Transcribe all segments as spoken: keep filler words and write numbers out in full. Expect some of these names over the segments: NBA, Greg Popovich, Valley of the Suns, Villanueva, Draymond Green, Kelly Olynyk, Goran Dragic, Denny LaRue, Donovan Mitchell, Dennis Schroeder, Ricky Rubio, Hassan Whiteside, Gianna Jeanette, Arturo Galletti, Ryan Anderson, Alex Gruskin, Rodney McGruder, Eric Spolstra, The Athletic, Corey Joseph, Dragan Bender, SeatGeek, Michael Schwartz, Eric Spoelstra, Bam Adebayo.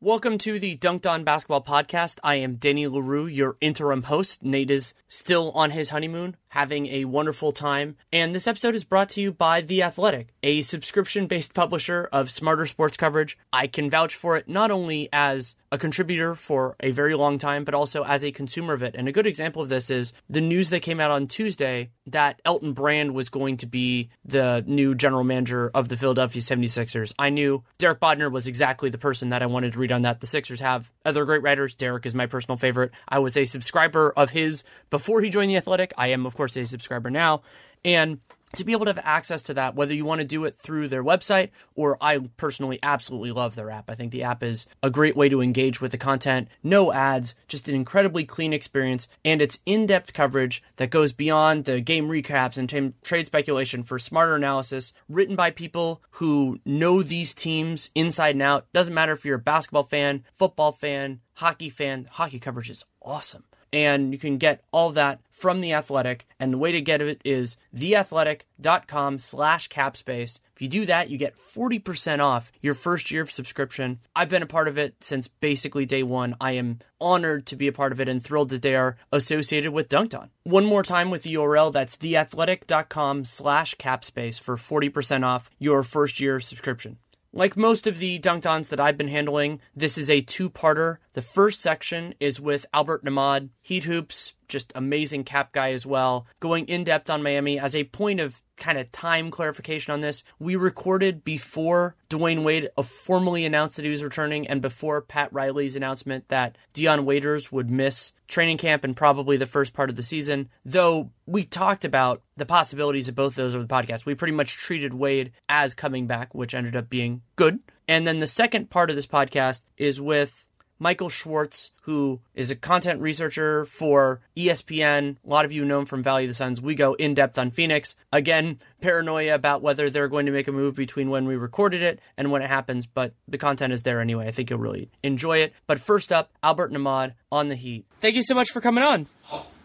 Welcome to the Dunked On Basketball Podcast. I am Denny LaRue, your interim host. Nate is still on his honeymoon, having a wonderful time. And this episode is brought to you by The Athletic, a subscription-based publisher of smarter sports coverage. I can vouch for it not only as a contributor for a very long time, but also as a consumer of it. And a good example of this is the news that came out on Tuesday that Elton Brand was going to be the new general manager of the Philadelphia seventy-sixers. I knew Derek Bodner was exactly the person that I wanted to read on that. The Sixers have other great writers. Derek is my personal favorite. I was a subscriber of his before he joined The Athletic. I am, of course, a subscriber now. And to be able to have access to that, whether you want to do it through their website, or I personally absolutely love their app. I think the app is a great way to engage with the content. No ads, just an incredibly clean experience, and it's in-depth coverage that goes beyond the game recaps and t- trade speculation for smarter analysis, written by people who know these teams inside and out. Doesn't matter if you're a basketball fan, football fan, hockey fan. Hockey coverage is awesome. And you can get all that from The Athletic. And the way to get it is theathletic.com slash capspace. If you do that, you get forty percent off your first year of subscription. I've been a part of it since basically day one. I am honored to be a part of it and thrilled that they are associated with Dunked On. One more time with the U R L, that's theathletic.com slash capspace for forty percent off your first year of subscription. Like most of the Dunked Ons that I've been handling, this is a two-parter. The first section is with Albert Nahmad, Heat Hoops, just amazing cap guy as well, going in-depth on Miami. As a point of kind of time clarification on this, we recorded before Dwayne Wade formally announced that he was returning and before Pat Riley's announcement that Dion Waiters would miss training camp and probably the first part of the season, though we talked about the possibilities of both those on the podcast. We pretty much treated Wade as coming back, which ended up being good. And then the second part of this podcast is with Michael Schwartz, who is a content researcher for E S P N. A lot of you know him from Valley of the Suns. We go in-depth on Phoenix. Again, paranoia about whether they're going to make a move between when we recorded it and when it happens, but the content is there anyway. I think you'll really enjoy it. But first up, Albert Nahmad on the Heat. Thank you so much for coming on.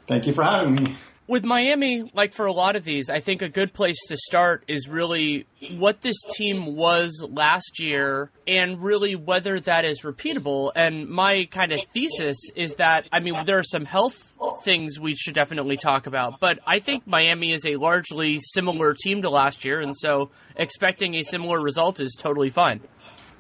Thank you for having me. With Miami, like for a lot of these, I think a good place to start is really what this team was last year and really whether that is repeatable. And my kind of thesis is that, I mean, there are some health things we should definitely talk about, but I think Miami is a largely similar team to last year, and so expecting a similar result is totally fine.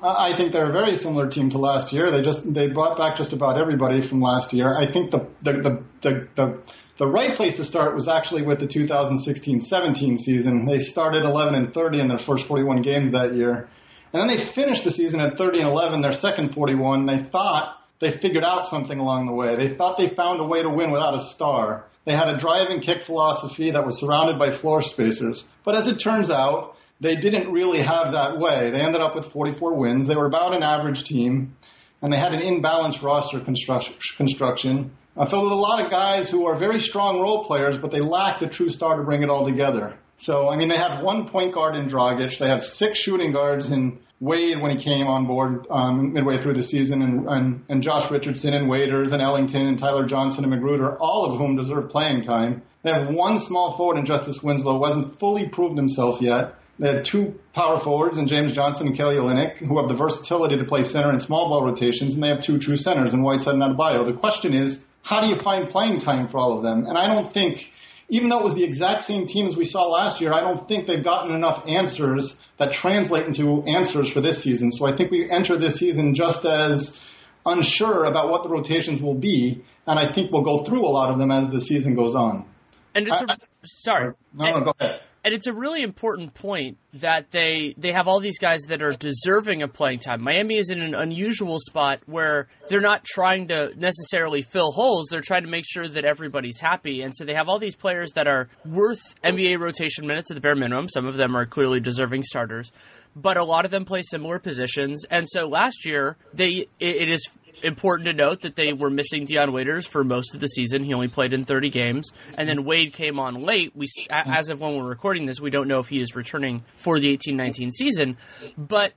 I think they're a very similar team to last year. They just they brought back just about everybody from last year. I think the the the the, the The right place to start was actually with the two thousand sixteen seventeen season. They started eleven and thirty in their first forty-one games that year. And then they finished the season at thirty and eleven, their second forty-one, and they thought they figured out something along the way. They thought they found a way to win without a star. They had a drive and kick philosophy that was surrounded by floor spacers. But as it turns out, they didn't really have that way. They ended up with forty-four wins. They were about an average team, and they had an imbalanced roster construction. I filled with a lot of guys who are very strong role players, but they lack the true star to bring it all together. So, I mean, they have one point guard in Dragic. They have six shooting guards in Wade when he came on board um, midway through the season, and, and, and Josh Richardson and Waiters and Ellington and Tyler Johnson and Magruder, all of whom deserve playing time. They have one small forward in Justice Winslow, who hasn't fully proved himself yet. They have two power forwards in James Johnson and Kelly Olynyk, who have the versatility to play center in small ball rotations, and they have two true centers in Whiteside and Adebayo. The question is, how do you find playing time for all of them? And I don't think, even though it was the exact same team as we saw last year, I don't think they've gotten enough answers that translate into answers for this season. So I think we enter this season just as unsure about what the rotations will be, and I think we'll go through a lot of them as the season goes on. And it's I, a, I, sorry. No, and, no, go ahead. And it's a really important point that they they have all these guys that are deserving of playing time. Miami is in an unusual spot where they're not trying to necessarily fill holes. They're trying to make sure that everybody's happy. And so they have all these players that are worth N B A rotation minutes at the bare minimum. Some of them are clearly deserving starters, but a lot of them play similar positions. And so last year, they it, it is important to note that they were missing Dion Waiters for most of the season. He only played in thirty games, and then Wade came on late. We, as of when we're recording this, we don't know if he is returning for the eighteen nineteen season. But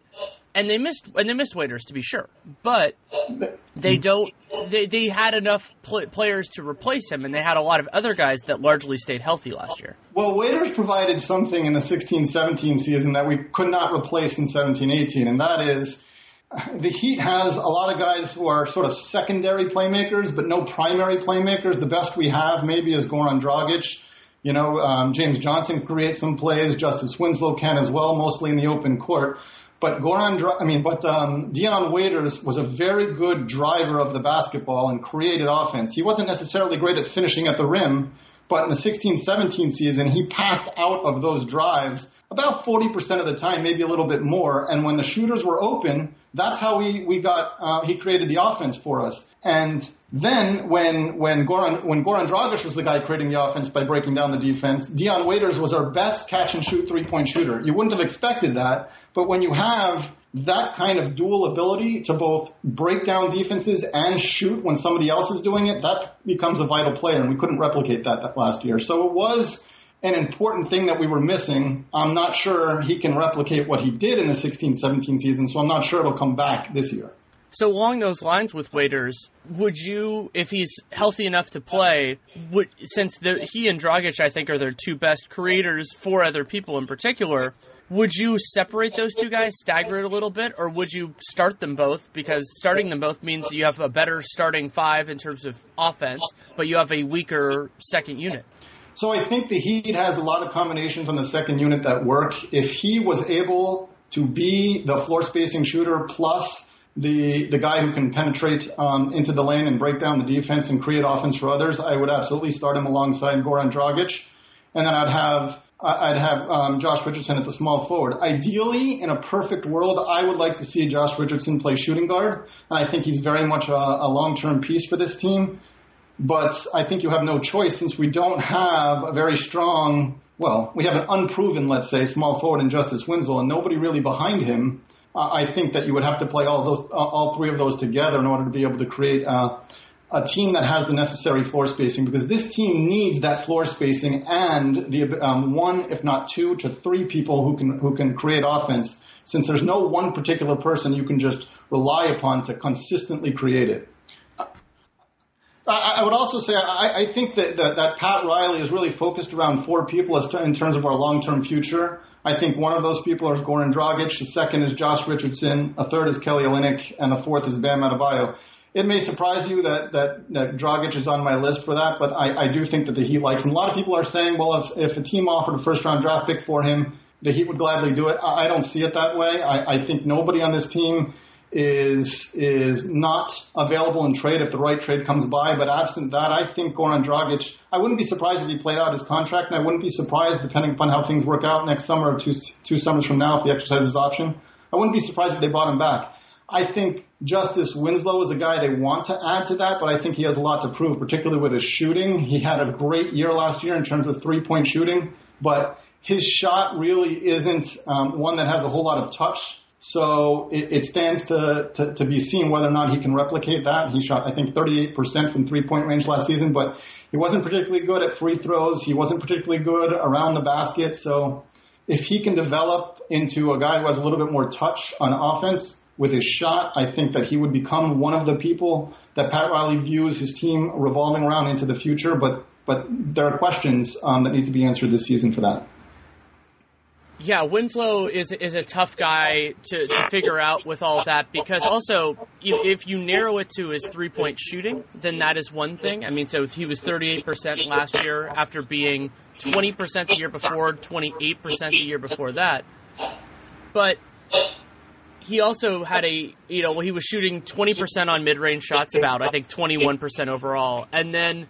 and they missed and they missed Waiters to be sure, but they don't. They they had enough pl- players to replace him, and they had a lot of other guys that largely stayed healthy last year. Well, Waiters provided something in the sixteen seventeen season that we could not replace in seventeen eighteen, and that is. The Heat has a lot of guys who are sort of secondary playmakers, but no primary playmakers. The best we have maybe is Goran Dragic. You know, um, James Johnson creates some plays. Justice Winslow can as well, mostly in the open court. But Goran, Dra- I mean, but um, Dion Waiters was a very good driver of the basketball and created offense. He wasn't necessarily great at finishing at the rim, but in the sixteen seventeen season, he passed out of those drives about forty percent of the time, maybe a little bit more. And when the shooters were open, that's how we, we got, uh, he created the offense for us. And then when, when Goran, when Goran Dragic was the guy creating the offense by breaking down the defense, Dion Waiters was our best catch and shoot three point shooter. You wouldn't have expected that, but when you have that kind of dual ability to both break down defenses and shoot when somebody else is doing it, that becomes a vital player. And we couldn't replicate that, that last year. So it was an important thing that we were missing. I'm not sure he can replicate what he did in the sixteen seventeen season, so I'm not sure it'll come back this year. So along those lines with Waiters, would you, if he's healthy enough to play, would, since the, he and Dragic, I think, are their two best creators for other people in particular, would you separate those two guys, stagger it a little bit, or would you start them both? Because starting them both means you have a better starting five in terms of offense, but you have a weaker second unit. So I think the Heat has a lot of combinations on the second unit that work. If he was able to be the floor spacing shooter plus the the guy who can penetrate um, into the lane and break down the defense and create offense for others, I would absolutely start him alongside Goran Dragic, and then I'd have I'd have um, Josh Richardson at the small forward. Ideally, in a perfect world, I would like to see Josh Richardson play shooting guard, and I think he's very much a, a long-term piece for this team. But I think you have no choice since we don't have a very strong, well, we have an unproven, let's say, small forward in Justice Winslow and nobody really behind him. Uh, I think that you would have to play all those, uh, all three of those together in order to be able to create uh, a team that has the necessary floor spacing, because this team needs that floor spacing and the um, one, if not two to three people who can, who can create offense, since there's no one particular person you can just rely upon to consistently create it. I would also say I, I think that, that, that Pat Riley is really focused around four people as to, in terms of our long-term future. I think one of those people is Goran Dragic, the second is Josh Richardson, a third is Kelly Olynyk, and the fourth is Bam Adebayo. It may surprise you that, that, that Dragic is on my list for that, but I, I do think that the Heat likes him. A lot of people are saying, well, if, if a team offered a first-round draft pick for him, the Heat would gladly do it. I, I don't see it that way. I, I think nobody on this team is is not available in trade if the right trade comes by. But absent that, I think Goran Dragic, I wouldn't be surprised if he played out his contract, and I wouldn't be surprised, depending upon how things work out next summer or two, two summers from now, if he exercises his option, I wouldn't be surprised if they bought him back. I think Justice Winslow is a guy they want to add to that, but I think he has a lot to prove, particularly with his shooting. He had a great year last year in terms of three-point shooting, but his shot really isn't um, one that has a whole lot of touch. So it, it stands to, to, to be seen whether or not he can replicate that. He shot, I think, thirty-eight percent from three-point range last season, but he wasn't particularly good at free throws. He wasn't particularly good around the basket. So if he can develop into a guy who has a little bit more touch on offense with his shot, I think that he would become one of the people that Pat Riley views his team revolving around into the future. But, but there are questions um, that need to be answered this season for that. Yeah, Winslow is is a tough guy to, to figure out with all of that, because also if you narrow it to his three-point shooting, then that is one thing. I mean, so he was thirty-eight percent last year after being twenty percent the year before, twenty-eight percent the year before that. But he also had a, you know, he was shooting twenty percent on mid-range shots about, I think twenty-one percent overall. And then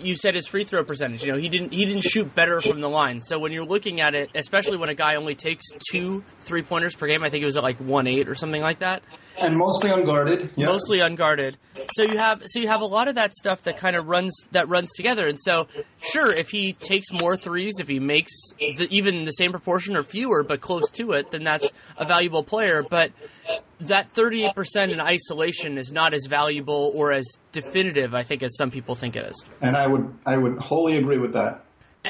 you said his free throw percentage, you know, he didn't, he didn't shoot better from the line. So when you're looking at it, especially when a guy only takes two three pointers per game, I think it was at like one eight or something like that. And mostly unguarded. Yeah. Mostly unguarded. So you have, so you have a lot of that stuff that kind of runs, that runs together. And so sure, if he takes more threes, if he makes the, even the same proportion or fewer, but close to it, then that's a valuable player. But that thirty-eight percent in isolation is not as valuable or as definitive, I think, as some people think it is. And I would I would wholly agree with that.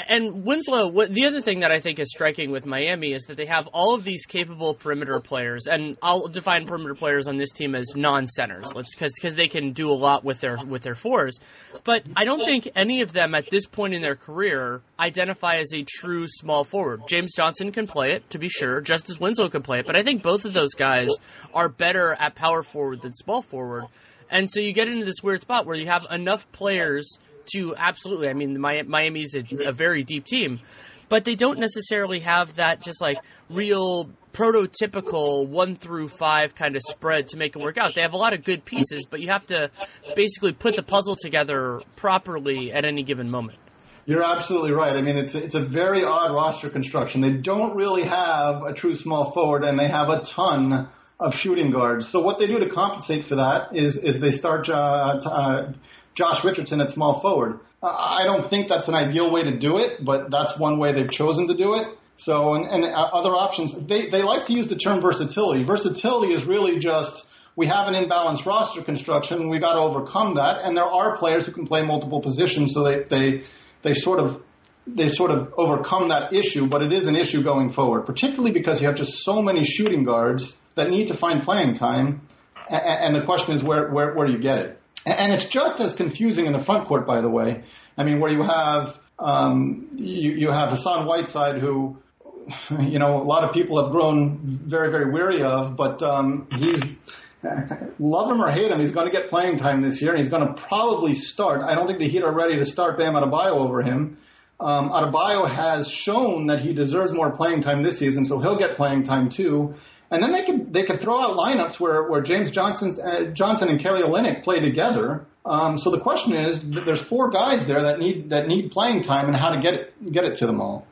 And Winslow, what, the other thing that I think is striking with Miami is that they have all of these capable perimeter players, and I'll define perimeter players on this team as non-centers, let's, 'cause, 'cause they can do a lot with their with their fours. But I don't think any of them at this point in their career identify as a true small forward. James Johnson can play it, to be sure. Justice Winslow can play it. But I think both of those guys are better at power forward than small forward. And so you get into this weird spot where you have enough players to absolutely, I mean, Miami's a, a very deep team, but they don't necessarily have that just like real prototypical one through five kind of spread to make it work out. They have a lot of good pieces, but you have to basically put the puzzle together properly at any given moment. You're absolutely right. I mean, it's a, it's a very odd roster construction. They don't really have a true small forward, and they have a ton of shooting guards. So what they do to compensate for that is is they start uh, to, uh Josh Richardson at small forward. I don't think that's an ideal way to do it, but that's one way they've chosen to do it. So, and, and other options, they, they like to use the term versatility. Versatility is really just, we have an imbalanced roster construction, we got to overcome that, and there are players who can play multiple positions, so they, they, they sort of, they sort of overcome that issue, but it is an issue going forward, particularly because you have just so many shooting guards that need to find playing time, and, and the question is where, where, where do you get it? And it's just as confusing in the front court, by the way. I mean, where you have um, you, you have Hassan Whiteside, who you know a lot of people have grown very, very weary of, but um, he's love him or hate him, he's going to get playing time this year, and he's going to probably start. I don't think the Heat are ready to start Bam Adebayo over him. Um, Adebayo has shown that he deserves more playing time this season, so he'll get playing time too. And then they could they could throw out lineups where, where James Johnson's, uh, Johnson and Kelly Olynyk play together. Um, so the question is, there's four guys there that need that need playing time and how to get it get it to them all.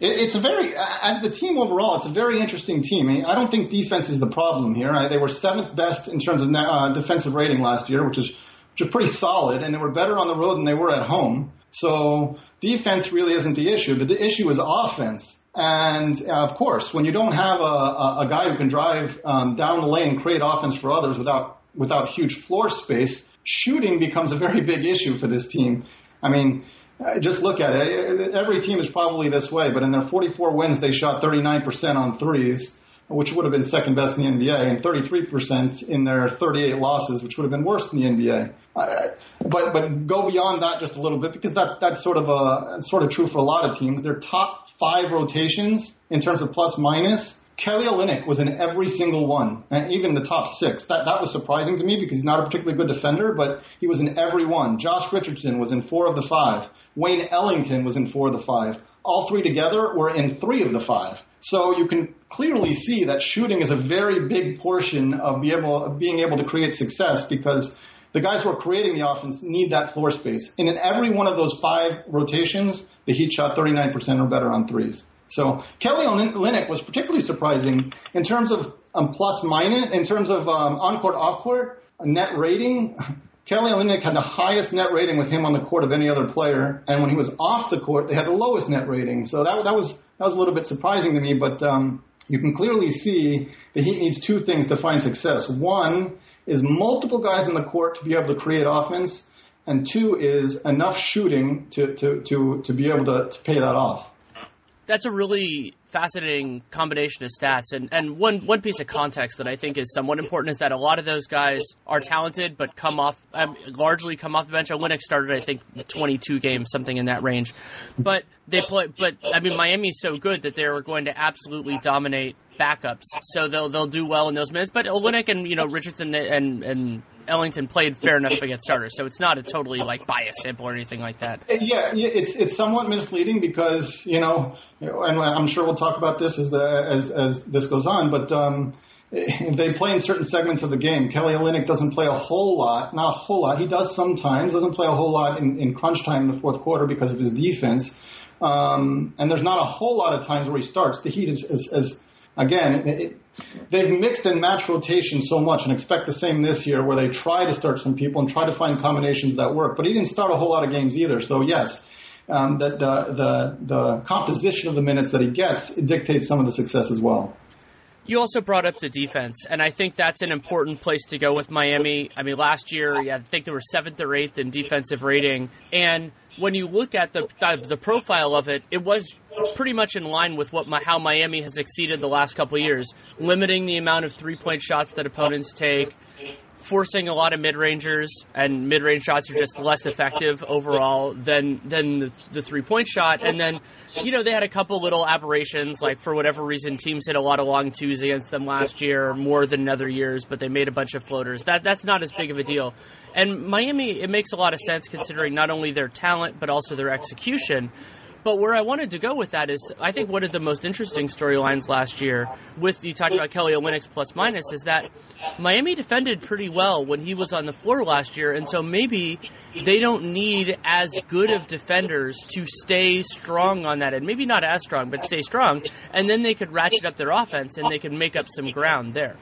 It, it's a very as the team overall, it's a very interesting team. I, mean, I don't think defense is the problem here. I, they were seventh best in terms of uh, defensive rating last year, which is which is pretty solid, and they were better on the road than they were at home. So defense really isn't the issue. The, the issue is offense. And, uh, of course, when you don't have a, a, a guy who can drive um, down the lane and create offense for others without without huge floor space, shooting becomes a very big issue for this team. I mean, just look at it. Every team is probably this way, but in their forty-four wins, they shot thirty-nine percent on threes, which would have been second best in the N B A, and thirty-three percent in their thirty-eight losses, which would have been worse than the N B A. Uh, but but go beyond that just a little bit, because that that's sort of a sort of true for a lot of teams. They're top five rotations in terms of plus minus. Kelly Olynyk was in every single one, and even the top six. That that was surprising to me because he's not a particularly good defender, but he was in every one. Josh Richardson was in four of the five. Wayne Ellington was in four of the five. All three together were in three of the five. So you can clearly see that shooting is a very big portion of, be able, of being able to create success because the guys who are creating the offense need that floor space. And in every one of those five rotations, the Heat shot thirty-nine percent or better on threes. So Kelly Olynyk was particularly surprising in terms of um, plus minus, in terms of um, on-court, off-court, net rating. Kelly Olynyk had the highest net rating with him on the court of any other player. And when he was off the court, they had the lowest net rating. So that, that was that was a little bit surprising to me. But um, you can clearly see the Heat needs two things to find success. One is multiple guys in the court to be able to create offense, and two is enough shooting to to, to, to be able to, to pay that off. That's a really fascinating combination of stats, and, and one, one piece of context that I think is somewhat important is that a lot of those guys are talented but come off um, largely come off the bench. Olynyk started, I think, twenty-two games, something in that range. But they play. But I mean, Miami's so good that they're going to absolutely dominate backups, so they'll they'll do well in those minutes. But Olynyk and you know Richardson and and Ellington played fair enough against starters, so it's not a totally like bias sample or anything like that. Yeah, it's it's somewhat misleading because you know, and I'm sure we'll talk about this as the as as this goes on. But um, they play in certain segments of the game. Kelly Olynyk doesn't play a whole lot, not a whole lot. He does sometimes, doesn't play a whole lot in, in crunch time in the fourth quarter because of his defense. Um, and there's not a whole lot of times where he starts. The Heat is, is, is again, it, they've mixed and matched rotation so much, and expect the same this year where they try to start some people and try to find combinations that work. But he didn't start a whole lot of games either. So, yes, um, that the, the, the composition of the minutes that he gets dictates some of the success as well. You also brought up the defense, and I think that's an important place to go with Miami. I mean, last year, yeah, I think they were seventh or eighth in defensive rating. And when you look at the the profile of it, it was pretty much in line with what how Miami has exceeded the last couple of years, limiting the amount of three-point shots that opponents take, forcing a lot of mid-rangers, and mid-range shots are just less effective overall than than the, the three-point shot. And then, you know, they had a couple little aberrations, like for whatever reason, teams hit a lot of long twos against them last year, more than other years, but they made a bunch of floaters. That That's not as big of a deal. And Miami, it makes a lot of sense considering not only their talent, but also their execution. But where I wanted to go with that is, I think one of the most interesting storylines last year, with you talking about Kelly Olynyk's plus minus, is that Miami defended pretty well when he was on the floor last year, and so maybe they don't need as good of defenders to stay strong on that end. Maybe not as strong, but stay strong, and then they could ratchet up their offense and they could make up some ground there.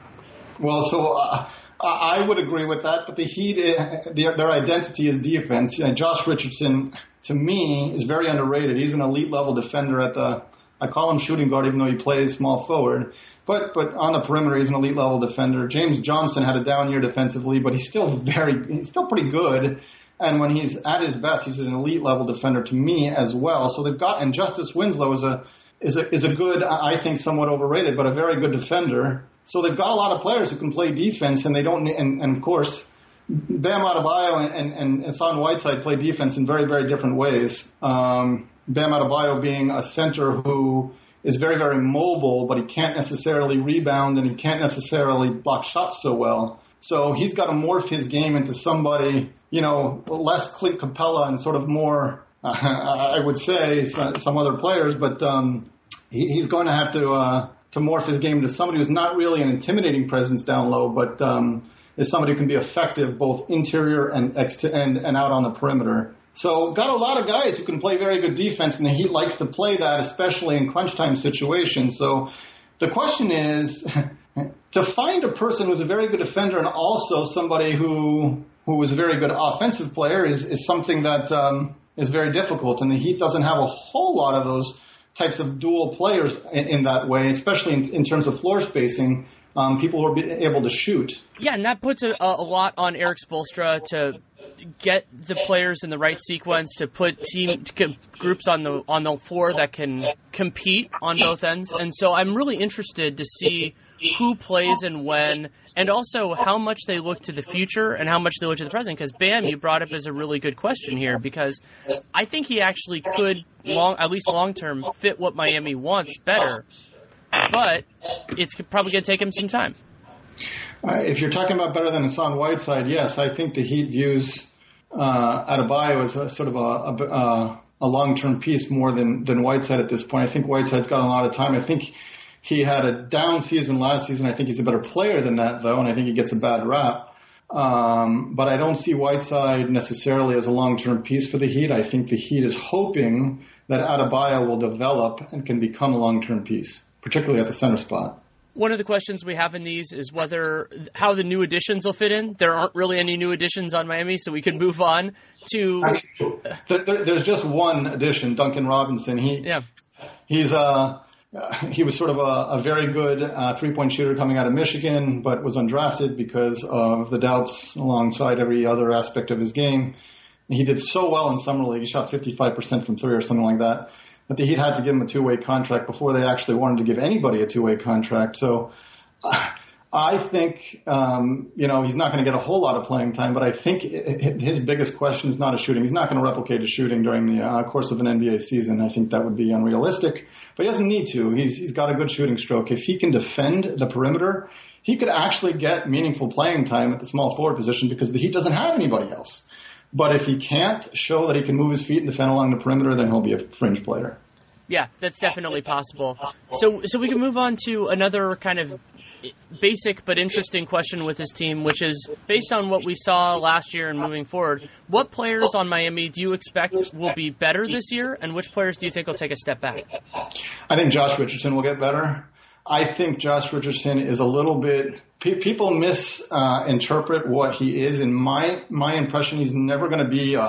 Well, so uh, I would agree with that, but the Heat, their identity is defense. You know, Josh Richardson, to me, is very underrated. He's an elite-level defender at the – I call him shooting guard even though he plays small forward. But but on the perimeter, he's an elite-level defender. James Johnson had a down year defensively, but he's still very – he's still pretty good. And when he's at his best, he's an elite-level defender to me as well. So they've got – and Justice Winslow is a, is a is a good, I think somewhat overrated, but a very good defender. So they've got a lot of players who can play defense, and they don't – and, and of course – Bam Adebayo and, and, and Hassan Whiteside play defense in very, very different ways. Um, Bam Adebayo being a center who is very, very mobile, but he can't necessarily rebound and he can't necessarily block shots so well. So he's got to morph his game into somebody, you know, less Clint Capella and sort of more, uh, I would say, some other players, but um, he, he's going to have to uh, to morph his game to somebody who's not really an intimidating presence down low, but um is somebody who can be effective both interior and ex- and, and out on the perimeter. So got a lot of guys who can play very good defense, and the Heat likes to play that, especially in crunch time situations. So the question is to find a person who's a very good defender and also somebody who who is a very good offensive player is, is something that um, is very difficult, and the Heat doesn't have a whole lot of those types of dual players in, in that way, especially in, in terms of floor spacing. Um, people who are able to shoot. Yeah, and that puts a, a lot on Eric Spoelstra to get the players in the right sequence, to put team to groups on the on the floor that can compete on both ends. And so I'm really interested to see who plays and when, and also how much they look to the future and how much they look to the present. Because Bam, you brought up, is a really good question here, because I think he actually could, long, at least long-term, fit what Miami wants better. But it's probably going to take him some time. Uh, if you're talking about better than Hassan Whiteside, yes, I think the Heat views uh, Adebayo as a, sort of a, a, a long-term piece more than, than Whiteside at this point. I think Whiteside's got a lot of time. I think he had a down season last season. I think he's a better player than that, though, and I think he gets a bad rap. Um, but I don't see Whiteside necessarily as a long-term piece for the Heat. I think the Heat is hoping that Adebayo will develop and can become a long-term piece, particularly at the center spot. One of the questions we have in these is whether how the new additions will fit in. There aren't really any new additions on Miami, so we could move on to... Actually, there, there, there's just one addition, Duncan Robinson. He, yeah. He's a, he was sort of a, a very good uh, three-point shooter coming out of Michigan, but was undrafted because of the doubts alongside every other aspect of his game. And he did so well in summer league. He shot fifty-five percent from three or something like that. But the Heat had to give him a two-way contract before they actually wanted to give anybody a two-way contract. So uh, I think, um, you know, he's not going to get a whole lot of playing time, but I think it, it, his biggest question is not his shooting. He's not going to replicate his shooting during the uh, course of an N B A season. I think that would be unrealistic, but he doesn't need to. He's He's got a good shooting stroke. If he can defend the perimeter, he could actually get meaningful playing time at the small forward position because the Heat doesn't have anybody else. But if he can't show that he can move his feet and defend along the perimeter, then he'll be a fringe player. Yeah, that's definitely possible. So so we can move on to another kind of basic but interesting question with his team, which is, based on what we saw last year and moving forward, what players on Miami do you expect will be better this year, and which players do you think will take a step back? I think Josh Richardson will get better. I think Josh Richardson is a little bit – people misinterpret uh, what he is. In my my impression, he's never going to be a,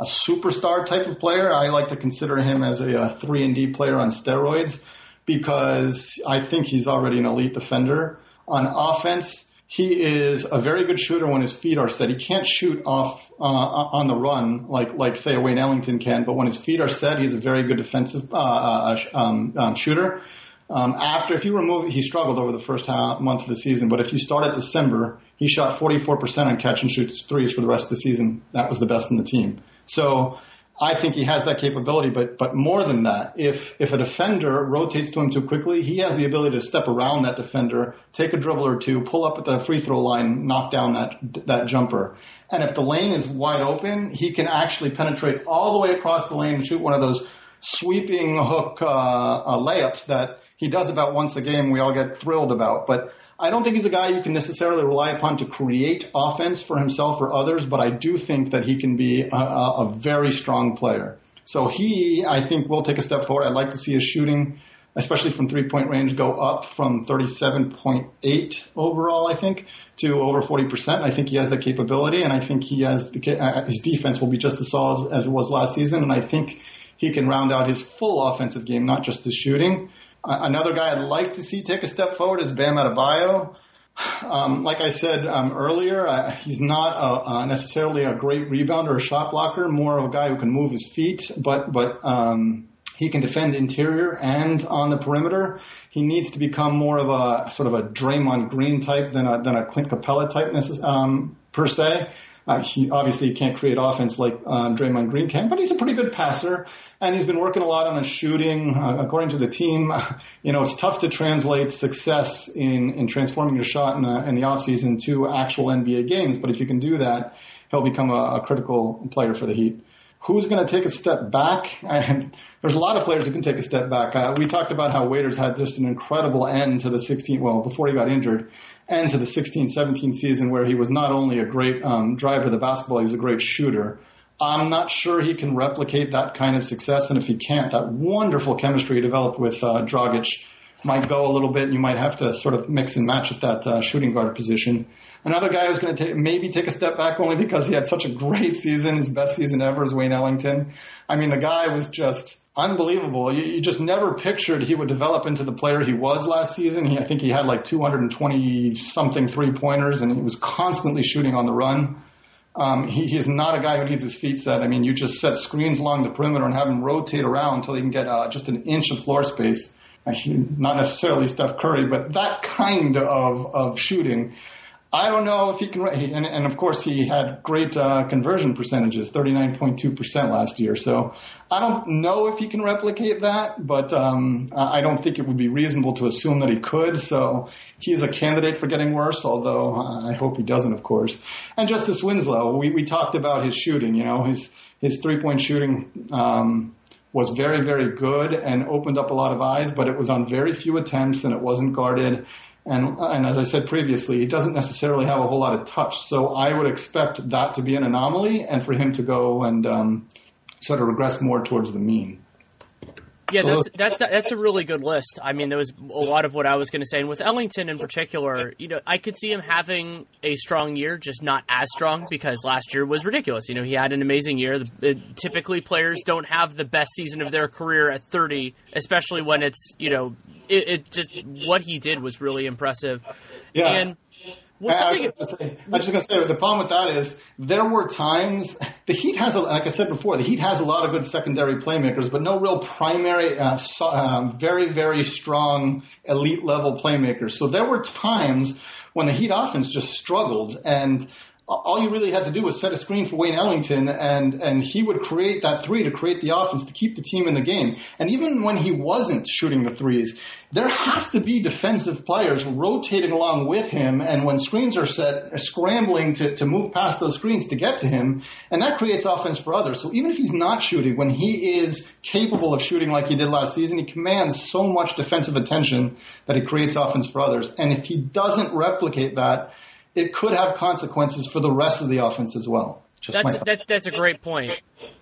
a superstar type of player. I like to consider him as a, a three and D player on steroids, because I think he's already an elite defender. On offense, he is a very good shooter when his feet are set. He can't shoot off uh, on the run like, like say, Wayne Ellington can, but when his feet are set, he's a very good defensive uh, um, um, shooter. Um, after, if you remove, he struggled over the first half, month of the season, but if you start at December, he shot forty-four percent on catch and shoot threes for the rest of the season. That was the best in the team. So I think he has that capability, but, but more than that, if, if a defender rotates to him too quickly, he has the ability to step around that defender, take a dribble or two, pull up at the free throw line, knock down that, that jumper. And if the lane is wide open, he can actually penetrate all the way across the lane and shoot one of those sweeping hook, uh, uh layups that he does about once a game, we all get thrilled about. But I don't think he's a guy you can necessarily rely upon to create offense for himself or others, but I do think that he can be a, a very strong player. So he, I think, will take a step forward. I'd like to see his shooting, especially from three-point range, go up from thirty-seven point eight overall, I think, to over forty percent. I think he has the capability, and I think he has the, his defense will be just as solid as it was last season, and I think he can round out his full offensive game, not just his shooting. Another guy I'd like to see take a step forward is Bam Adebayo. Um, like I said um, earlier, uh, he's not a, uh, necessarily a great rebounder or shot blocker, more of a guy who can move his feet, but but um, he can defend interior and on the perimeter. He needs to become more of a sort of a Draymond Green type than a, than a Clint Capella type um, per se. Uh, he obviously can't create offense like uh, Draymond Green can, but he's a pretty good passer, and he's been working a lot on his shooting. Uh, according to the team, you know, it's tough to translate success in, in transforming your shot in, a, in the offseason to actual N B A games, but if you can do that, he'll become a, a critical player for the Heat. Who's going to take a step back? And there's a lot of players who can take a step back. Uh, we talked about how Waiters had just an incredible end to the sixteen, well, before he got injured, end to the sixteen seventeen season, where he was not only a great um, driver of the basketball, he was a great shooter. I'm not sure he can replicate that kind of success, and if he can't, that wonderful chemistry he developed with uh, Dragic might go a little bit, and you might have to sort of mix and match at that uh, shooting guard position. Another guy who's going to take, maybe take a step back only because he had such a great season, his best season ever, is Wayne Ellington. I mean, the guy was just unbelievable. You, you just never pictured he would develop into the player he was last season. He, I think he had like two hundred twenty-something three-pointers, and he was constantly shooting on the run. Um, he, he's not a guy who needs his feet set. I mean, you just set screens along the perimeter and have him rotate around until he can get uh, just an inch of floor space. Not necessarily Steph Curry, but that kind of, of shooting. I don't know if he can, and, and of course he had great uh, conversion percentages, thirty-nine point two percent last year. So I don't know if he can replicate that, but um, I don't think it would be reasonable to assume that he could. So he's a candidate for getting worse, although I hope he doesn't, of course. And Justice Winslow, we, we talked about his shooting, you know, his, his three-point shooting um, was very, very good and opened up a lot of eyes, but it was on very few attempts and it wasn't guarded. And, and as I said previously, he doesn't necessarily have a whole lot of touch. So I would expect that to be an anomaly and for him to go and um, sort of regress more towards the mean. Yeah, that's, that's that's a really good list. I mean, there was a lot of what I was going to say. And with Ellington in particular, you know, I could see him having a strong year, just not as strong, because last year was ridiculous. You know, he had an amazing year. The, uh, typically, players don't have the best season of their career at thirty, especially when it's, you know, it, it just what he did was really impressive. Yeah. And, Well, I, was just say, I was just going to say, the problem with that is there were times the Heat has, a, like I said before, the Heat has a lot of good secondary playmakers, but no real primary, uh, so, uh, very, very strong elite level playmakers. So there were times when the Heat offense just struggled, and all you really had to do was set a screen for Wayne Ellington, and, and he would create that three to create the offense to keep the team in the game. And even when he wasn't shooting the threes, there has to be defensive players rotating along with him, and when screens are set, scrambling to, to move past those screens to get to him, and that creates offense for others. So even if he's not shooting, when he is capable of shooting like he did last season, he commands so much defensive attention that he creates offense for others. And if he doesn't replicate that, it could have consequences for the rest of the offense as well. Just that's that, that's a great point.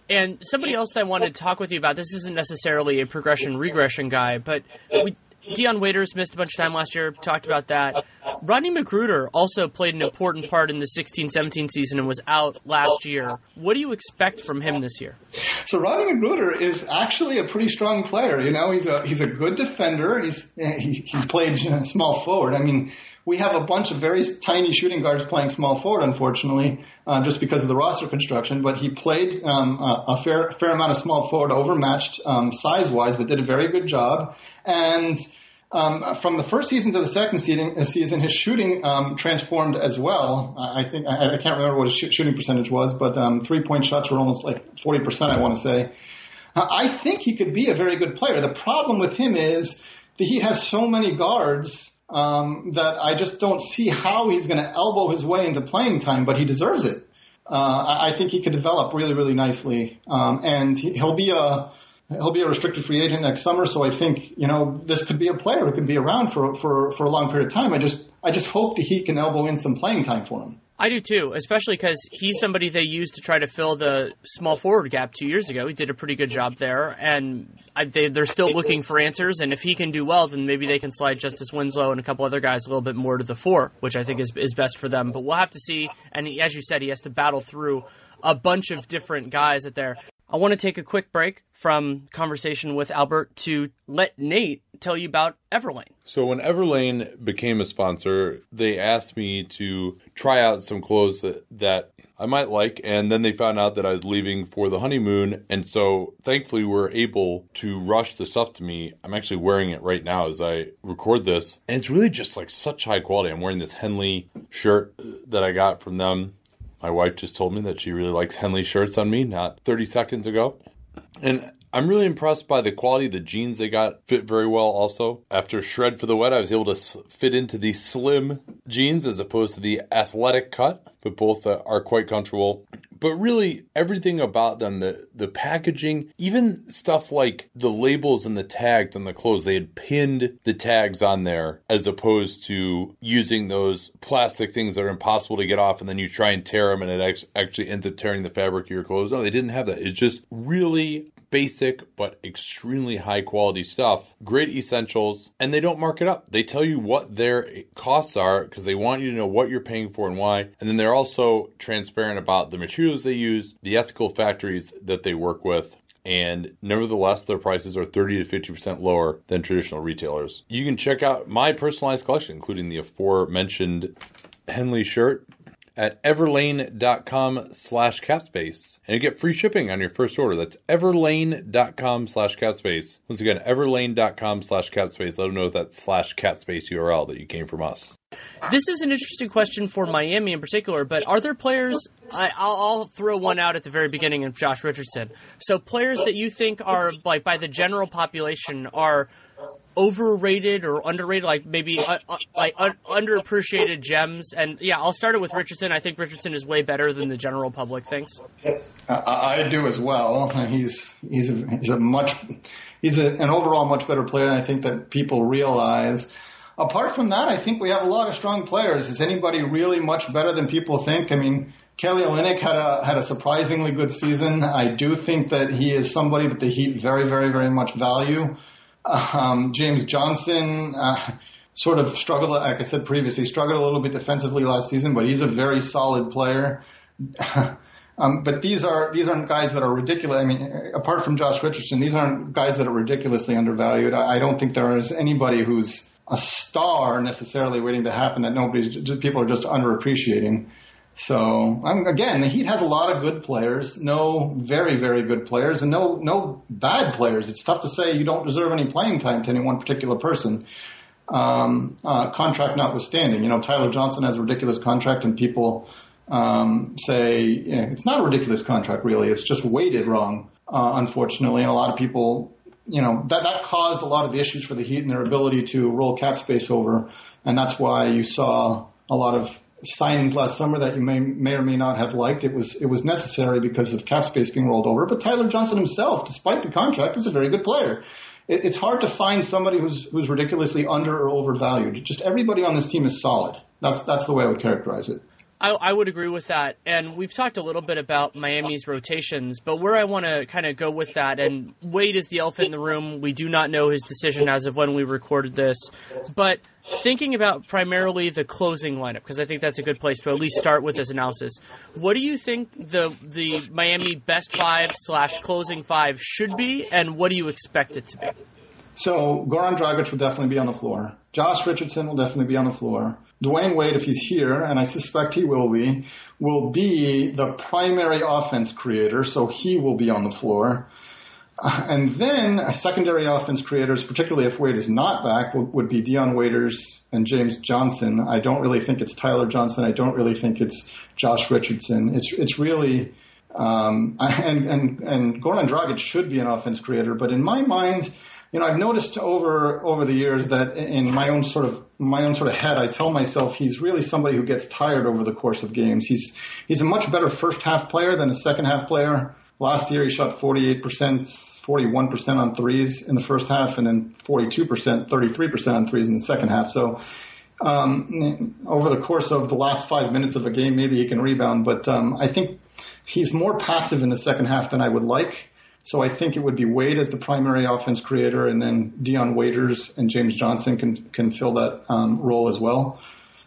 And somebody else that I wanted to talk with you about, this isn't necessarily a progression-regression guy, but we, Dion Waiters missed a bunch of time last year, talked about that. Rodney McGruder also played an important part in the sixteen seventeen season and was out last year. What do you expect from him this year? So Rodney McGruder is actually a pretty strong player. You know, he's a he's a good defender. He's he, he played you know, small forward. I mean, we have a bunch of very tiny shooting guards playing small forward, unfortunately, uh, just because of the roster construction. But he played um, a, a fair fair amount of small forward, overmatched um, size-wise, but did a very good job. And um, from the first season to the second season, season his shooting um, transformed as well. I think I, I can't remember what his sh- shooting percentage was, but um, three-point shots were almost like forty percent, I want to say. Uh, I think he could be a very good player. The problem with him is that he has so many guards Um, that I just don't see how he's going to elbow his way into playing time, but he deserves it. Uh, I, I think he could develop really, really nicely. Um, and he, he'll be a, he'll be a restricted free agent next summer. So I think, you know, this could be a player who could be around for, for, for a long period of time. I just, I just hope that he can elbow in some playing time for him. I do too, especially because he's somebody they used to try to fill the small forward gap two years ago. He did a pretty good job there, and I, they, they're still looking for answers. And if he can do well, then maybe they can slide Justice Winslow and a couple other guys a little bit more to the fore, which I think is is best for them. But we'll have to see. And he, as you said, he has to battle through a bunch of different guys out there. I want to take a quick break from conversation with Albert to let Nate tell you about Everlane. So when Everlane became a sponsor, they asked me to try out some clothes that, that I might like, and then they found out that I was leaving for the honeymoon, and so thankfully we're able to rush the stuff to me. I'm actually wearing it right now as I record this, and it's really just like such high quality. I'm wearing this Henley shirt that I got from them. My wife just told me that she really likes Henley shirts on me, not thirty seconds ago. And I'm really impressed by the quality of the jeans they got. Fit very well also. After Shred for the Wet, I was able to fit into the slim jeans as opposed to the athletic cut. But both are quite comfortable. But really, everything about them, the, the packaging, even stuff like the labels and the tags on the clothes, they had pinned the tags on there as opposed to using those plastic things that are impossible to get off and then you try and tear them and it actually ends up tearing the fabric of your clothes. No, they didn't have that. It's just really basic but extremely high quality stuff. Great essentials. And they don't mark it up. They tell you what their costs are because they want you to know what you're paying for and why. And then they're also transparent about the material they use, the ethical factories that they work with, and nevertheless, their prices are thirty to fifty percent lower than traditional retailers. You can check out my personalized collection, including the aforementioned Henley shirt, at everlane.com slash capspace. And you get free shipping on your first order. That's everlane.com slash capspace. Once again, everlane.com slash capspace. Let them know with that slash capspace U R L that you came from us. This is an interesting question for Miami in particular, but are there players, I, I'll, I'll throw one out at the very beginning of Josh Richardson. So players that you think are, like by the general population, are overrated or underrated, like maybe uh, uh, like uh, underappreciated gems. And yeah, I'll start it with Richardson. I think Richardson is way better than the general public thinks. I, I do as well. He's he's a, he's a much he's a, an overall much better player than I think that people realize. Apart from that, I think we have a lot of strong players. Is anybody really much better than people think? I mean, Kelly Olynyk had a had a surprisingly good season. I do think that he is somebody that the Heat very, very, very much value. Um, James Johnson uh, sort of struggled, like I said previously, struggled a little bit defensively last season, but he's a very solid player. um, but these are these aren't guys that are ridiculous. I mean, apart from Josh Richardson, these aren't guys that are ridiculously undervalued. I, I don't think there is anybody who's a star necessarily waiting to happen that nobody's just, people are just underappreciating. So I'm, again, the Heat has a lot of good players, no very, very good players, and no no bad players. It's tough to say you don't deserve any playing time to any one particular person, um, uh, contract notwithstanding. You know, Tyler Johnson has a ridiculous contract, and people um, say, you know, it's not a ridiculous contract, really. It's just weighted wrong, uh, unfortunately. And a lot of people, you know, that, that caused a lot of issues for the Heat and their ability to roll cap space over. And that's why you saw a lot of signings last summer that you may may or may not have liked. It was it was necessary because of cap space being rolled over. But Tyler Johnson himself, despite the contract, was a very good player. It, it's hard to find somebody who's who's ridiculously under or overvalued. Just everybody on this team is solid. That's that's the way I would characterize it. I, I would agree with that. And we've talked a little bit about Miami's rotations, but where I want to kind of go with that, and Wade is the elephant in the room. We do not know his decision as of when we recorded this. But thinking about primarily the closing lineup, because I think that's a good place to at least start with this analysis. What do you think the the Miami best five slash closing five should be, and what do you expect it to be? So Goran Dragic will definitely be on the floor. Josh Richardson will definitely be on the floor. Dwayne Wade, if he's here, and I suspect he will be, will be the primary offense creator, so he will be on the floor. Uh, and then uh, secondary offense creators, particularly if Wade is not back, w- would be Dion Waiters and James Johnson. I don't really think it's Tyler Johnson. I don't really think it's Josh Richardson. It's it's really um, – and, and, and Goran Dragic should be an offense creator. But in my mind, you know, I've noticed over over the years that in my own sort of my own sort of head, I tell myself he's really somebody who gets tired over the course of games. He's he's a much better first-half player than a second-half player. Last year, he shot forty-eight percent, forty-one percent on threes in the first half, and then forty-two percent, thirty-three percent on threes in the second half. So um, over the course of the last five minutes of a game, maybe he can rebound. But um, I think he's more passive in the second half than I would like. So I think it would be Wade as the primary offense creator, and then Dion Waiters and James Johnson can can fill that um, role as well.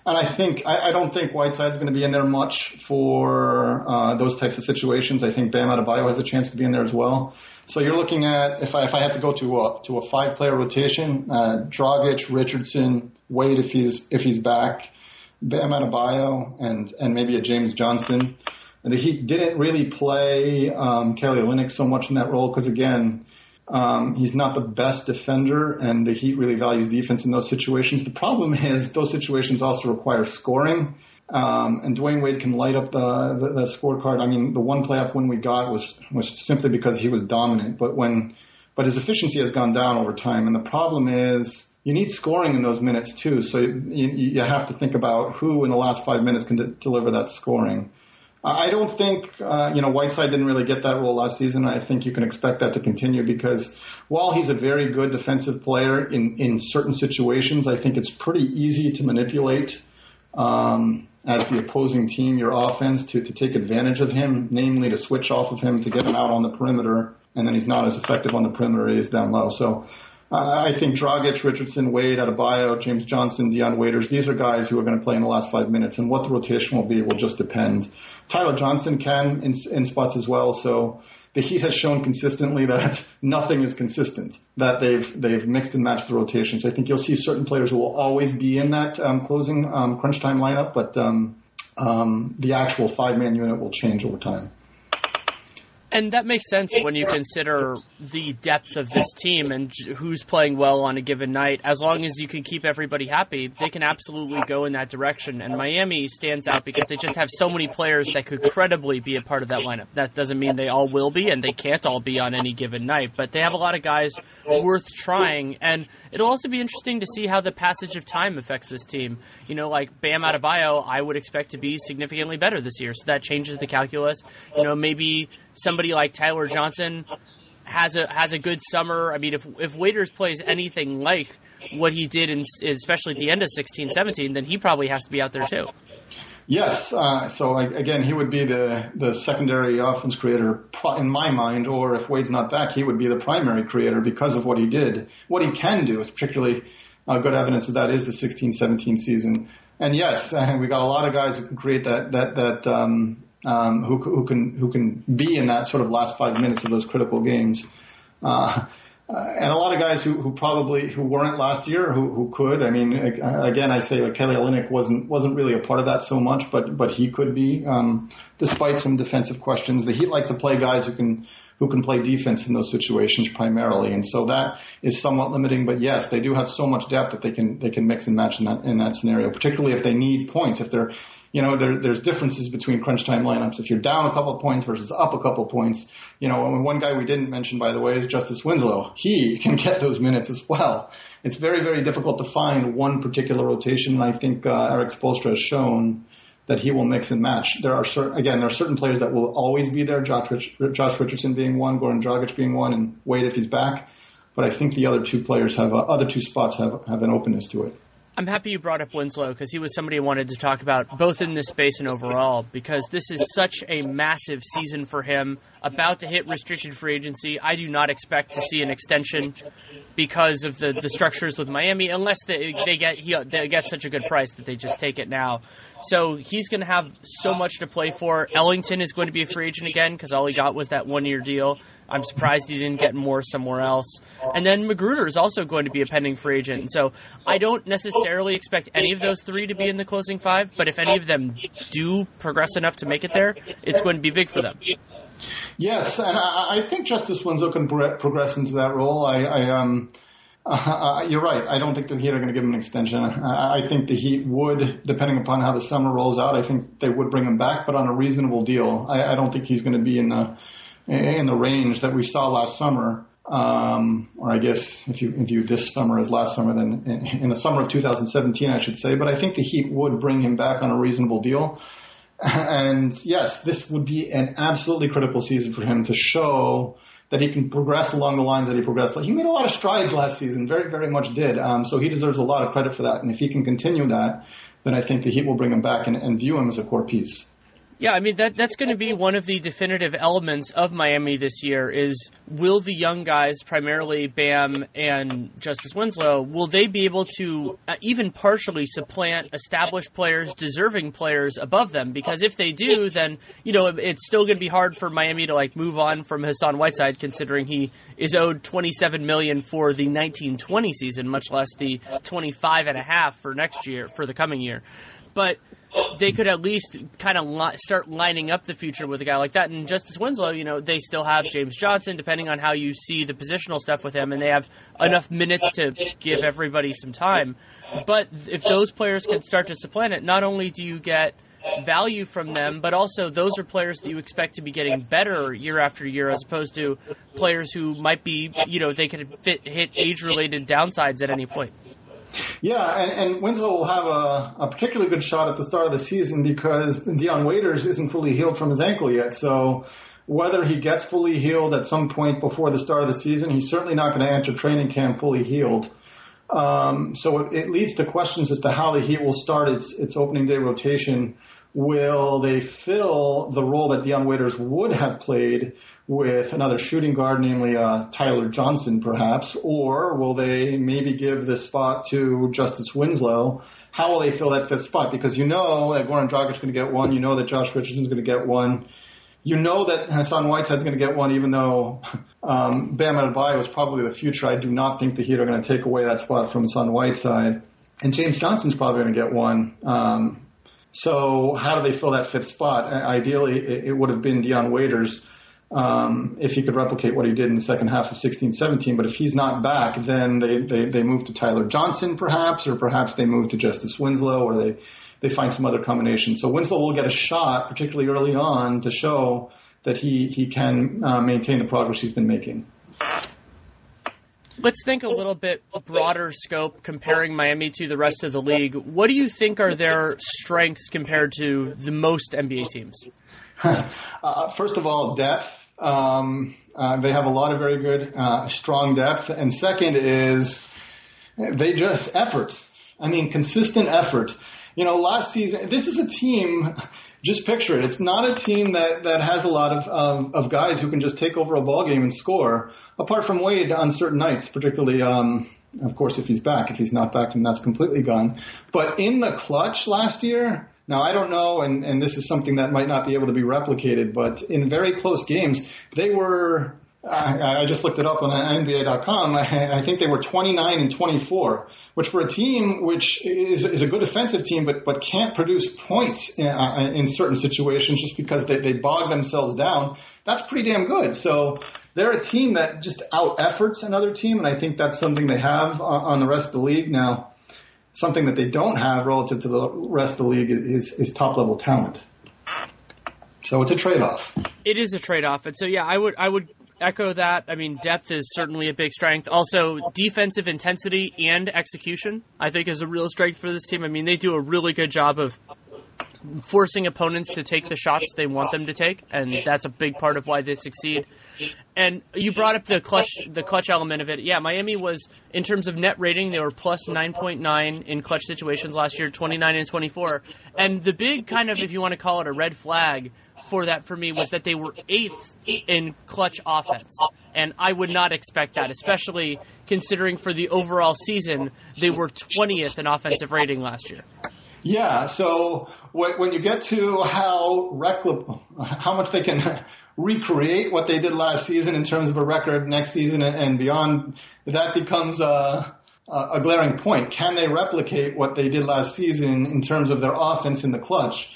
And I think I, I don't think Whiteside's going to be in there much for uh, those types of situations. I think Bam Adebayo has a chance to be in there as well. So you're looking at, if I if I had to go to a to a five player rotation, uh, Dragic, Richardson, Wade if he's if he's back, Bam Adebayo, and and maybe a James Johnson. And the Heat didn't really play um, Kelly Olynyk so much in that role because again. Um, he's not the best defender, and the Heat really values defense in those situations. The problem is those situations also require scoring, um, and Dwayne Wade can light up the, the, the scorecard. I mean, the one playoff win we got was was simply because he was dominant, but when but his efficiency has gone down over time, and the problem is you need scoring in those minutes too. So you, you have to think about who in the last five minutes can de- deliver that scoring. I don't think, uh, you know, Whiteside didn't really get that role last season. I think you can expect that to continue because while he's a very good defensive player in, in certain situations, I think it's pretty easy to manipulate um, as the opposing team, your offense, to, to take advantage of him, namely to switch off of him to get him out on the perimeter, and then he's not as effective on the perimeter as he is down low. So uh, I think Dragic, Richardson, Wade, Adebayo, James Johnson, Dion Waiters, these are guys who are going to play in the last five minutes, and what the rotation will be will just depend. Tyler Johnson can in, in spots as well. So the Heat has shown consistently that nothing is consistent, that they've they've mixed and matched the rotations. I think you'll see certain players who will always be in that um, closing um, crunch time lineup, but um, um, the actual five-man unit will change over time. And that makes sense when you consider the depth of this team and who's playing well on a given night. As long as you can keep everybody happy, they can absolutely go in that direction. And Miami stands out because they just have so many players that could credibly be a part of that lineup. That doesn't mean they all will be, and they can't all be on any given night. But they have a lot of guys worth trying. And it'll also be interesting to see how the passage of time affects this team. You know, like Bam Adebayo, I would expect to be significantly better this year. So that changes the calculus. You know, maybe somebody like Tyler Johnson has a has a good summer. I mean, if if Waiters plays anything like what he did, in, especially at the end of sixteen seventeen, then he probably has to be out there too. Yes. Uh, so, I, again, he would be the, the secondary offense creator in my mind, or if Wade's not back, he would be the primary creator because of what he did. What he can do is particularly uh, good evidence of that is the sixteen seventeen season. And, yes, uh, we got a lot of guys who can create that that, that – um, Um, who, who can who can be in that sort of last five minutes of those critical games, uh, and a lot of guys who, who probably who weren't last year who, who could. I mean, again, I say like Kelly Olynyk wasn't wasn't really a part of that so much, but but he could be, um, despite some defensive questions. The Heat like to play guys who can who can play defense in those situations primarily, and so that is somewhat limiting. But yes, they do have so much depth that they can they can mix and match in that in that scenario, particularly if they need points if they're You know, there, there's differences between crunch time lineups. If you're down a couple of points versus up a couple of points, you know, and one guy we didn't mention, by the way, is Justice Winslow. He can get those minutes as well. It's very, very difficult to find one particular rotation. I think uh, Eric Spoelstra has shown that he will mix and match. There are certain, again, there are certain players that will always be there, Josh, Rich, Josh Richardson being one, Goran Dragic being one, and Wade if he's back. But I think the other two players have, uh, other two spots have, have an openness to it. I'm happy you brought up Winslow because he was somebody I wanted to talk about both in this space and overall because this is such a massive season for him, about to hit restricted free agency. I do not expect to see an extension because of the, the structures with Miami unless they, they, get, he, they get such a good price that they just take it now. So he's going to have so much to play for. Ellington is going to be a free agent again because all he got was that one-year deal. I'm surprised he didn't get more somewhere else. And then Magruder is also going to be a pending free agent. And so I don't necessarily expect any of those three to be in the closing five, but if any of them do progress enough to make it there, it's going to be big for them. Yes, and I think Justice Winslow can progress into that role. I, I um, uh, you're right. I don't think the Heat are going to give him an extension. I think the Heat would, depending upon how the summer rolls out, I think they would bring him back, but on a reasonable deal. I, I don't think he's going to be in the in the range that we saw last summer, um, or I guess if you view this summer as last summer, then in, in the summer of two thousand seventeen, I should say. But I think the Heat would bring him back on a reasonable deal. And, yes, this would be an absolutely critical season for him to show that he can progress along the lines that he progressed. He made a lot of strides last season, very, very much did. Um, so he deserves a lot of credit for that. And if he can continue that, then I think the Heat will bring him back and, and view him as a core piece. Yeah, I mean, that that's going to be one of the definitive elements of Miami this year is will the young guys, primarily Bam and Justice Winslow, will they be able to even partially supplant established players, deserving players above them? Because if they do, then, you know, it's still going to be hard for Miami to, like, move on from Hassan Whiteside considering he is owed twenty-seven million dollars for the nineteen twenty season, much less the twenty-five and a half for next year, for the coming year. But they could at least kind of li- start lining up the future with a guy like that. And Justice Winslow, you know, they still have James Johnson, depending on how you see the positional stuff with him, and they have enough minutes to give everybody some time. But if those players can start to supplant it, not only do you get value from them, but also those are players that you expect to be getting better year after year as opposed to players who might be, you know, they could fit, hit age-related downsides at any point. Yeah, and, and Winslow will have a, a particularly good shot at the start of the season because Dion Waiters isn't fully healed from his ankle yet. So whether he gets fully healed at some point before the start of the season, he's certainly not going to enter training camp fully healed. Um, so it, it leads to questions as to how the Heat will start its, its opening day rotation. Will they fill the role that Dion Waiters would have played with another shooting guard, namely uh, Tyler Johnson, perhaps? Or will they maybe give the spot to Justice Winslow? How will they fill that fifth spot? Because you know that Goran Dragic is going to get one. You know that Josh Richardson is going to get one. You know that Hassan Whiteside is going to get one, even though um, Bam Adebayo is probably the future. I do not think the Heat are going to take away that spot from Hassan Whiteside. And James Johnson is probably going to get one. Um So how do they fill that fifth spot? Ideally, it would have been Dion Waiters um, if he could replicate what he did in the second half of sixteen seventeen. But if he's not back, then they, they, they move to Tyler Johnson perhaps, or perhaps they move to Justice Winslow, or they, they find some other combination. So Winslow will get a shot, particularly early on, to show that he, he can uh, maintain the progress he's been making. Let's think a little bit broader scope comparing Miami to the rest of the league. What do you think are their strengths compared to the most N B A teams? Uh, first of all, depth. Um, uh, they have a lot of very good, uh, strong depth. And second is they just effort. I mean, consistent effort. You know, last season, this is a team, just picture it. It's not a team that, that has a lot of, um, of guys who can just take over a ball game and score. Apart from Wade on certain nights, particularly, um, of course, if he's back. If he's not back, then that's completely gone. But in the clutch last year, now I don't know, and, and this is something that might not be able to be replicated, but in very close games, they were, I, I just looked it up on N B A dot com, I, I think they were twenty-nine and twenty-four, which for a team which is, is a good offensive team but, but can't produce points in, uh, in certain situations just because they, they bog themselves down, that's pretty damn good. So they're a team that just out-efforts another team, and I think that's something they have on the rest of the league now. something that they don't have relative to the rest of the league is, is top-level talent. So it's a trade-off. It is a trade-off. And so, yeah, I would I would echo that. I mean, depth is certainly a big strength. Also, defensive intensity and execution, I think, is a real strength for this team. I mean, they do a really good job of forcing opponents to take the shots they want them to take, and that's a big part of why they succeed. And you brought up the clutch the clutch element of it. Yeah, Miami was, in terms of net rating, they were plus nine point nine in clutch situations last year, twenty-nine and twenty-four. And the big kind of, if you want to call it a red flag for that for me, was that they were eighth in clutch offense. And I would not expect that, especially considering for the overall season, they were twentieth in offensive rating last year. Yeah, so when you get to how recl- how much they can recreate what they did last season in terms of a record next season and beyond, that becomes a, a glaring point. Can they replicate what they did last season in terms of their offense in the clutch?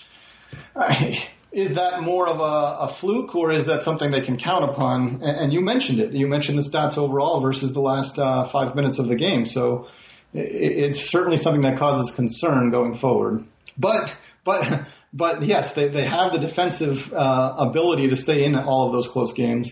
Is that more of a, a fluke, or is that something they can count upon? And you mentioned it. You mentioned the stats overall versus the last uh, five minutes of the game. So it's certainly something that causes concern going forward. But but but yes, they, they have the defensive uh, ability to stay in all of those close games,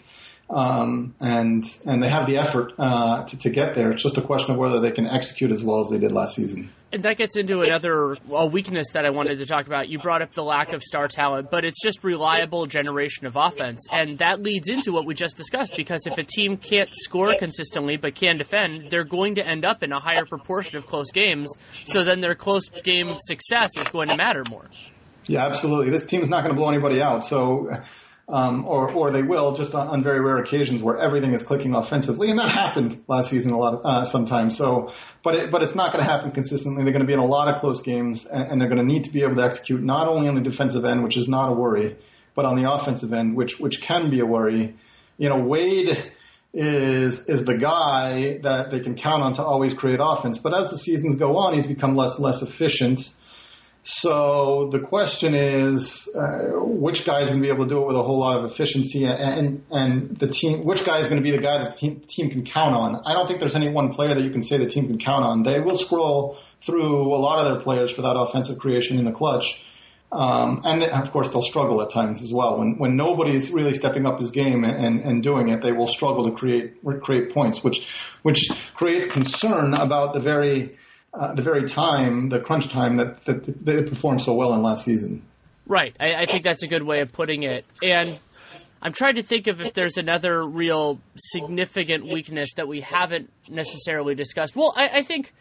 um, and and they have the effort uh, to, to get there. It's just a question of whether they can execute as well as they did last season. And that gets into another a weakness that I wanted to talk about. You brought up the lack of star talent, but it's just reliable generation of offense. And that leads into what we just discussed, because if a team can't score consistently but can defend, they're going to end up in a higher proportion of close games. So then their close game success is going to matter more. Yeah, absolutely. This team is not going to blow anybody out. So, um, or, or they will, just on, on very rare occasions where everything is clicking offensively. And that happened last season a lot of, uh, sometimes. So, but it, but it's not going to happen consistently. They're going to be in a lot of close games, and, and they're going to need to be able to execute not only on the defensive end, which is not a worry, but on the offensive end, which, which can be a worry. You know, Wade is, is the guy that they can count on to always create offense. But as the seasons go on, he's become less and less efficient. So the question is, uh, which guy is going to be able to do it with a whole lot of efficiency, and, and the team, which guy is going to be the guy that the team, team can count on? I don't think there's any one player that you can say the team can count on. They will scroll through a lot of their players for that offensive creation in the clutch. Um, and then, of course, they'll struggle at times as well. When, when nobody's really stepping up his game and, and doing it, they will struggle to create, create points, which, which creates concern about the very, Uh, the very time, the crunch time that, that they performed so well in last season. Right. I, I think that's a good way of putting it. And I'm trying to think of if there's another real significant weakness that we haven't necessarily discussed. Well, I, I think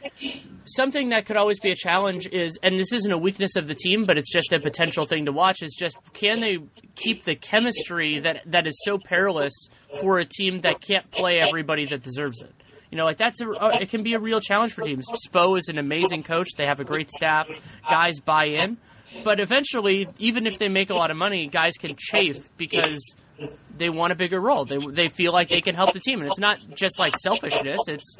something that could always be a challenge is, and this isn't a weakness of the team, but it's just a potential thing to watch, is just can they keep the chemistry that that is so perilous for a team that can't play everybody that deserves it? You know, like that's a, it can be a real challenge for teams. Spo is an amazing coach. They have a great staff. Guys buy in. But eventually, even if they make a lot of money, guys can chafe because they want a bigger role. They they feel like they can help the team. And it's not just like selfishness. It's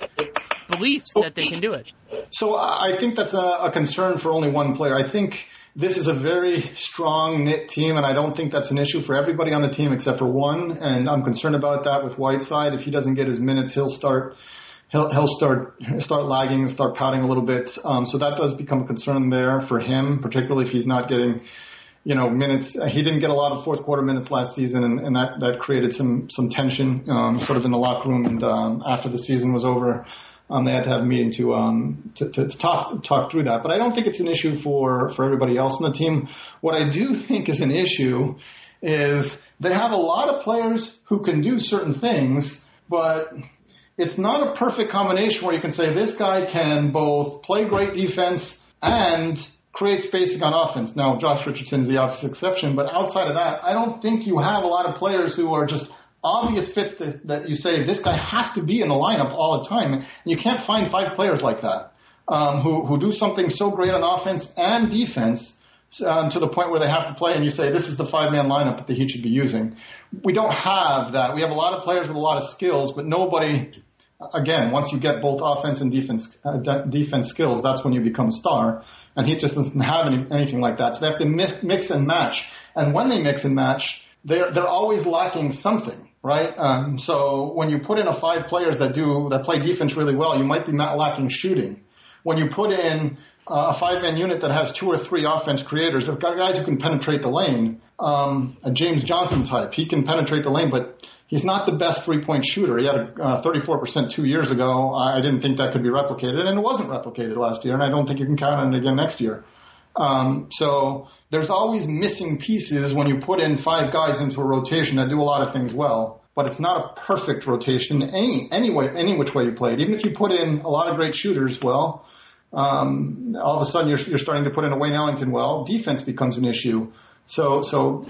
beliefs that they can do it. So I think that's a, a concern for only one player. I think this is a very strong-knit team, and I don't think that's an issue for everybody on the team except for one. And I'm concerned about that with Whiteside. If he doesn't get his minutes, he'll start – He'll, he'll start start lagging and start pouting a little bit. Um, so that does become a concern there for him, particularly if he's not getting, you know, minutes. He didn't get a lot of fourth quarter minutes last season, and, and that, that created some some tension um, sort of in the locker room. And um, after the season was over, um, they had to have a meeting to um to, to, to talk talk through that. But I don't think it's an issue for for everybody else on the team. What I do think is an issue is they have a lot of players who can do certain things, but it's not a perfect combination where you can say this guy can both play great defense and create spacing on offense. Now, Josh Richardson is the obvious exception, but outside of that, I don't think you have a lot of players who are just obvious fits that, that you say this guy has to be in the lineup all the time. And you can't find five players like that um, who, who do something so great on offense and defense Um, to the point where they have to play, and you say, this is the five-man lineup that the Heat should be using. We don't have that. We have a lot of players with a lot of skills, but nobody, again, once you get both offense and defense uh, de- defense skills, that's when you become a star. And Heat just doesn't have any, anything like that. So they have to mix, mix and match. And when they mix and match, they're, they're always lacking something, right? Um, so when you put in a five players that do, that play defense really well, you might be not lacking shooting. when you put in uh, a five-man unit that has two or three offense creators, they've got guys who can penetrate the lane, um, a James Johnson type. He can penetrate the lane, but he's not the best three-point shooter. He had a uh, thirty-four percent two years ago. I didn't think that could be replicated, and it wasn't replicated last year, and I don't think you can count on it again next year. Um, so there's always missing pieces when you put in five guys into a rotation that do a lot of things well, but it's not a perfect rotation any, any way, any which way you play it. Even if you put in a lot of great shooters, well, um, all of a sudden you're, you're starting to put in a Wayne Ellington. Well, defense becomes an issue. So, so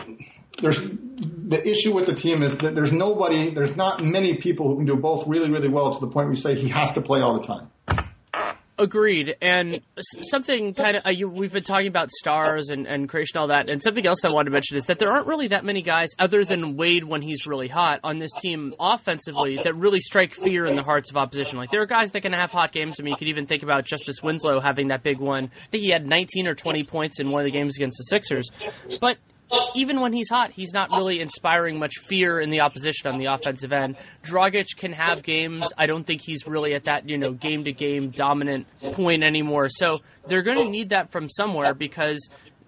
there's the issue with the team is that there's nobody, there's not many people who can do both really, really well to the point where you say he has to play all the time. Agreed. And something kind of, uh, you, we've been talking about stars and, and creation, all that. And something else I wanted to mention is that there aren't really that many guys other than Wade when he's really hot on this team offensively that really strike fear in the hearts of opposition. Like there are guys that can have hot games. I mean, you could even think about Justice Winslow having that big one. I think he had nineteen or twenty points in one of the games against the Sixers, but even when he's hot, he's not really inspiring much fear in the opposition on the offensive end. Dragic can have games. I don't think he's really at that, you know, game-to-game dominant point anymore. So they're going to need that from somewhere because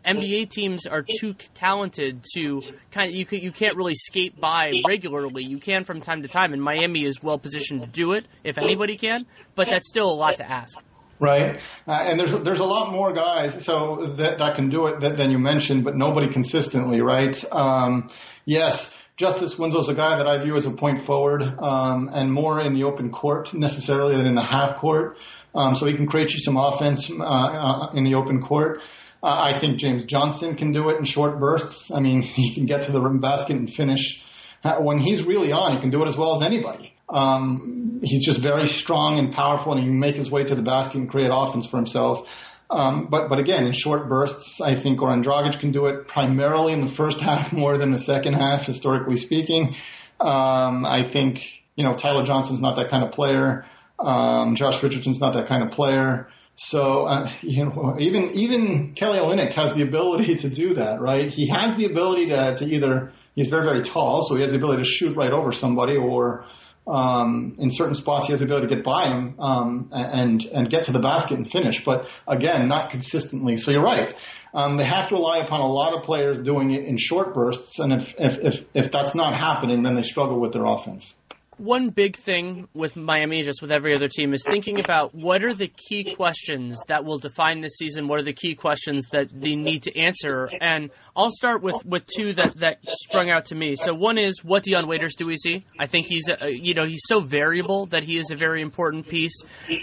N B A teams are too talented to kind of, you can, you can't really skate by regularly. You can from time to time, and Miami is well-positioned to do it, if anybody can, but that's still a lot to ask. Right. Uh, and there's there's a lot more guys so that, that can do it that, than you mentioned, but nobody consistently, right? Um, yes, Justice Winslow's a guy that I view as a point forward um, and more in the open court necessarily than in the half court. Um, so he can create you some offense uh, uh, in the open court. Uh, I think James Johnson can do it in short bursts. I mean, he can get to the rim basket and finish. When he's really on, he can do it as well as anybody. Um, he's just very strong and powerful, and he can make his way to the basket and create offense for himself. Um, but, but again, in short bursts, I think Goran Dragic can do it primarily in the first half more than the second half, historically speaking. Um, I think, you know, Tyler Johnson's not that kind of player. Um, Josh Richardson's not that kind of player. So, uh, you know, even, even Kelly Olynyk has the ability to do that, right? He has the ability to, to either, he's very, very tall, so he has the ability to shoot right over somebody or, Um, in certain spots, he has the ability to get by him um, and and get to the basket and finish. But again, not consistently. So you're right. Um, they have to rely upon a lot of players doing it in short bursts. And if if if, if that's not happening, then they struggle with their offense. One big thing with Miami, just with every other team, is thinking about what are the key questions that will define this season? What are the key questions that they need to answer? And I'll start with, with two that, that sprung out to me. So one is, what Dion Waiters do we see? I think he's, a, you know, he's so variable that he is a very important piece.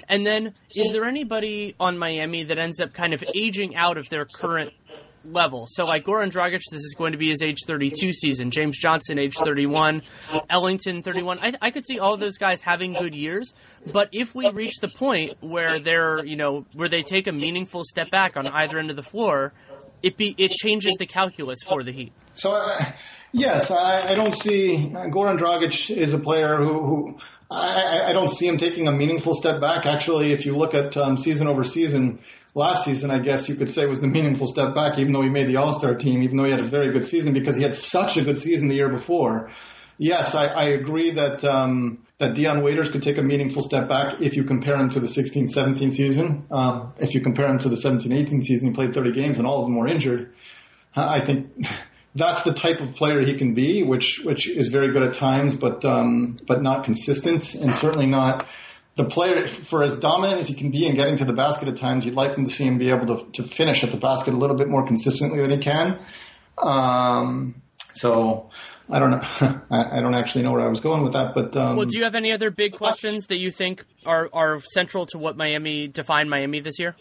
And then, is there anybody on Miami that ends up kind of aging out of their current level? So like Goran Dragic, this is going to be his age thirty-two season. James Johnson, age thirty-one. Ellington, thirty-one. I, I could see all those guys having good years, but if we reach the point where they're, you know, where they take a meaningful step back on either end of the floor, it be it changes the calculus for the Heat. So uh, yes, I, I don't see uh, Goran Dragic is a player who, who I, I don't see him taking a meaningful step back. Actually, if you look at um, season over season. Last season, I guess you could say, was the meaningful step back, even though he made the All-Star team, even though he had a very good season, because he had such a good season the year before. Yes, I, I agree that um, that Dion Waiters could take a meaningful step back if you compare him to the sixteen seventeen season. Um, if you compare him to the seventeen eighteen season, he played thirty games and all of them were injured. I think that's the type of player he can be, which which is very good at times, but um, but not consistent and certainly not the player, for as dominant as he can be in getting to the basket at times, you'd like him to see him be able to, to finish at the basket a little bit more consistently than he can. Um, so I don't know. I, I don't actually know where I was going with that. But um, well, do you have any other big questions that you think are, are central to what Miami defined Miami this year?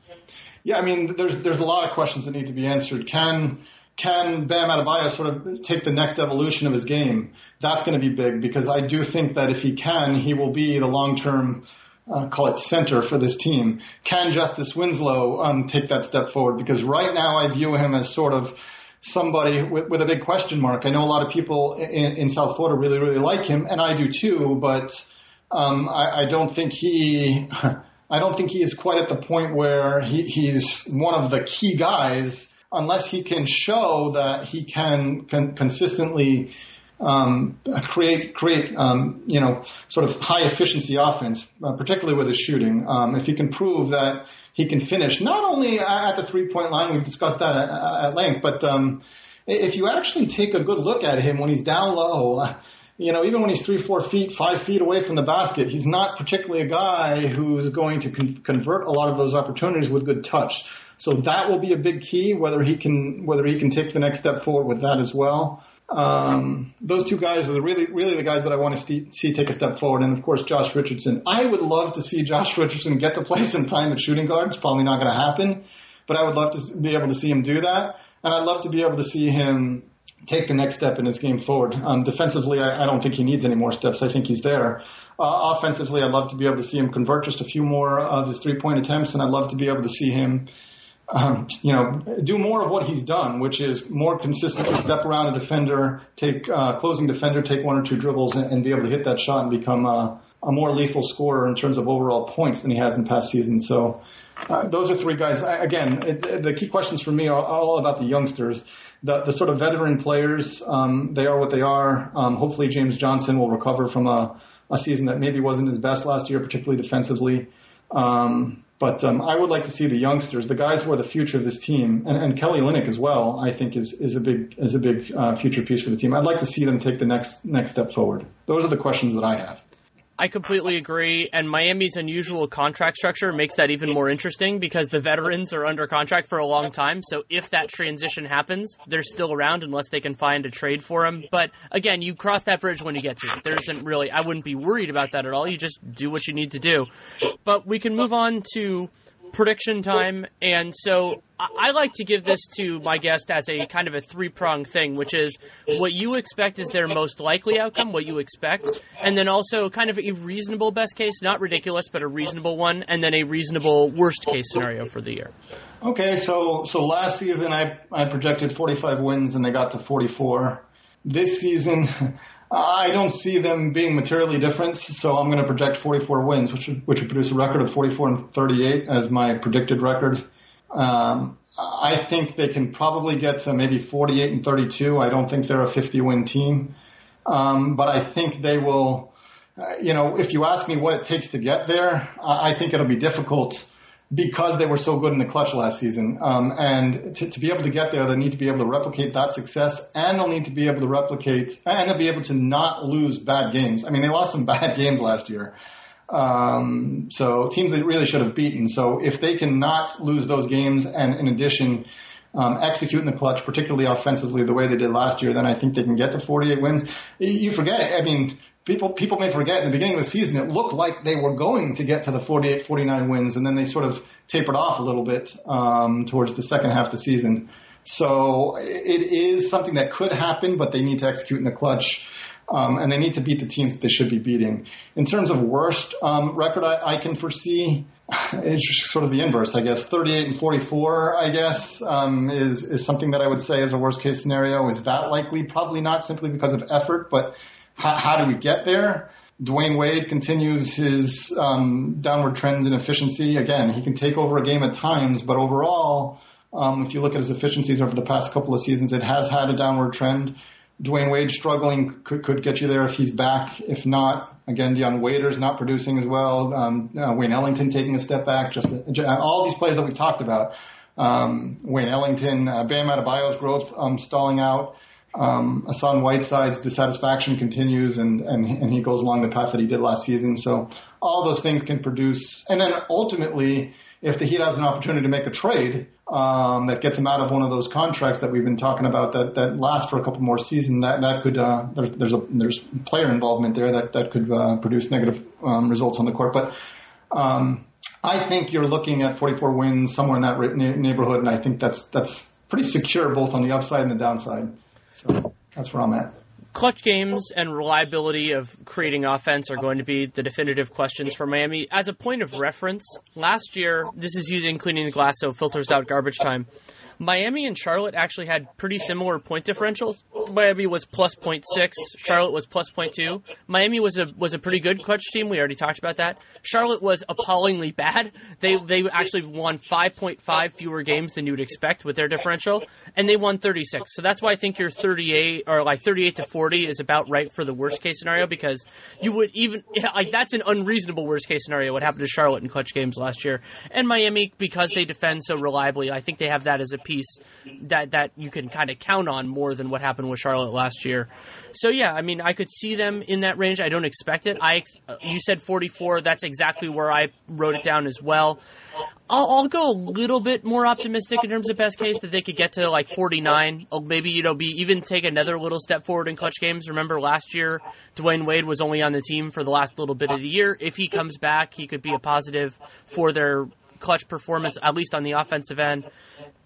Yeah, I mean, there's there's a lot of questions that need to be answered. Can Can Bam Adebayo sort of take the next evolution of his game? That's going to be big because I do think that if he can, he will be the long-term Uh, call it center for this team. Can Justice Winslow um, take that step forward? Because right now I view him as sort of somebody with, with a big question mark. I know a lot of people in, in South Florida really, really like him, and I do too. But um, I, I don't think he, I don't think he is quite at the point where he, he's one of the key guys, unless he can show that he can, can consistently um, create create um, you know sort of high efficiency offense, uh, particularly with his shooting. Um, if he can prove that he can finish not only at the three point line, we've discussed that at, at length, but um, if you actually take a good look at him when he's down low. You know, even when he's three, four feet, five feet away from the basket, he's not particularly a guy who's going to con- convert a lot of those opportunities with good touch. So that will be a big key, whether he can whether he can take the next step forward with that as well. Um, those two guys are the really really the guys that I want to see, see take a step forward. And, of course, Josh Richardson. I would love to see Josh Richardson get the place in time at shooting guard. It's probably not going to happen. But I would love to be able to see him do that. And I'd love to be able to see him take the next step in his game forward. Um, defensively, I, I don't think he needs any more steps. I think he's there. Uh, offensively, I'd love to be able to see him convert just a few more of his three-point attempts, and I'd love to be able to see him, um, you know, do more of what he's done, which is more consistently step around a defender, take uh, closing defender, take one or two dribbles, and, and be able to hit that shot and become a, a more lethal scorer in terms of overall points than he has in past seasons. So uh, those are three guys. I, again, it, the key questions for me are, are all about the youngsters. The, the sort of veteran players, um, they are what they are. Um, hopefully James Johnson will recover from a, a season that maybe wasn't his best last year, particularly defensively. Um, but um, I would like to see the youngsters, the guys who are the future of this team, and, and Kelly Olynyk as well. I think is is a big is a big uh, future piece for the team. I'd like to see them take the next next step forward. Those are the questions that I have. I completely agree, and Miami's unusual contract structure makes that even more interesting because the veterans are under contract for a long time, so if that transition happens, they're still around unless they can find a trade for him. But again, you cross that bridge when you get to it. There isn't really, I wouldn't be worried about that at all. You just do what you need to do. But we can move on to prediction time, and so I like to give this to my guest as a kind of a three-prong thing, which is what you expect is their most likely outcome, what you expect, and then also kind of a reasonable best case, not ridiculous, but a reasonable one, and then a reasonable worst-case scenario for the year. Okay, so so last season I, I projected forty-five wins, and they got to forty-four. This season, I don't see them being materially different, so I'm going to project forty-four wins, which would, which would produce a record of forty-four and thirty-eight as my predicted record. Um, I think they can probably get to maybe forty-eight and thirty-two. I don't think they're a fifty-win team. Um, but I think they will, uh, you know, if you ask me what it takes to get there, I think it'll be difficult because they were so good in the clutch last season. Um, and to, to be able to get there, they need to be able to replicate that success, and they'll need to be able to replicate, and they'll be able to not lose bad games. I mean, they lost some bad games last year. Um, so teams they really should have beaten. So if they cannot lose those games and in addition, um, execute in the clutch, particularly offensively the way they did last year, then I think they can get to forty-eight wins. You forget, I mean, people, people may forget in the beginning of the season, it looked like they were going to get to the forty-eight, forty-nine wins. And then they sort of tapered off a little bit, um, towards the second half of the season. So it is something that could happen, but they need to execute in the clutch. Um, and they need to beat the teams that they should be beating. In terms of worst um, record, I, I can foresee it's sort of the inverse, I guess. thirty-eight and forty-four, I guess, um, is is something that I would say is a worst case scenario. Is that likely? Probably not, simply because of effort. But how, how do we get there? Dwayne Wade continues his um, downward trends in efficiency. Again, he can take over a game at times, but overall, um, if you look at his efficiencies over the past couple of seasons, it has had a downward trend. Dwayne Wade struggling could, could get you there if he's back. If not, again, Dion Waiters not producing as well. Um, uh, Wayne Ellington taking a step back. Just, just all these players that we talked about. Um, Wayne Ellington, uh, Bam Adebayo's growth um, stalling out. Um, Hassan Whiteside's dissatisfaction continues, and, and and he goes along the path that he did last season. So all those things can produce. And then ultimately, if the Heat has an opportunity to make a trade um, that gets him out of one of those contracts that we've been talking about that, that lasts for a couple more seasons, that, that could uh, there's there's, a, there's player involvement there that that could uh, produce negative um, results on the court. But um, I think you're looking at forty-four wins somewhere in that na- neighborhood, and I think that's that's pretty secure both on the upside and the downside. So that's where I'm at. Clutch games and reliability of creating offense are going to be the definitive questions for Miami. As a point of reference, last year, this is using Cleaning the Glass, so filters out garbage time. Miami and Charlotte actually had pretty similar point differentials. Miami was plus point six. Charlotte was plus point two. Miami was a was a pretty good clutch team. We already talked about that. Charlotte was appallingly bad. They they actually won five point five fewer games than you would expect with their differential, and they won thirty-six. So that's why I think your thirty-eight or like thirty-eight to forty is about right for the worst case scenario, because you would even like that's an unreasonable worst case scenario what happened to Charlotte in clutch games last year. And Miami, because they defend so reliably, I think they have that as a piece that, that you can kind of count on more than what happened with Charlotte last year. So, yeah, I mean, I could see them in that range. I don't expect it. I You said forty-four. That's exactly where I wrote it down as well. I'll, I'll go a little bit more optimistic in terms of best case that they could get to like forty-nine. Or maybe, you know, be even take another little step forward in clutch games. Remember last year, Dwayne Wade was only on the team for the last little bit of the year. If he comes back, he could be a positive for their clutch performance, at least on the offensive end.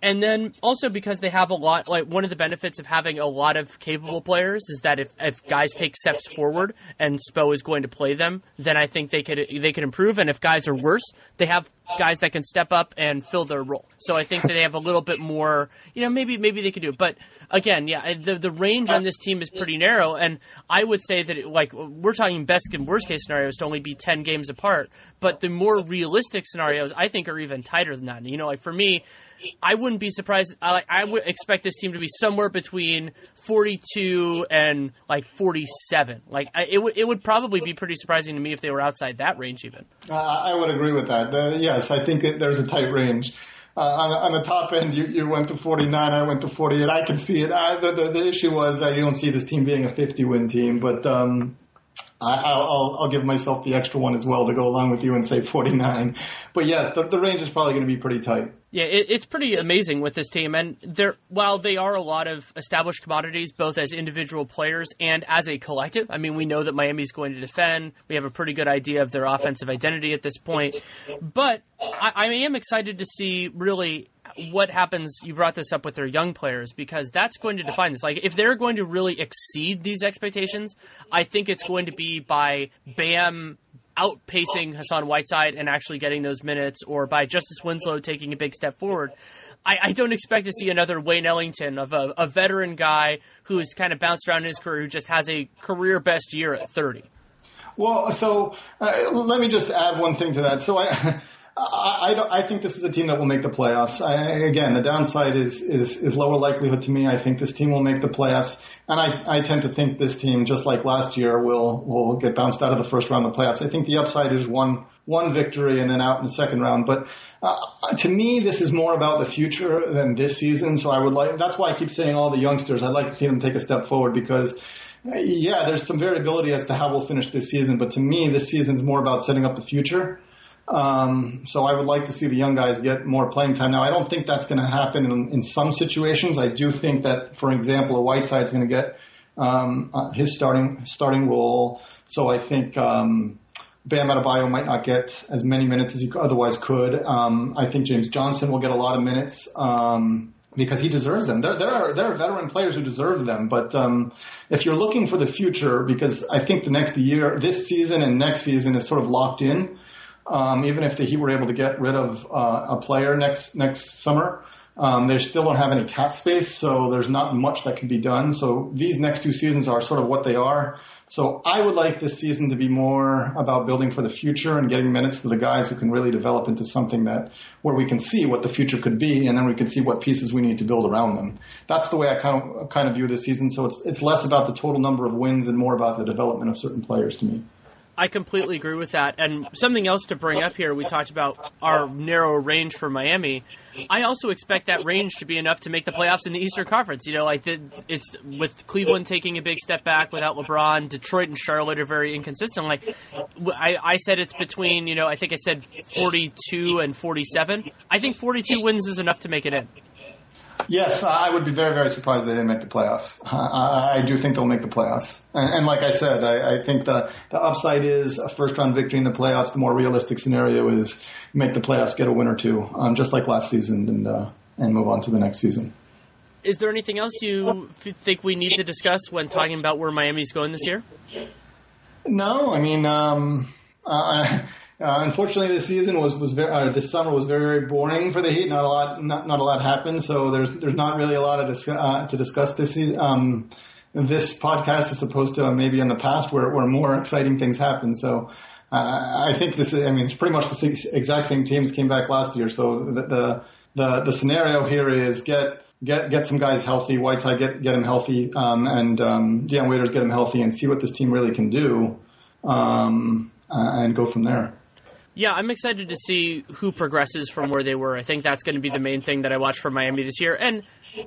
And then also because they have a lot, like one of the benefits of having a lot of capable players is that if, if guys take steps forward and Spo is going to play them, then I think they could they could improve. And if guys are worse, they have guys that can step up and fill their role. So I think that they have a little bit more, you know, maybe maybe they could do it. But again, yeah, the the range on this team is pretty narrow. And I would say that it, like we're talking best and worst case scenarios to only be ten games apart. But the more realistic scenarios, I think, are even tighter than that. You know, like for me, I wouldn't be surprised. I, I would expect this team to be somewhere between forty-two and like forty-seven. Like I, it would, it would probably be pretty surprising to me if they were outside that range even. Uh, I would agree with that. Uh, yes, I think that there's a tight range. Uh, on, the, on the top end, you, you went to forty-nine. I went to forty-eight. I can see it. I, the, the, the issue was I don't see this team being a fifty-win team, but um, I, I'll, I'll give myself the extra one as well to go along with you and say forty-nine. But yes, the, the range is probably going to be pretty tight. Yeah, it, it's pretty amazing with this team. And there, while they are a lot of established commodities, both as individual players and as a collective, I mean, we know that Miami's going to defend. We have a pretty good idea of their offensive identity at this point. But I, I am excited to see really what happens. You brought this up with their young players, because that's going to define this. Like, if they're going to really exceed these expectations, I think it's going to be by Bam outpacing Hassan Whiteside and actually getting those minutes, or by Justice Winslow taking a big step forward. I, I don't expect to see another Wayne Ellington, of a, a veteran guy who's kind of bounced around in his career, who just has a career best year at thirty. Well, so uh, let me just add one thing to that. So I... I, I, don't, I think this is a team that will make the playoffs. I, again, the downside is, is, is lower likelihood to me. I think this team will make the playoffs. And I, I tend to think this team, just like last year, will, will get bounced out of the first round of the playoffs. I think the upside is one, one victory and then out in the second round. But uh, to me, this is more about the future than this season. So I would like, that's why I keep saying all the youngsters, I'd like to see them take a step forward, because yeah, there's some variability as to how we'll finish this season. But to me, this season's more about setting up the future. Um, so I would like to see the young guys get more playing time. Now, I don't think that's going to happen in, in some situations. I do think that, for example, a Whiteside is going to get um, uh, his starting starting role. So I think um, Bam Adebayo might not get as many minutes as he otherwise could. Um, I think James Johnson will get a lot of minutes um, because he deserves them. There, there are there are veteran players who deserve them. But um, if you're looking for the future, because I think the next year, this season and next season is sort of locked in. Um, even if the Heat were able to get rid of uh, a player next next summer, um, they still don't have any cap space, so there's not much that can be done. So these next two seasons are sort of what they are. So I would like this season to be more about building for the future and getting minutes to the guys who can really develop into something that where we can see what the future could be, and then we can see what pieces we need to build around them. That's the way I kind of kind of view this season. So it's it's less about the total number of wins and more about the development of certain players to me. I completely agree with that. And something else to bring up here, we talked about our narrow range for Miami. I also expect that range to be enough to make the playoffs in the Eastern Conference. You know, like the, it's with Cleveland taking a big step back without LeBron, Detroit and Charlotte are very inconsistent. Like I, I said, it's between, you know, I think I said forty-two and forty-seven. I think forty-two wins is enough to make it in. Yes, I would be very, very surprised they didn't make the playoffs. I, I do think they'll make the playoffs. And, and like I said, I, I think the, the upside is a first-round victory in the playoffs. The more realistic scenario is make the playoffs, get a win or two, um, just like last season, and uh, and move on to the next season. Is there anything else you f- think we need to discuss when talking about where Miami's going this year? No, I mean, um, I... Uh, unfortunately, this season was was very, uh, this summer was very very boring for the Heat. Not a lot, not not a lot happened. So there's there's not really a lot to discuss, uh, to discuss this season. Um, this podcast is supposed to uh, maybe in the past where where more exciting things happen. So uh, I think this is, I mean, it's pretty much the exact same teams came back last year. So the the the, the scenario here is get. Get get some guys healthy. Whiteside get get him healthy, um, and um, Dion Waiters get him healthy, and see what this team really can do, um, uh, and go from there. Yeah, I'm excited to see who progresses from where they were. I think that's going to be the main thing that I watch from Miami this year. And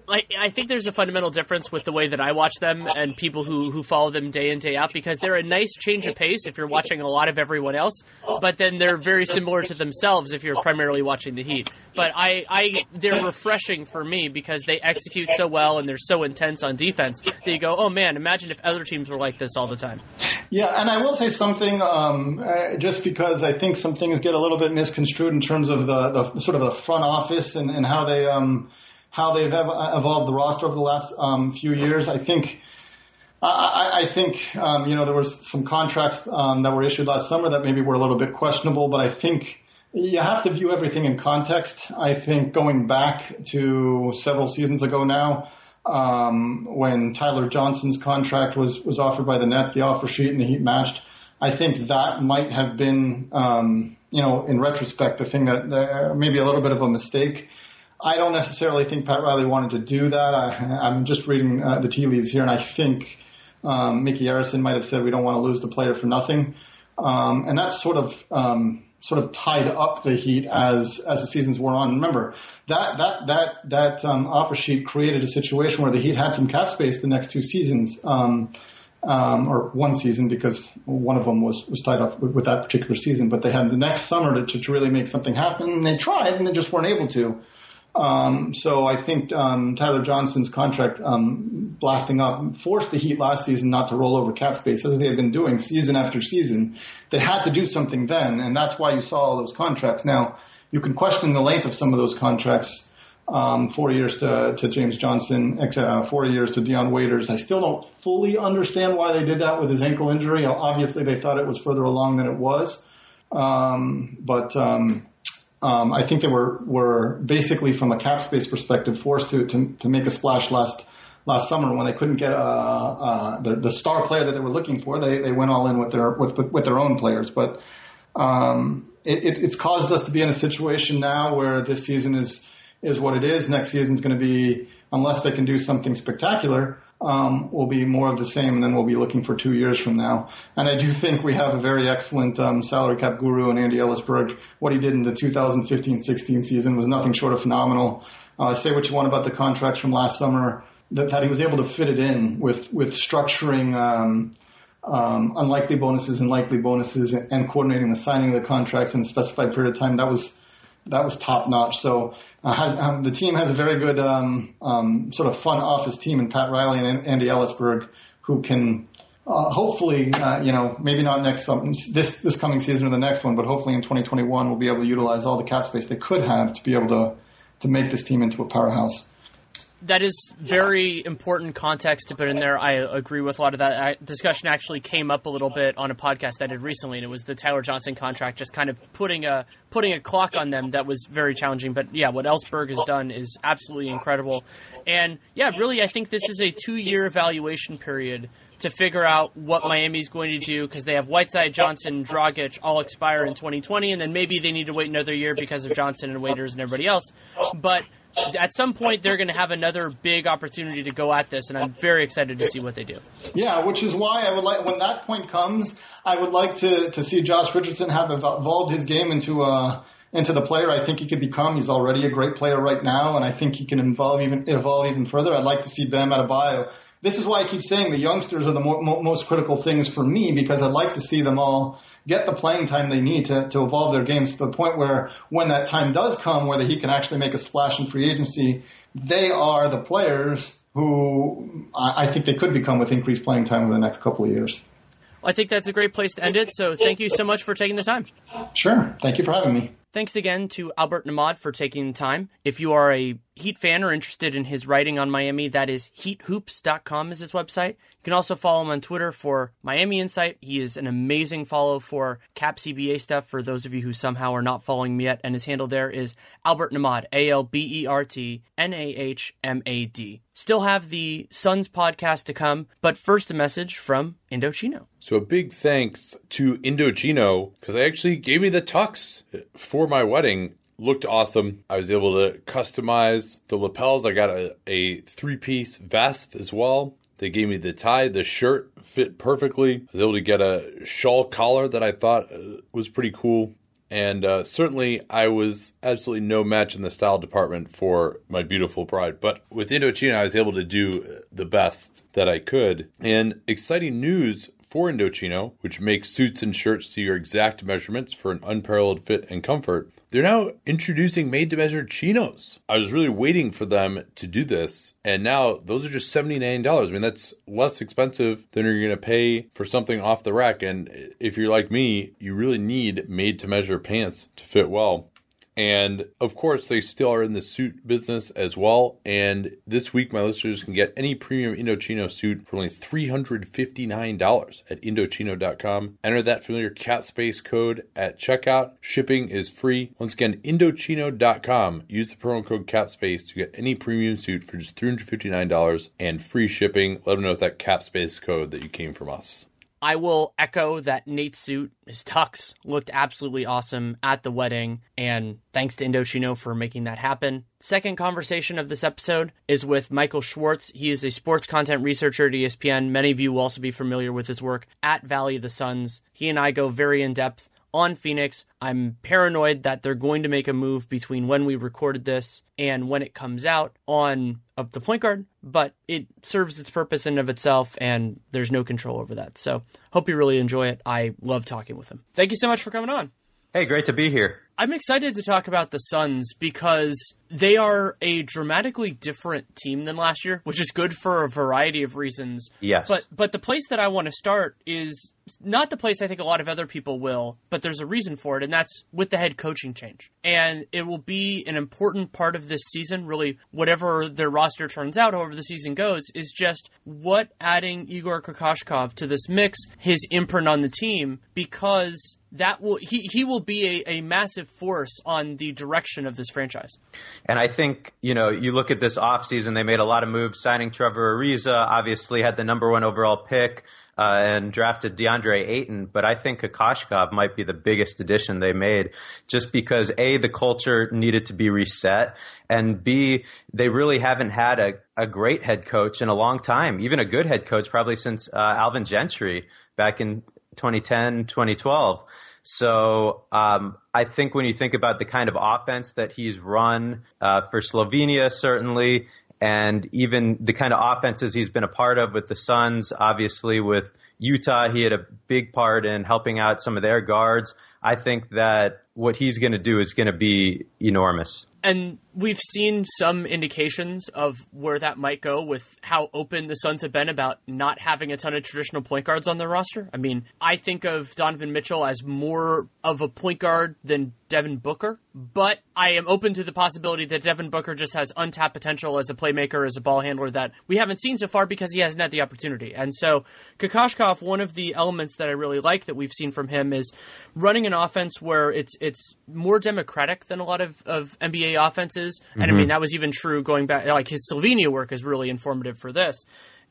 I, I think there's a fundamental difference with the way that I watch them and people who, who follow them day in, day out, because they're a nice change of pace if you're watching a lot of everyone else, but then they're very similar to themselves if you're primarily watching the Heat. But I, I they're refreshing for me because they execute so well and they're so intense on defense that you go, oh, man, imagine if other teams were like this all the time. Yeah, and I will say something um, uh, just because I think some things get a little bit misconstrued in terms of the, the sort of the front office and, and how they um, – how they've evolved the roster over the last um, few years. I think, I, I think, um, you know, there was some contracts um, that were issued last summer that maybe were a little bit questionable, but I think you have to view everything in context. I think going back to several seasons ago now, um, when Tyler Johnson's contract was, was offered by the Nets, the offer sheet and the Heat matched, I think that might have been, um, you know, in retrospect, the thing that uh, maybe a little bit of a mistake. I don't necessarily think Pat Riley wanted to do that. I, I'm just reading uh, the tea leaves here, and I think um, Mikey Harrison might have said we don't want to lose the player for nothing, um, and that's sort of um, sort of tied up the Heat as as the seasons wore on. Remember that that that that um, offer sheet created a situation where the Heat had some cap space the next two seasons, um, um, or one season because one of them was, was tied up with, with that particular season. But they had the next summer to, to really make something happen, and they tried, and they just weren't able to. Um, so I think um, Tyler Johnson's contract um, blasting up forced the Heat last season not to roll over cap space as they had been doing season after season. They had to do something then, and that's why you saw all those contracts. Now, you can question the length of some of those contracts, um, four years to, to James Johnson, uh, four years to Dion Waiters. I still don't fully understand why they did that with his ankle injury. Obviously, they thought it was further along than it was, um, but um Um, I think they were, were basically, from a cap space perspective, forced to, to, to make a splash last last summer when they couldn't get uh, uh, the, the star player that they were looking for. They they went all in with their with with their own players, but um, it, it, it's caused us to be in a situation now where this season is is what it is. Next season's going to be, unless they can do something spectacular, um, will be more of the same, and then we'll be looking for two years from now. And I do think we have a very excellent um, salary cap guru in Andy Ellisberg. What he did in the two thousand fifteen sixteen season was nothing short of phenomenal. Uh, say what you want about the contracts from last summer, that, that he was able to fit it in with, with structuring um, um, unlikely bonuses and likely bonuses and, and coordinating the signing of the contracts in a specified period of time. That was That was top notch. So uh, has, um, the team has a very good um, um, sort of front office team in Pat Riley and Andy Ellisberg, who can uh, hopefully, uh, you know, maybe not next um, this this coming season or the next one, but hopefully in twenty twenty-one we'll be able to utilize all the cap space they could have to be able to to make this team into a powerhouse. That is very important context to put in there. I agree with a lot of that. I, discussion actually came up a little bit on a podcast that I did recently, and it was the Tyler Johnson contract, just kind of putting a putting a clock on them that was very challenging. But, yeah, what Ellisberg has done is absolutely incredible. And, yeah, really, I think this is a two-year evaluation period to figure out what Miami's going to do, because they have Whiteside, Johnson, Dragic all expire in twenty twenty, and then maybe they need to wait another year because of Johnson and Waiters and everybody else. But at some point, they're going to have another big opportunity to go at this, and I'm very excited to see what they do. Yeah, which is why I would like, when that point comes, I would like to, to see Josh Richardson have evolved his game into uh, into the player I think he could become. He's already a great player right now, and I think he can evolve even evolve even further. I'd like to see Bam Adebayo. This is why I keep saying the youngsters are the mo- mo- most critical things for me, because I'd like to see them all get the playing time they need to, to evolve their games to the point where, when that time does come, where the Heat can actually make a splash in free agency, they are the players who I, I think they could become with increased playing time over the next couple of years. Well, I think that's a great place to end it, so thank you so much for taking the time. Sure. Thank you for having me. Thanks again to Albert Nahmad for taking the time. If you are a Heat fan or interested in his writing on Miami, that is heat hoops dot com is his website. You can also follow him on Twitter for Miami Insight. He is an amazing follow for Cap C B A stuff for those of you who somehow are not following me yet. And his handle there is Albert Nahmad, A L B E R T N A H M A D. Still have the Suns podcast to come, but first a message from Indochino. So a big thanks to Indochino because they actually gave me the tux for my wedding. Looked awesome. I was able to customize the lapels. I got a, a three-piece vest as well. They gave me the tie. The shirt fit perfectly. I was able to get a shawl collar that I thought was pretty cool. And uh, certainly I was absolutely no match in the style department for my beautiful bride. But with Indochino, I was able to do the best that I could. And exciting news for Indochino, which makes suits and shirts to your exact measurements for an unparalleled fit and comfort. They're now introducing made-to-measure chinos. I was really waiting for them to do this, and now those are just seventy-nine dollars. I mean, that's less expensive than you're going to pay for something off the rack, and if you're like me, you really need made-to-measure pants to fit well. And, of course, they still are in the suit business as well. And this week, my listeners can get any premium Indochino suit for only three hundred fifty-nine dollars at Indochino dot com. Enter that familiar cap space code at checkout. Shipping is free. Once again, Indochino dot com. Use the promo code CAPSPACE to get any premium suit for just three hundred fifty-nine dollars and free shipping. Let them know with that cap space code that you came from us. I will echo that Nate's suit, his tux, looked absolutely awesome at the wedding, and thanks to Indochino for making that happen. Second conversation of this episode is with Michael Schwartz. He is a sports content researcher at E S P N. Many of you will also be familiar with his work at Valley of the Suns. He and I go very in-depth on Phoenix. I'm paranoid that they're going to make a move between when we recorded this and when it comes out on up the point guard, but it serves its purpose in of itself, and there's no control over that. So hope you really enjoy it. I love talking with him. Thank you so much for coming on. Hey, great to be here. I'm excited to talk about the Suns because they are a dramatically different team than last year, which is good for a variety of reasons. Yes. But but the place that I want to start is not the place I think a lot of other people will, but there's a reason for it, and that's with the head coaching change. And it will be an important part of this season, really, whatever their roster turns out, however the season goes, is just what adding Igor Kokoškov to this mix, his imprint on the team, because that will he, he will be a, a massive force on the direction of this franchise. And I think, you know, you look at this offseason, they made a lot of moves, signing Trevor Ariza, obviously had the number one overall pick, uh, and drafted DeAndre Ayton. But I think Kokoškov might be the biggest addition they made just because, A, the culture needed to be reset, and B, they really haven't had a, a great head coach in a long time, even a good head coach probably since uh, Alvin Gentry back in twenty ten, twenty twelve. So um, I think when you think about the kind of offense that he's run uh, for Slovenia, certainly, and even the kind of offenses he's been a part of with the Suns, obviously with Utah, he had a big part in helping out some of their guards. I think that what he's going to do is going to be enormous. And we've seen some indications of where that might go with how open the Suns have been about not having a ton of traditional point guards on their roster. I mean, I think of Donovan Mitchell as more of a point guard than Devin Booker, but I am open to the possibility that Devin Booker just has untapped potential as a playmaker, as a ball handler that we haven't seen so far because he hasn't had the opportunity. And so Kokoškov, one of the elements that I really like that we've seen from him is running an offense where it's it's more democratic than a lot of, of N B A offenses. And mm-hmm. I mean, that was even true going back, like his Slovenia work is really informative for this.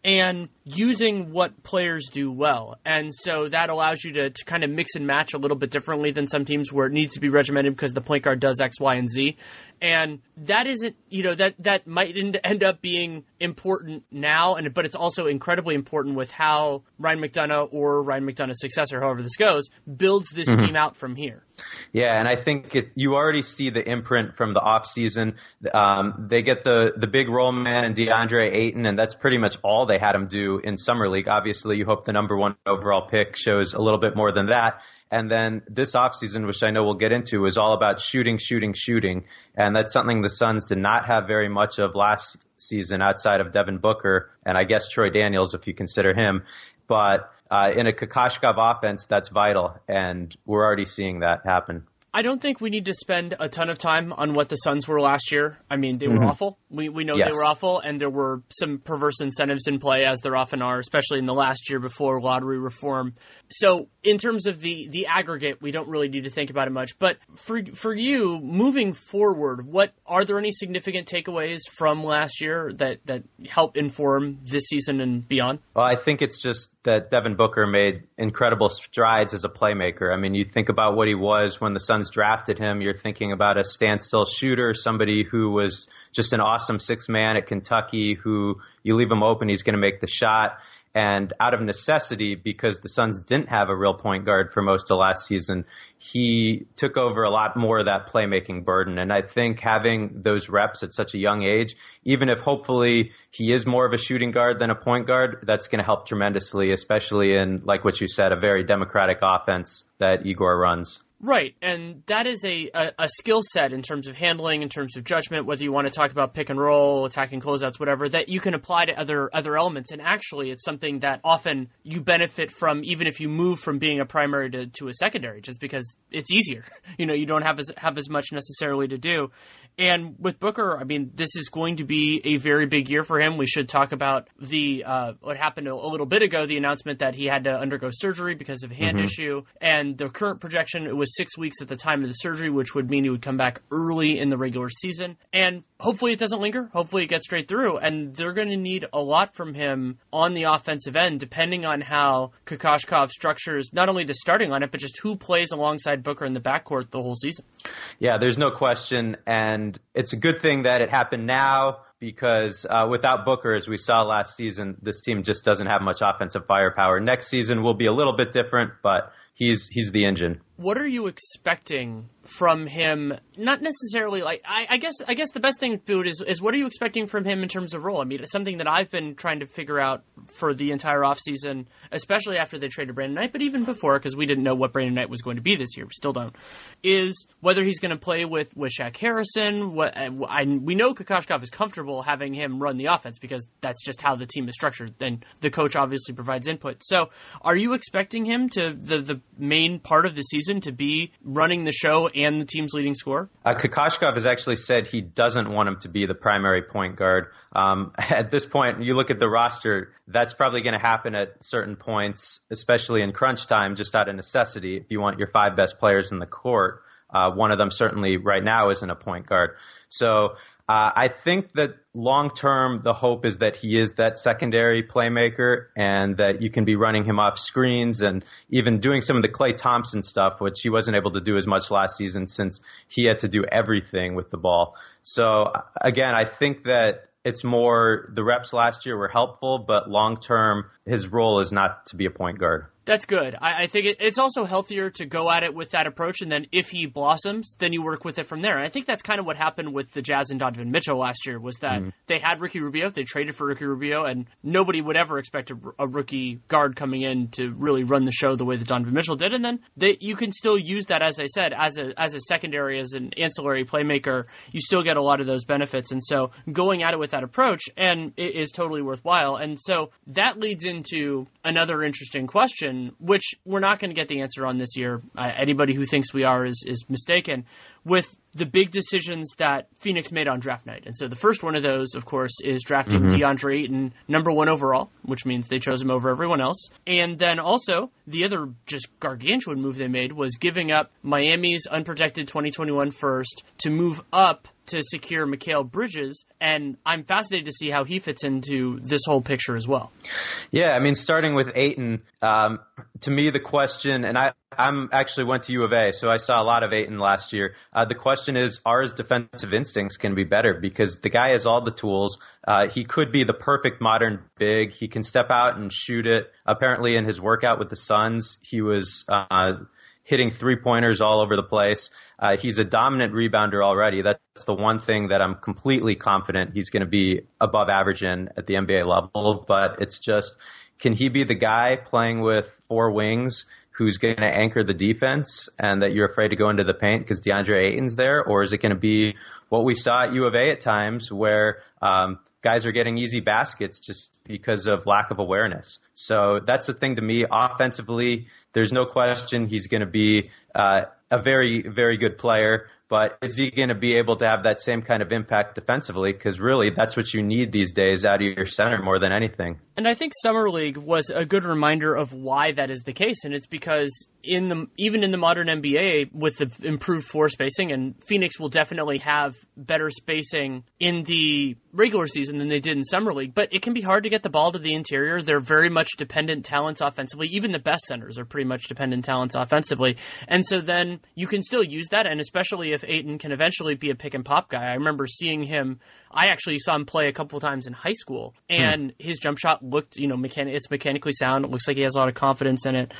And using what players do well. And so that allows you to, to kind of mix and match a little bit differently than some teams where it needs to be regimented because the point guard does X, Y, and Z. And that isn't, you know, that, that might end up being important now, and but it's also incredibly important with how Ryan McDonough or Ryan McDonough's successor, however this goes, builds this mm-hmm. team out from here. Yeah, and I think it, you already see the imprint from the offseason. Um, they get the, the big role man and DeAndre Ayton, and that's pretty much all they had him do in Summer League. Obviously, you hope the number one overall pick shows a little bit more than that. And then this offseason, which I know we'll get into, is all about shooting, shooting, shooting. And that's something the Suns did not have very much of last season outside of Devin Booker and I guess Troy Daniels, if you consider him. But uh, in a Kokoškov offense, that's vital. And we're already seeing that happen. I don't think we need to spend a ton of time on what the Suns were last year. I mean, they mm-hmm. were awful. We we know yes. they were awful, and there were some perverse incentives in play, as there often are, especially in the last year before lottery reform. So in terms of the, the aggregate, we don't really need to think about it much. But for for you, moving forward, what are there any significant takeaways from last year that, that help inform this season and beyond? Well, I think it's just that Devin Booker made incredible strides as a playmaker. I mean, you think about what he was when the Suns drafted him. You're thinking about a standstill shooter, somebody who was just an awesome six man at Kentucky, who you leave him open, he's going to make the shot. And out of necessity, because the Suns didn't have a real point guard for most of last season, he took over a lot more of that playmaking burden. And I think having those reps at such a young age, even if hopefully he is more of a shooting guard than a point guard, that's going to help tremendously, especially in, like what you said, a very democratic offense that Igor runs. Right, and that is a, a, a skill set in terms of handling, in terms of judgment, whether you want to talk about pick and roll, attacking closeouts, whatever, that you can apply to other other elements. And actually, it's something that often you benefit from, even if you move from being a primary to, to a secondary, just because it's easier. You know, you don't have as, have as much necessarily to do. And with Booker, I mean, this is going to be a very big year for him. We should talk about the uh, what happened a little bit ago, the announcement that he had to undergo surgery because of a hand mm-hmm. issue. And the current projection, it was six weeks at the time of the surgery, which would mean he would come back early in the regular season. And hopefully it doesn't linger. Hopefully it gets straight through. And they're going to need a lot from him on the offensive end, depending on how Kokoškov structures not only the starting lineup, but just who plays alongside Booker in the backcourt the whole season. Yeah, there's no question. And it's a good thing that it happened now, because uh, without Booker, as we saw last season, this team just doesn't have much offensive firepower. Next season will be a little bit different, but he's he's the engine. What are you expecting from him? Not necessarily like I, I guess I guess the best thing, Boot, is is what are you expecting from him in terms of role? I mean, it's something that I've been trying to figure out for the entire offseason, especially after they traded Brandon Knight, but even before, because we didn't know what Brandon Knight was going to be this year. We still don't. Is whether he's going to play with, with Shaq Harrison. What I, I, we know Kokoškov is comfortable having him run the offense because that's just how the team is structured. Then the coach obviously provides input. So are you expecting him to the, the main part of the season to be running the show and the team's leading scorer? Uh, Kokoškov has actually said he doesn't want him to be the primary point guard. Um, at this point, you look at the roster, that's probably going to happen at certain points, especially in crunch time, just out of necessity. If you want your five best players in the court, uh, one of them certainly right now isn't a point guard. So uh, I think that long-term, the hope is that he is that secondary playmaker and that you can be running him off screens and even doing some of the Klay Thompson stuff, which he wasn't able to do as much last season since he had to do everything with the ball. So, again, I think that it's more the reps last year were helpful, but long-term, his role is not to be a point guard. That's good. I, I think it, it's also healthier to go at it with that approach, and then if he blossoms, then you work with it from there. And I think that's kind of what happened with the Jazz and Donovan Mitchell last year, was that mm. they had Ricky Rubio, they traded for Ricky Rubio, and nobody would ever expect a, a rookie guard coming in to really run the show the way that Donovan Mitchell did. And then they, you can still use that, as I said, as a as a secondary, as an ancillary playmaker. You still get a lot of those benefits, and so going at it with that approach and it is totally worthwhile. And so that leads into another interesting question, which we're not going to get the answer on this year. Uh, anybody who thinks we are is, is mistaken, with the big decisions that Phoenix made on draft night. And so the first one of those, of course, is drafting mm-hmm. DeAndre Ayton number one overall, which means they chose him over everyone else. And then also the other just gargantuan move they made was giving up Miami's unprotected twenty twenty-one first to move up to secure Mikhail Bridges. And I'm fascinated to see how he fits into this whole picture as well. Yeah, I mean, starting with Ayton, um, to me, the question, and I I'm actually went to U of A, so I saw a lot of Ayton last year. Uh, the question is, are his defensive instincts going to be better? Because the guy has all the tools. Uh, he could be the perfect modern big. He can step out and shoot it. Apparently in his workout with the Suns, he was uh, hitting three-pointers all over the place. Uh, he's a dominant rebounder already. That's the one thing that I'm completely confident he's going to be above average in at the N B A level. But it's just, can he be the guy playing with four wings who's going to anchor the defense and that you're afraid to go into the paint because DeAndre Ayton's there? Or is it going to be what we saw at U of A at times where um, guys are getting easy baskets just because of lack of awareness? So that's the thing to me. Offensively, there's no question he's going to be uh, – a very, very good player, but is he going to be able to have that same kind of impact defensively? Because really, that's what you need these days out of your center more than anything. And I think Summer League was a good reminder of why that is the case, and it's because in the even in the modern N B A, with the improved floor spacing, and Phoenix will definitely have better spacing in the regular season than they did in Summer League, but it can be hard to get the ball to the interior. They're very much dependent talents offensively. Even the best centers are pretty much dependent talents offensively. And so then you can still use that, and especially if Ayton can eventually be a pick-and-pop guy. I remember seeing him – I actually saw him play a couple times in high school, and hmm. his jump shot looked, you know, mechan- it's mechanically sound. It looks like he has a lot of confidence in it.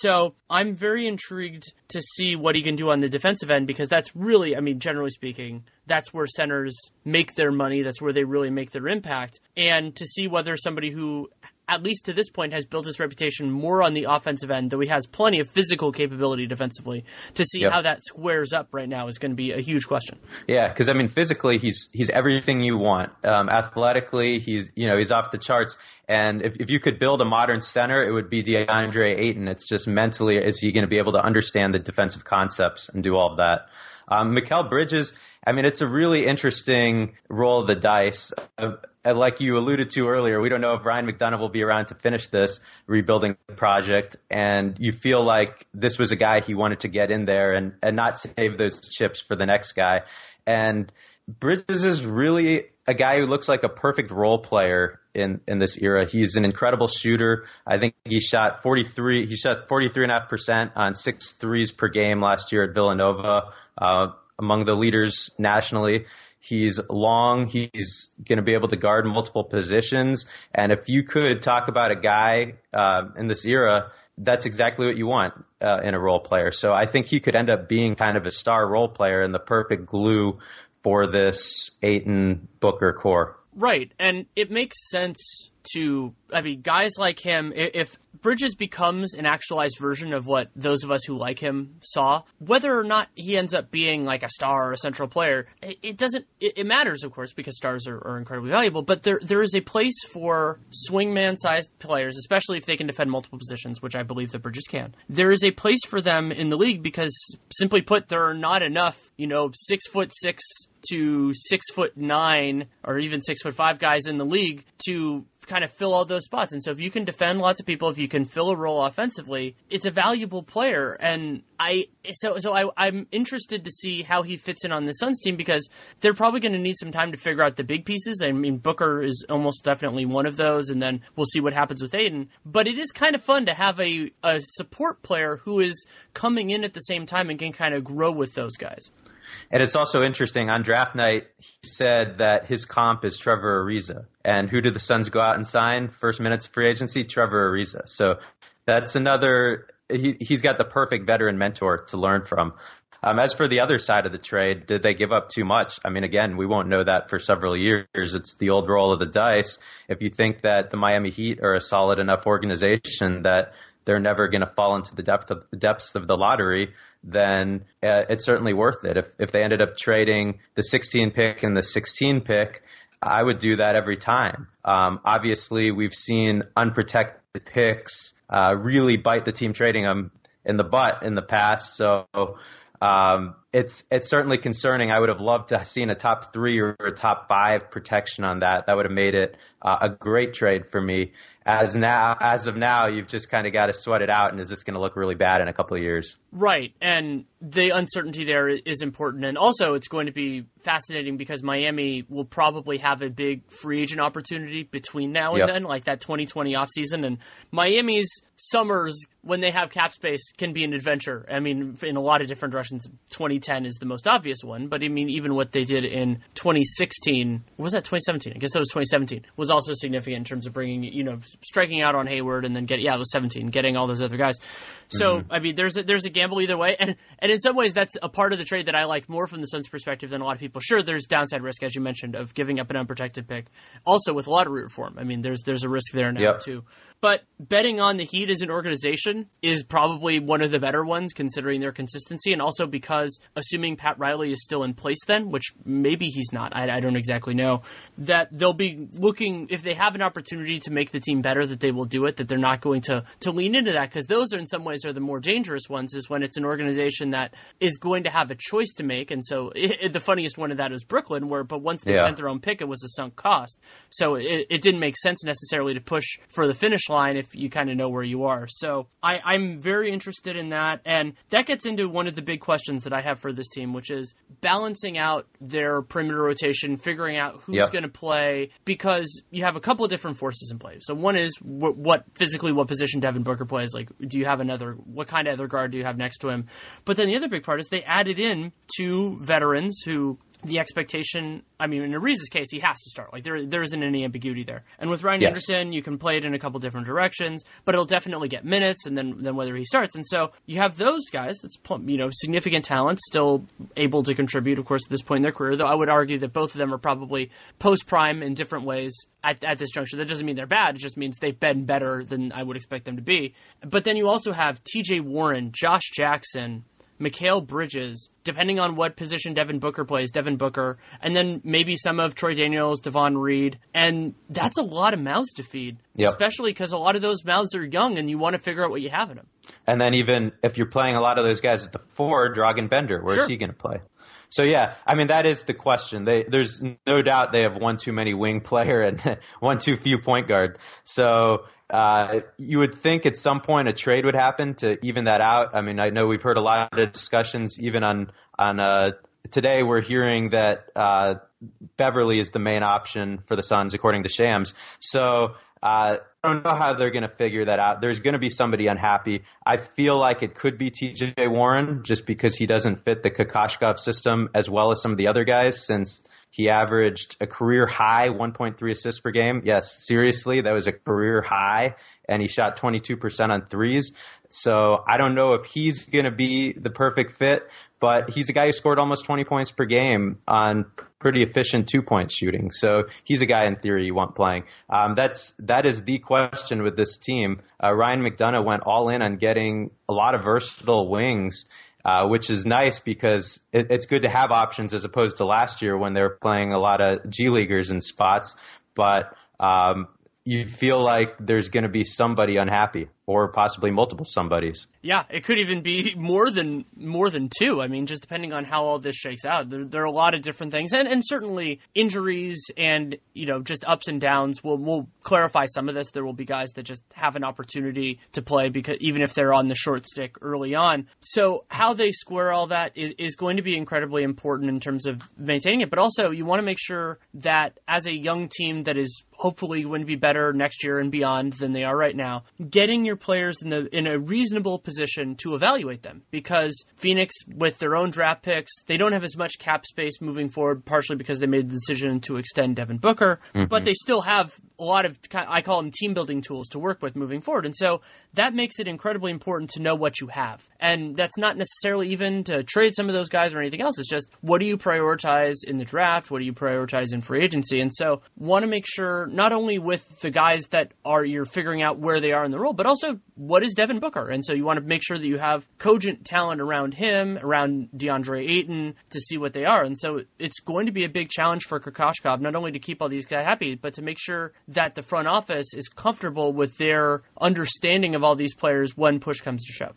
So I'm very intrigued to see what he can do on the defensive end, because that's really, I mean, generally speaking, that's where centers make their money. That's where they really make their impact. And to see whether somebody who – at least to this point, has built his reputation more on the offensive end, though he has plenty of physical capability defensively, to see yep. how that squares up right now is going to be a huge question. Yeah, because, I mean, physically, he's he's everything you want. Um, athletically, he's you know he's off the charts. And if, if you could build a modern center, it would be DeAndre Ayton. It's just mentally, is he going to be able to understand the defensive concepts and do all of that? Um, Mikhail Bridges, I mean, it's a really interesting roll of the dice. Uh, like you alluded to earlier, we don't know if Ryan McDonough will be around to finish this rebuilding project. And you feel like this was a guy he wanted to get in there and, and not save those chips for the next guy. And Bridges is really a guy who looks like a perfect role player in, in this era. He's an incredible shooter. I think he shot forty-three. He shot forty-three point five percent on six threes per game last year at Villanova, uh, among the leaders nationally. He's long. He's going to be able to guard multiple positions. And if you could talk about a guy uh, in this era, that's exactly what you want uh, in a role player. So I think he could end up being kind of a star role player and the perfect glue for this Ayton Booker core. Right. And it makes sense to, I mean, guys like him, if Bridges becomes an actualized version of what those of us who like him saw, whether or not he ends up being like a star or a central player, it doesn't, it matters, of course, because stars are, are incredibly valuable, but there there is a place for swingman-sized players, especially if they can defend multiple positions, which I believe that Bridges can. There is a place for them in the league because, simply put, there are not enough, you know, six foot six to six foot nine or even six foot five guys in the league to kind of fill all those spots. And so if you can defend lots of people, if you can fill a role offensively, it's a valuable player. And I so so I, I'm interested to see how he fits in on the Suns team, because they're probably going to need some time to figure out the big pieces. I mean, Booker is almost definitely one of those, and then we'll see what happens with Ayton. But it is kind of fun to have a, a support player who is coming in at the same time and can kind of grow with those guys. And it's also interesting, on draft night, he said that his comp is Trevor Ariza. And who did the Suns go out and sign? First minutes free agency, Trevor Ariza. So that's another he, – he's got the perfect veteran mentor to learn from. Um, as for the other side of the trade, did they give up too much? I mean, again, we won't know that for several years. It's the old roll of the dice. If you think that the Miami Heat are a solid enough organization that – they're never going to fall into the depth of the depths of the lottery, then uh, it's certainly worth it. If if they ended up trading the sixteen pick and the sixteen pick, I would do that every time. Um, obviously, we've seen unprotected picks uh, really bite the team trading them in the butt in the past. So um, it's it's certainly concerning. I would have loved to have seen a top three or a top five protection on that. That would have made it uh, a great trade for me. As now, as of now, you've just kind of got to sweat it out, and is this going to look really bad in a couple of years? Right, and the uncertainty there is important, and also it's going to be fascinating because Miami will probably have a big free agent opportunity between now and yep. then, like that twenty twenty offseason, and Miami's summers when they have cap space can be an adventure. I mean, in a lot of different directions, twenty ten is the most obvious one, but I mean, even what they did in twenty sixteen, was that twenty seventeen? I guess that was twenty seventeen, was also significant in terms of bringing, you know, striking out on Hayward and then get yeah, it was seventeen, getting all those other guys. So, mm-hmm. I mean, there's a, there's a gamble either way. And, and in some ways, that's a part of the trade that I like more from the Suns' perspective than a lot of people. Sure, there's downside risk, as you mentioned, of giving up an unprotected pick. Also with lottery reform. I mean, there's there's a risk there now, yep. too. But betting on the Heat as an organization is probably one of the better ones, considering their consistency, and also because, assuming Pat Riley is still in place then, which maybe he's not, I, I don't exactly know, that they'll be looking, if they have an opportunity to make the team better, that they will do it, that they're not going to, to lean into that, because those are in some ways are the more dangerous ones, is when it's an organization that is going to have a choice to make. And so it, it, the funniest one of that is Brooklyn, where but once they yeah. sent their own pick, it was a sunk cost. So it, it didn't make sense necessarily to push for the finish line if you kind of know where you are. So I, I'm very interested in that. And that gets into one of the big questions that I have for this team, which is balancing out their perimeter rotation, figuring out who's yeah. going to play, because you have a couple of different forces in play. So one is w- what physically, what position Devin Booker plays. Like, do you have another, what kind of other guard do you have next to him? But then the other big part is they added in two veterans who the expectation, I mean, in Ariza's case, he has to start. Like, there, there isn't any ambiguity there. And with Ryan yes. Anderson, you can play it in a couple different directions, but it'll definitely get minutes, and then, then whether he starts. And so you have those guys, that's, you know, significant talent, still able to contribute, of course, at this point in their career, though I would argue that both of them are probably post-prime in different ways at, at this juncture. That doesn't mean they're bad. It just means they've been better than I would expect them to be. But then you also have T J Warren, Josh Jackson, Mikhail Bridges, depending on what position Devin Booker plays, Devin Booker, and then maybe some of Troy Daniels, Devon Reed. And that's a lot of mouths to feed, yep. especially because a lot of those mouths are young and you want to figure out what you have in them. And then even if you're playing a lot of those guys at the four, Dragan Bender, where sure. is he going to play? So, yeah, I mean, that is the question. They, there's no doubt they have one too many wing player and one too few point guard. So Uh, you would think at some point a trade would happen to even that out. I mean, I know we've heard a lot of discussions even on, on, uh, today we're hearing that, uh, Beverley is the main option for the Suns, according to Shams. So, uh, I don't know how they're going to figure that out. There's going to be somebody unhappy. I feel like it could be T J Warren just because he doesn't fit the Kokoškov system as well as some of the other guys, since he averaged a career high one point three assists per game. Yes, seriously, that was a career high, and he shot twenty-two percent on threes. So I don't know if he's going to be the perfect fit, but he's a guy who scored almost twenty points per game on pretty efficient two-point shooting. So he's a guy, in theory, you want playing. Um, that's that is the question with this team. Uh, Ryan McDonough went all in on getting a lot of versatile wings, Uh, which is nice because it, it's good to have options as opposed to last year when they were playing a lot of G Leaguers in spots. But um, you feel like there's going to be somebody unhappy, or possibly multiple somebodies. Yeah, it could even be more than more than two. I mean, just depending on how all this shakes out, there, there are a lot of different things, and and certainly injuries and, you know, just ups and downs will will clarify some of this. There will be guys that just have an opportunity to play because even if they're on the short stick early on. So how they square all that is, is going to be incredibly important in terms of maintaining it, but also you want to make sure that as a young team that is hopefully going to be better next year and beyond than they are right now, getting your players in the in a reasonable position to evaluate them, because Phoenix, with their own draft picks, they don't have as much cap space moving forward, partially because they made the decision to extend Devin Booker, mm-hmm. but they still have a lot of, I call them team building tools to work with moving forward. And so that makes it incredibly important to know what you have. And that's not necessarily even to trade some of those guys or anything else. It's just, what do you prioritize in the draft? What do you prioritize in free agency? And so want to make sure not only with the guys that are, you're figuring out where they are in the role, but also Also, what is Devin Booker? And so you want to make sure that you have cogent talent around him, around DeAndre Ayton, to see what they are. And so it's going to be a big challenge for Kokoškov, not only to keep all these guys happy, but to make sure that the front office is comfortable with their understanding of all these players when push comes to shove.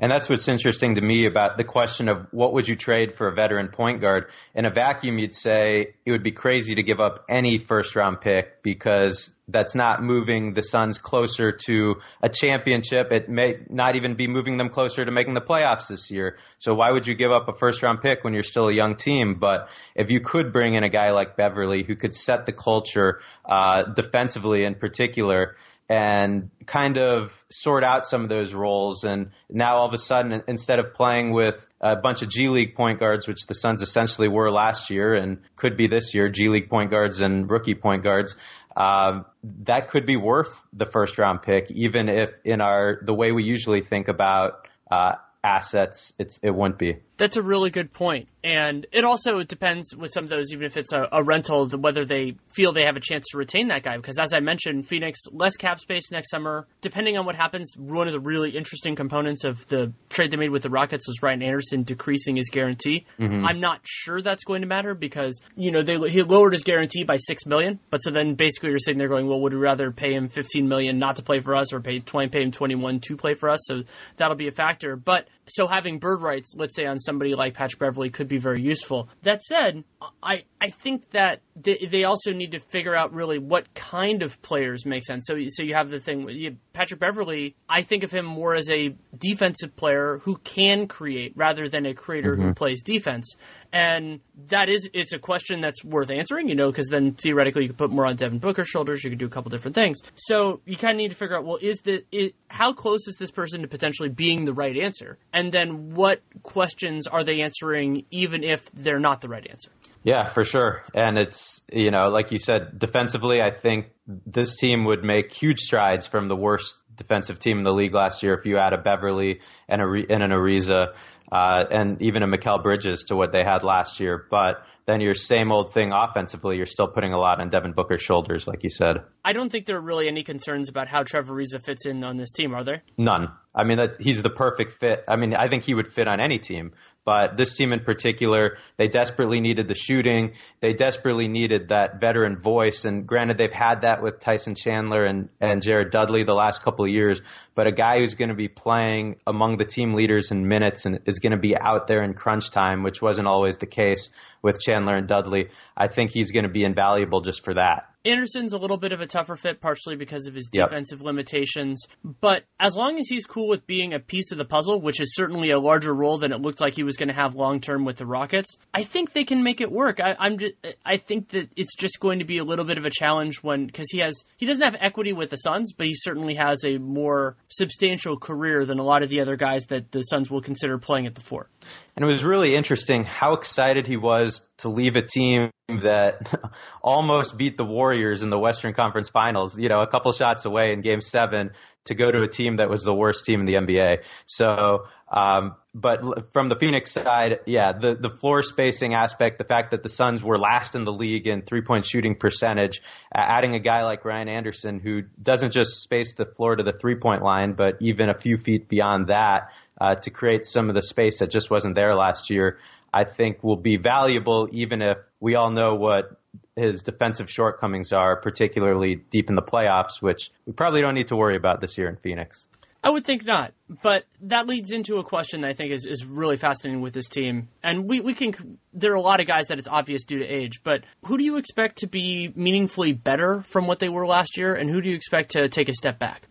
And that's what's interesting to me about the question of what would you trade for a veteran point guard. In a vacuum, you'd say it would be crazy to give up any first-round pick because that's not moving the Suns closer to a championship. It may not even be moving them closer to making the playoffs this year. So why would you give up a first-round pick when you're still a young team? But if you could bring in a guy like Beverley who could set the culture uh, defensively in particular and kind of sort out some of those roles, and now all of a sudden, instead of playing with a bunch of G League point guards, which the Suns essentially were last year and could be this year, G League point guards and rookie point guards, Uh, that could be worth the first round pick, even if in our the way we usually think about uh, assets, it's it wouldn't be. That's a really good point. And it also depends with some of those, even if it's a, a rental, whether they feel they have a chance to retain that guy. Because as I mentioned, Phoenix, less cap space next summer. Depending on what happens, one of the really interesting components of the trade they made with the Rockets was Ryan Anderson decreasing his guarantee. Mm-hmm. I'm not sure that's going to matter because, you know, they he lowered his guarantee by six million dollars. But so then basically you're sitting there going, well, would we rather pay him fifteen million dollars not to play for us or pay, twenty, pay him twenty-one to play for us? So that'll be a factor. But so having bird rights, let's say on somebody like Patrick Beverley, could be very useful. That said, I, I think that they, they also need to figure out really what kind of players make sense. So, so you have the thing, you, Patrick Beverley, I think of him more as a defensive player who can create rather than a creator mm-hmm. who plays defense. And that is, it's a question that's worth answering, you know, because then theoretically you could put more on Devin Booker's shoulders. You could do a couple different things. So you kind of need to figure out, well, is the, is, how close is this person to potentially being the right answer? And then what questions are they answering even if they're not the right answer? Yeah, for sure. And it's, you know, like you said, defensively, I think this team would make huge strides from the worst defensive team in the league last year if you add a Beverley and, a, and an Ariza uh, and even a Mikhail Bridges to what they had last year. But then your same old thing offensively, you're still putting a lot on Devin Booker's shoulders, like you said. I don't think there are really any concerns about how Trevor Ariza fits in on this team, are there? None. I mean, that, he's the perfect fit. I mean, I think he would fit on any team. But this team in particular, they desperately needed the shooting. They desperately needed that veteran voice. And granted, they've had that with Tyson Chandler and, and Jared Dudley the last couple of years. But a guy who's going to be playing among the team leaders in minutes and is going to be out there in crunch time, which wasn't always the case with Chandler and Dudley, I think he's going to be invaluable just for that. Anderson's a little bit of a tougher fit, partially because of his defensive yep. limitations. But as long as he's cool with being a piece of the puzzle, which is certainly a larger role than it looked like he was going to have long-term with the Rockets, I think they can make it work. I, I'm just, I think that it's just going to be a little bit of a challenge when, because he has, he doesn't have equity with the Suns, but he certainly has a more substantial career than a lot of the other guys that the Suns will consider playing at the four. And it was really interesting how excited he was to leave a team that almost beat the Warriors in the Western Conference Finals, you know, a couple shots away in game seven, to go to a team that was the worst team in the N B A. So, um, but from the Phoenix side, yeah, the, the floor spacing aspect, the fact that the Suns were last in the league in three-point shooting percentage, uh, adding a guy like Ryan Anderson who doesn't just space the floor to the three-point line, but even a few feet beyond that, uh, to create some of the space that just wasn't there last year, I think will be valuable, even if we all know what his defensive shortcomings are, particularly deep in the playoffs, which we probably don't need to worry about this year in Phoenix. I would think not. But that leads into a question that I think is, is really fascinating with this team. And we, we can, there are a lot of guys that it's obvious due to age, but who do you expect to be meaningfully better from what they were last year? And who do you expect to take a step back?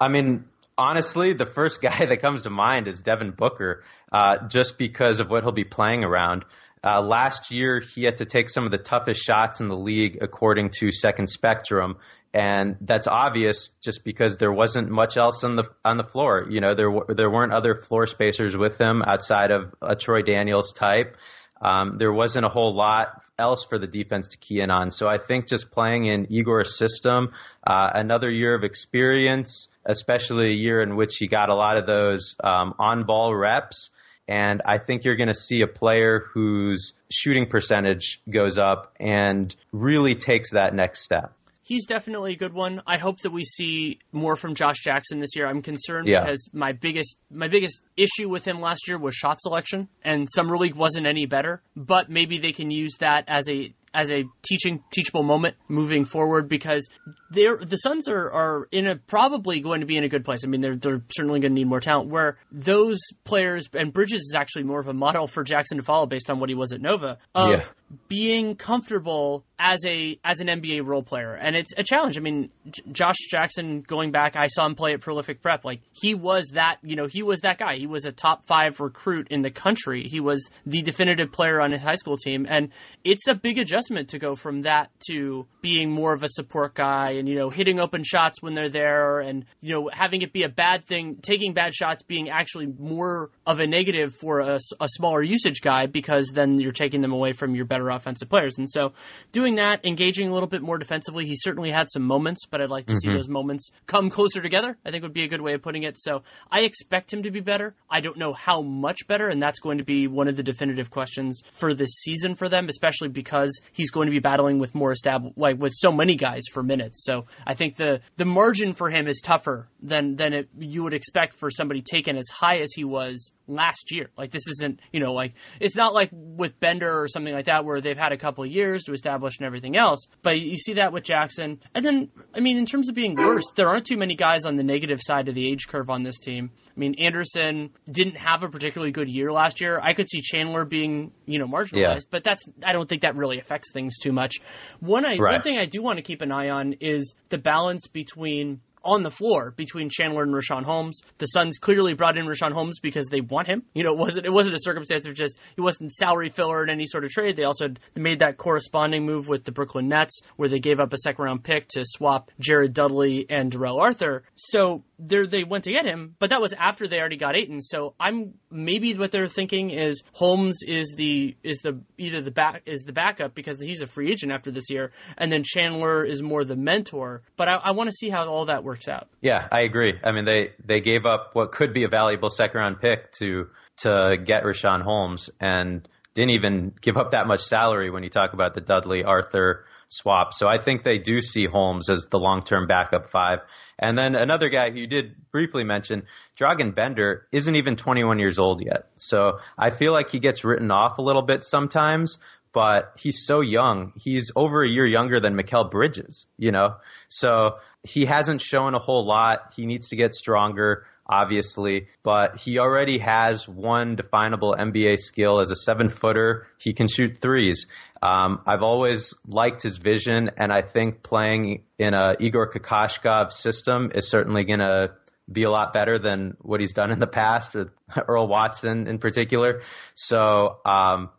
I mean, honestly, the first guy that comes to mind is Devin Booker, uh, just because of what he'll be playing around. Uh, last year, he had to take some of the toughest shots in the league, according to Second Spectrum. And that's obvious just because there wasn't much else on the on the floor. You know, there w- there weren't other floor spacers with him outside of a Troy Daniels type. Um, there wasn't a whole lot else for the defense to key in on. So I think just playing in Igor's system, uh, another year of experience, especially a year in which he got a lot of those um, on-ball reps. And I think you're going to see a player whose shooting percentage goes up and really takes that next step. He's definitely a good one. I hope that we see more from Josh Jackson this year. I'm concerned yeah. because my biggest my biggest issue with him last year was shot selection, and Summer League wasn't any better. But maybe they can use that as a as a teaching teachable moment moving forward, because they're, the Suns are, are in a probably going to be in a good place. I mean, they're, they're certainly going to need more talent where those players, and Bridges is actually more of a model for Jackson to follow based on what he was at Nova, of yeah. being comfortable as a as an N B A role player. And it's a challenge. I mean, J- Josh Jackson, going back, I saw him play at Prolific Prep. Like, he was that, you know, he was that guy. He was a top five recruit in the country. He was the definitive player on his high school team. And it's a big adjustment to go from that to being more of a support guy and, you know, hitting open shots when they're there and, you know, having it be a bad thing, taking bad shots being actually more of a negative for a, a smaller usage guy, because then you're taking them away from your better better offensive players. And so doing that, engaging a little bit more defensively, he certainly had some moments, but I'd like to mm-hmm. see those moments come closer together, I think would be a good way of putting it. So I expect him to be better. I don't know how much better, and that's going to be one of the definitive questions for this season for them, especially because he's going to be battling with more established, like with so many guys for minutes. So I think the the margin for him is tougher than than it, you would expect for somebody taken as high as he was last year. Like this isn't, you know, like it's not like with Bender or something like that where they've had a couple of years to establish and everything else. But you see that with Jackson. And then, I mean, in terms of being worse, there aren't too many guys on the negative side of the age curve on this team. I mean, Anderson didn't have a particularly good year last year. I could see Chandler being, you know, marginalized, yeah. but that's, I don't think that really affects things too much. One, I, right. one thing I do want to keep an eye on is the balance between on the floor between Chandler and Rashawn Holmes. The Suns clearly brought in Rashawn Holmes because they want him. You know, it wasn't, it wasn't a circumstance of just, he wasn't salary filler in any sort of trade. They also made that corresponding move with the Brooklyn Nets where they gave up a second round pick to swap Jared Dudley and Darrell Arthur. So there they went to get him, but that was after they already got Ayton. So I'm maybe what they're thinking is Holmes is the, is the, either the back is the backup because he's a free agent after this year. And then Chandler is more the mentor, but I, I want to see how all that works out. Yeah, I agree. I mean, they, they gave up what could be a valuable second round pick to to get Rashawn Holmes and didn't even give up that much salary when you talk about the Dudley Arthur swap. So I think they do see Holmes as the long term backup five. And then another guy who you did briefly mention, Dragan Bender, isn't even twenty-one years old yet. So I feel like he gets written off a little bit sometimes. But he's so young. He's over a year younger than Mikhail Bridges, you know? So he hasn't shown a whole lot. He needs to get stronger, obviously. But he already has one definable N B A skill as a seven-footer. He can shoot threes. Um, I've always liked his vision, and I think playing in a Igor Kokoškov system is certainly going to be a lot better than what he's done in the past, or Earl Watson in particular. So um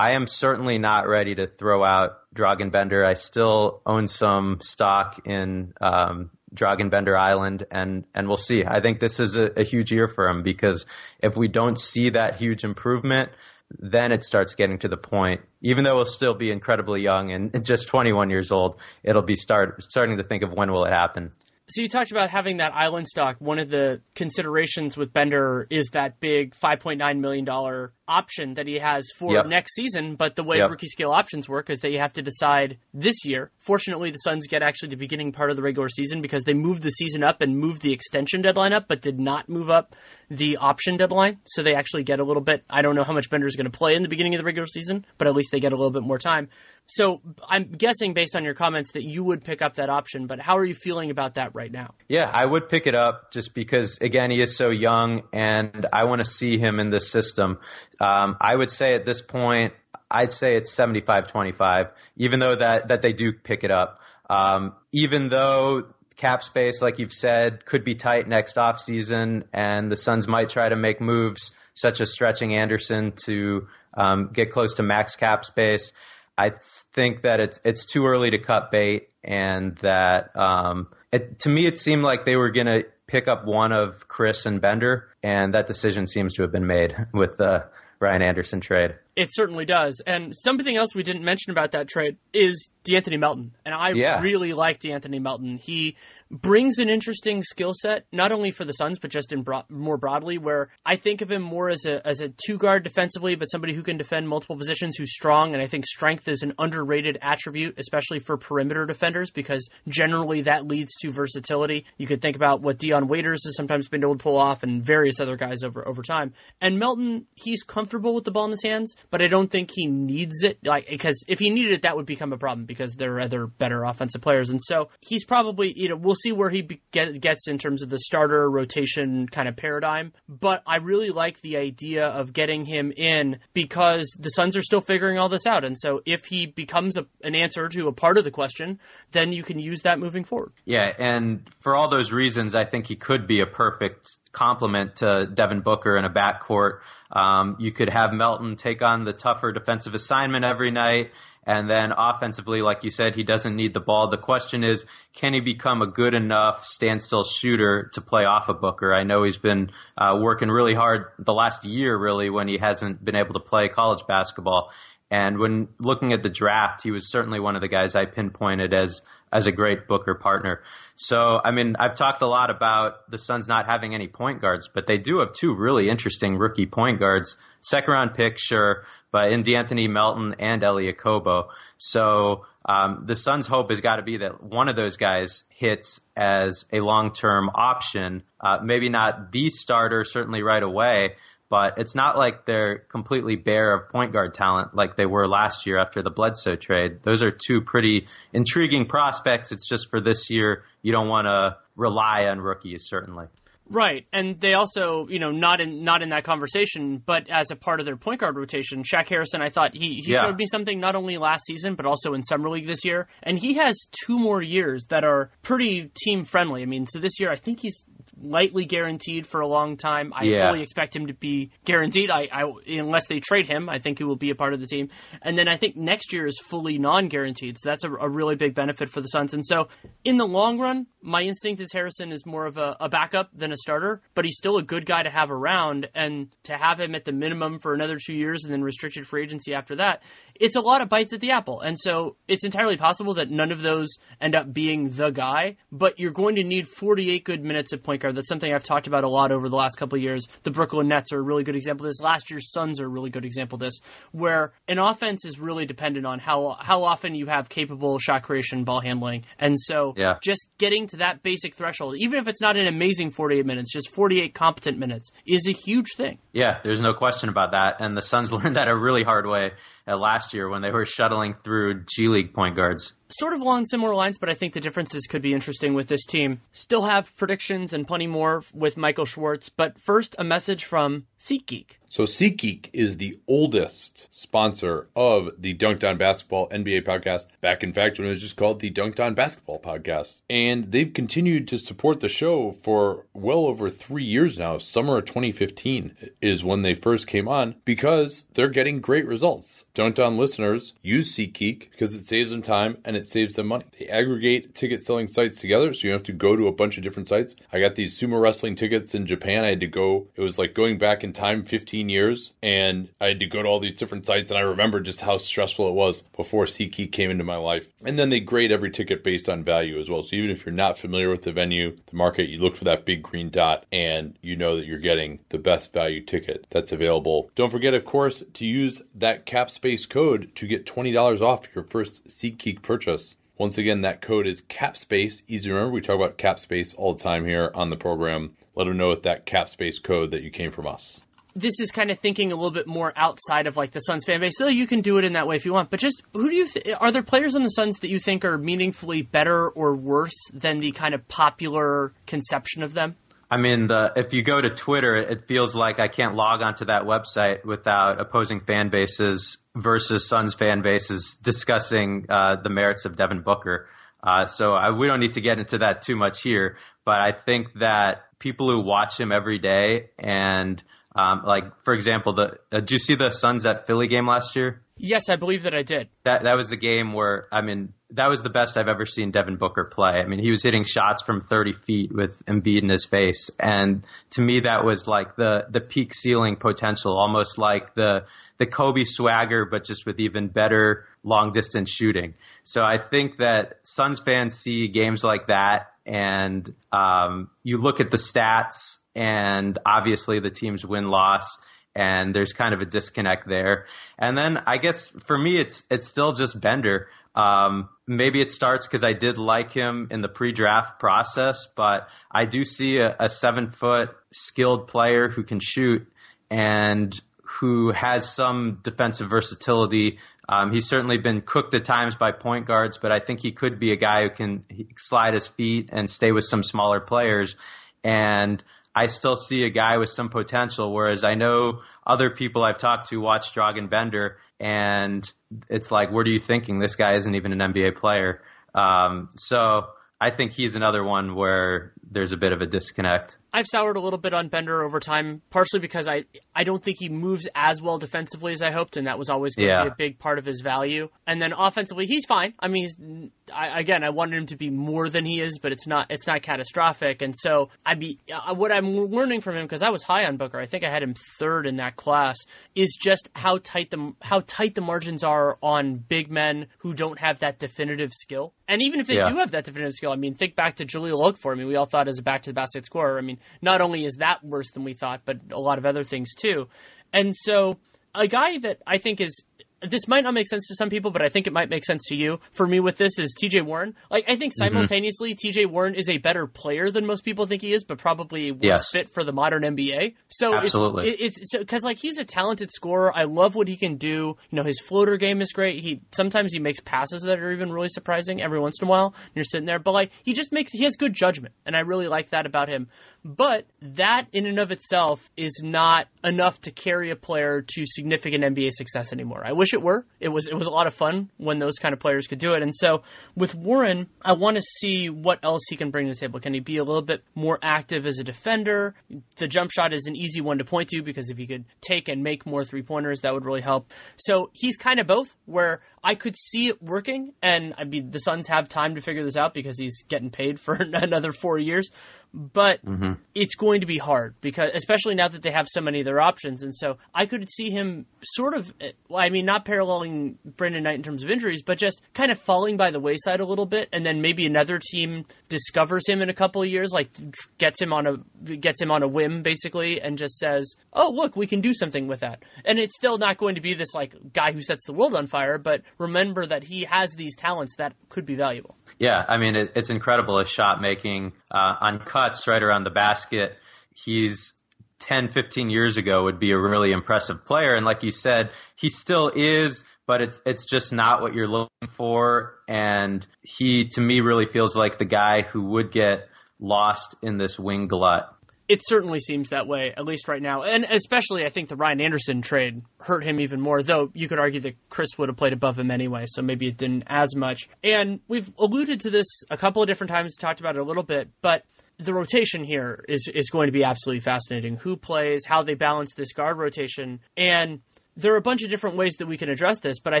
I am certainly not ready to throw out Dragan Bender. I still own some stock in um, Dragan Bender Island, and, and we'll see. I think this is a, a huge year for him because if we don't see that huge improvement, then it starts getting to the point, even though we'll still be incredibly young and just twenty-one years old, it'll be start starting to think of when will it happen. So you talked about having that island stock. One of the considerations with Bender is that big five point nine million dollars option that he has for yep. next season. But the way yep. rookie scale options work is that you have to decide this year. Fortunately, the Suns get actually the beginning part of the regular season because they moved the season up and moved the extension deadline up, but did not move up the option deadline. So they actually get a little bit. I don't know how much Bender is going to play in the beginning of the regular season, but at least they get a little bit more time. So I'm guessing based on your comments that you would pick up that option, but how are you feeling about that right now? Yeah, I would pick it up just because, again, he is so young and I want to see him in this system. Um, I would say at this point, I'd say it's seventy-five twenty-five, even though that, that they do pick it up. Um, even though cap space, like you've said, could be tight next offseason and the Suns might try to make moves such as stretching Anderson to um, get close to max cap space. I think that it's it's too early to cut bait, and that um, it, to me it seemed like they were gonna pick up one of Chris and Bender, and that decision seems to have been made with the Ryan Anderson trade. It certainly does. And something else we didn't mention about that trade is D'Anthony Melton. And I yeah. really like D'Anthony Melton. He brings an interesting skill set, not only for the Suns, but just in bro- more broadly, where I think of him more as a as a two-guard defensively, but somebody who can defend multiple positions, who's strong. And I think strength is an underrated attribute, especially for perimeter defenders, because generally that leads to versatility. You could think about what Dion Waiters has sometimes been able to pull off and various other guys over, over time. And Melton, he's comfortable with the ball in his hands, but I don't think he needs it, like, because if he needed it, that would become a problem because there are other better offensive players. And so he's probably, you know, we'll see where he be- get, gets in terms of the starter rotation kind of paradigm. But I really like the idea of getting him in because the Suns are still figuring all this out. And so if he becomes a, an answer to a part of the question, then you can use that moving forward. Yeah, and for all those reasons, I think he could be a perfect compliment to Devin Booker in a backcourt. Um, you could have Melton take on the tougher defensive assignment every night. And then offensively, like you said, he doesn't need the ball. The question is, can he become a good enough standstill shooter to play off of Booker? I know he's been uh, working really hard the last year, really, when he hasn't been able to play college basketball. And when looking at the draft, he was certainly one of the guys I pinpointed as as a great Booker partner. So, I mean, I've talked a lot about the Suns not having any point guards, but they do have two really interesting rookie point guards. Second round pick, sure, but in D'Anthony Melton and Elie Okobo. So um, the Suns' hope has got to be that one of those guys hits as a long-term option. Uh, maybe not the starter, certainly right away, but it's not like they're completely bare of point guard talent like they were last year after the Bledsoe trade. Those are two pretty intriguing prospects. It's just for this year, you don't want to rely on rookies, certainly. Right. And they also, you know, not in not in that conversation, but as a part of their point guard rotation, Shaq Harrison, I thought he, he yeah. showed me something not only last season, but also in Summer League this year. And he has two more years that are pretty team friendly. I mean, so this year, I think he's lightly guaranteed for a long time. I yeah. fully expect him to be guaranteed. I, I unless they trade him, I think he will be a part of the team. And then I think next year is fully non-guaranteed. So that's a, a really big benefit for the Suns. And so in the long run, my instinct is Harrison is more of a, a backup than a starter, but he's still a good guy to have around, and to have him at the minimum for another two years and then restricted free agency after that, it's a lot of bites at the apple. And so it's entirely possible that none of those end up being the guy, but you're going to need forty-eight good minutes at point guard. That's something I've talked about a lot over the last couple of years. The Brooklyn Nets are a really good example of this. Last year's Suns are a really good example of this, where an offense is really dependent on how how often you have capable shot creation, ball handling. And so yeah. just getting to that basic threshold, even if it's not an amazing forty-eight minutes, just forty-eight competent minutes, is a huge thing. Yeah, there's no question about that. And the Suns learned that a really hard way last year when they were shuttling through G League point guards. Sort of along similar lines, but I think the differences could be interesting with this team. Still have predictions and plenty more with Michael Schwartz, but first a message from SeatGeek. So SeatGeek is the oldest sponsor of the Dunked On Basketball N B A podcast, back in fact when it was just called the Dunked On Basketball podcast. And they've continued to support the show for well over three years now. Summer of twenty fifteen is when they first came on, because they're getting great results. Dunked On listeners use SeatGeek because it saves them time and it saves them money. They aggregate ticket selling sites together, so you don't have to go to a bunch of different sites. I got these sumo wrestling tickets in Japan. I had to go, it was like going back in time fifteen years, and I had to go to all these different sites, and I remember just how stressful it was before SeatGeek came into my life. And then they grade every ticket based on value as well. So even if you're not familiar with the venue, the market, you look for that big green dot and you know that you're getting the best value ticket that's available. Don't forget, of course, to use that cap space code to get twenty dollars off your first SeatGeek purchase. Once again, that code is CAPSPACE. Easy to remember, we talk about CAPSPACE all the time here on the program. Let them know with that CAPSPACE code that you came from us. This is kind of thinking a little bit more outside of like the Suns fan base. So you can do it in that way if you want, but just who do you th- are there players on the Suns that you think are meaningfully better or worse than the kind of popular conception of them? I mean, the, if you go to Twitter, it feels like I can't log onto that website without opposing fan bases versus Suns fan bases discussing uh, the merits of Devin Booker. Uh, so I, we don't need to get into that too much here. But I think that people who watch him every day and um, like, for example, the uh, did you see the Suns at Philly game last year? Yes, I believe that I did. That that was the game where, I mean, that was the best I've ever seen Devin Booker play. I mean, he was hitting shots from thirty feet with Embiid in his face. And to me, that was like the, the peak ceiling potential, almost like the, the Kobe swagger, but just with even better long distance shooting. So I think that Suns fans see games like that, and um, you look at the stats and obviously the team's win-loss, and there's kind of a disconnect there. And then I guess for me, it's it's still just Bender. Um, maybe it starts because I did like him in the pre-draft process, but I do see a, a seven-foot skilled player who can shoot and who has some defensive versatility. Um, he's certainly been cooked at times by point guards, but I think he could be a guy who can slide his feet and stay with some smaller players. And I still see a guy with some potential, whereas I know other people I've talked to watch Dragan Bender, and it's like, what are you thinking? This guy isn't even an N B A player. Um, so I think he's another one where there's a bit of a disconnect. I've soured a little bit on Bender over time, partially because I, I don't think he moves as well defensively as I hoped, and that was always going yeah. to be a big part of his value. And then offensively, he's fine. I mean, he's, I, again, I wanted him to be more than he is, but it's not it's not catastrophic. And so I'd be what I'm learning from him, because I was high on Booker, I think I had him third in that class, is just how tight the how tight the margins are on big men who don't have that definitive skill. And even if they yeah. do have that definitive skill, I mean, think back to Jahlil Okafor. I mean, we all thought as a back-to-the-basket scorer. I mean, not only is that worse than we thought, but a lot of other things too. And so a guy that I think is – this might not make sense to some people, but I think it might make sense to you. For me with this is T J Warren. Like, I think simultaneously mm-hmm. T J Warren is a better player than most people think he is, but probably a worse yes. fit for the modern N B A. So Absolutely. It's, it's – so, because, like, he's a talented scorer. I love what he can do. You know, his floater game is great. He Sometimes he makes passes that are even really surprising every once in a while. And you're sitting there. But, like, he just makes – he has good judgment, and I really like that about him. But that in and of itself is not enough to carry a player to significant N B A success anymore. I wish it were. It was it was a lot of fun when those kind of players could do it. And so with Warren, I want to see what else he can bring to the table. Can he be a little bit more active as a defender? The jump shot is an easy one to point to, because if he could take and make more three-pointers, that would really help. So he's kind of both, where I could see it working. And I mean, the Suns have time to figure this out because he's getting paid for another four years. But mm-hmm. it's going to be hard, because especially now that they have so many of their options. And so I could see him sort of, well, I mean, not paralleling Brandon Knight in terms of injuries, but just kind of falling by the wayside a little bit. And then maybe another team discovers him in a couple of years, like gets him on a gets him on a whim, basically, and just says, oh, look, we can do something with that. And it's still not going to be this like guy who sets the world on fire. But remember that he has these talents that could be valuable. Yeah, I mean, it, it's incredible, his shot making uh, on cuts right around the basket. He's ten, fifteen years ago would be a really impressive player. And like you said, he still is, but it's it's just not what you're looking for. And he, to me, really feels like the guy who would get lost in this wing glut. It certainly seems that way, at least right now. And especially, I think the Ryan Anderson trade hurt him even more, though you could argue that Chris would have played above him anyway, so maybe it didn't as much. And we've alluded to this a couple of different times, talked about it a little bit, but the rotation here is, is going to be absolutely fascinating. Who plays, how they balance this guard rotation, and there are a bunch of different ways that we can address this, but I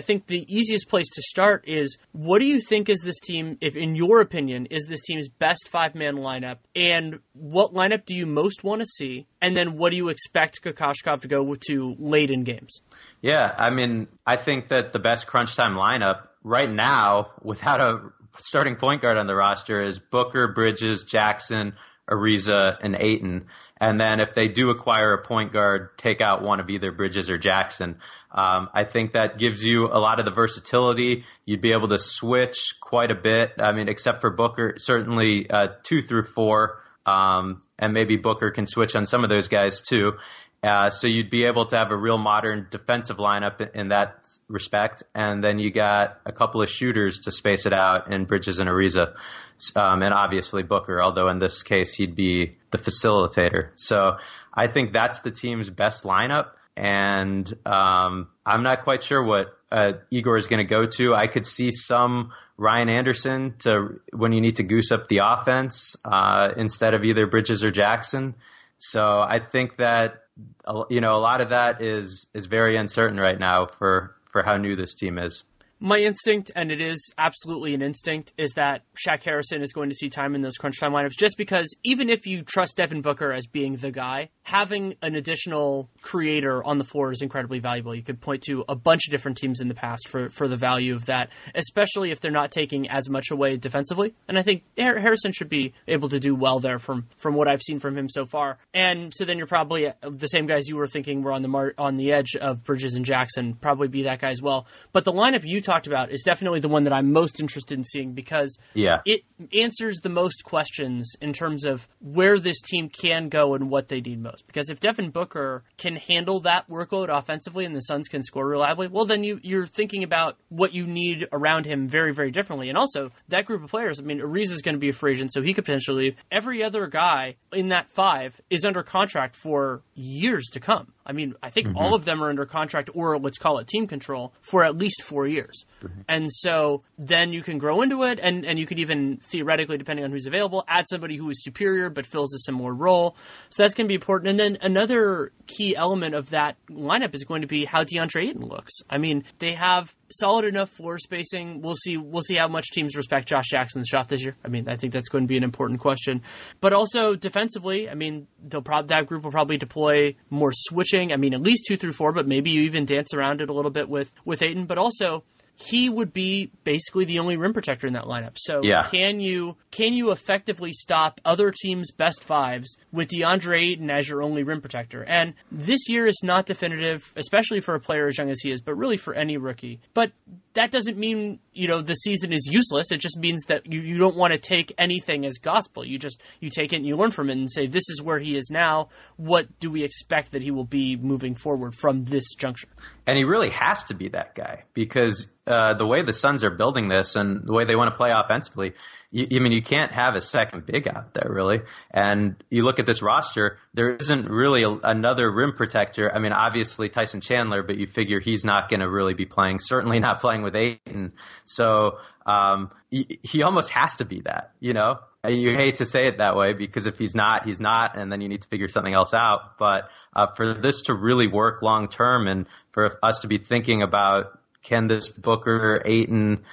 think the easiest place to start is, what do you think is this team, if in your opinion, is this team's best five-man lineup, and what lineup do you most want to see, and then what do you expect Kokoškov to go to late in games? Yeah, I mean, I think that the best crunch time lineup right now, without a starting point guard on the roster, is Booker, Bridges, Jackson, Ariza, and Ayton. And then if they do acquire a point guard, take out one of either Bridges or Jackson. Um, I think that gives you a lot of the versatility. You'd be able to switch quite a bit. I mean, except for Booker, certainly uh, two through four. Um, and maybe Booker can switch on some of those guys too. Uh, so you'd be able to have a real modern defensive lineup in that respect. And then you got a couple of shooters to space it out in Bridges and Ariza. Um, and obviously Booker, although in this case he'd be the facilitator. So I think that's the team's best lineup. And um, I'm not quite sure what uh, Igor is going to go to. I could see some Ryan Anderson to when you need to goose up the offense uh, instead of either Bridges or Jackson. So I think that, you know, a lot of that is is very uncertain right now for, for how new this team is. My instinct, and it is absolutely an instinct, is that Shaq Harrison is going to see time in those crunch time lineups, just because even if you trust Devin Booker as being the guy, having an additional creator on the floor is incredibly valuable. You could point to a bunch of different teams in the past for, for the value of that, especially if they're not taking as much away defensively. And I think Harrison should be able to do well there from, from what I've seen from him so far. And so then you're probably the same guys you were thinking were on the mar- on the edge of Bridges and Jackson, probably be that guy as well. But the lineup you talked about is definitely the one that I'm most interested in seeing, because yeah. it answers the most questions in terms of where this team can go and what they need most. Because if Devin Booker can handle that workload offensively and the Suns can score reliably, well, then you, you're thinking about what you need around him very, very differently. And also, that group of players, I mean, Ariza is going to be a free agent, so he could potentially leave. Every other guy in that five is under contract for years to come. I mean, I think mm-hmm. all of them are under contract or let's call it team control for at least four years. Mm-hmm. And so then you can grow into it and, and you could even theoretically, depending on who's available, add somebody who is superior but fills a similar role. So that's going to be important. And then another key element of that lineup is going to be how DeAndre Ayton looks. I mean, they have solid enough floor spacing. We'll see We'll see how much teams respect Josh Jackson's shot this year. I mean, I think that's going to be an important question. But also defensively, I mean, they'll prob- that group will probably deploy more switching. I mean, at least two through four, but maybe you even dance around it a little bit with, with Ayton. But also, he would be basically the only rim protector in that lineup. So yeah. can you can you effectively stop other teams' best fives with DeAndre Ayton as your only rim protector? And this year is not definitive, especially for a player as young as he is, but really for any rookie. But that doesn't mean, you know, the season is useless. It just means that you, you don't want to take anything as gospel. You just you take it and you learn from it and say, this is where he is now. What do we expect that he will be moving forward from this juncture? And he really has to be that guy because uh, the way the Suns are building this and the way they want to play offensively, you, I mean, you can't have a second big out there, really. And you look at this roster, there isn't really a, another rim protector. I mean, obviously Tyson Chandler, but you figure he's not going to really be playing, certainly not playing with Ayton. So um, he, he almost has to be that, you know. You hate to say it that way because if he's not, he's not, and then you need to figure something else out. But uh, for this to really work long term and for us to be thinking about can this Booker, Ayton,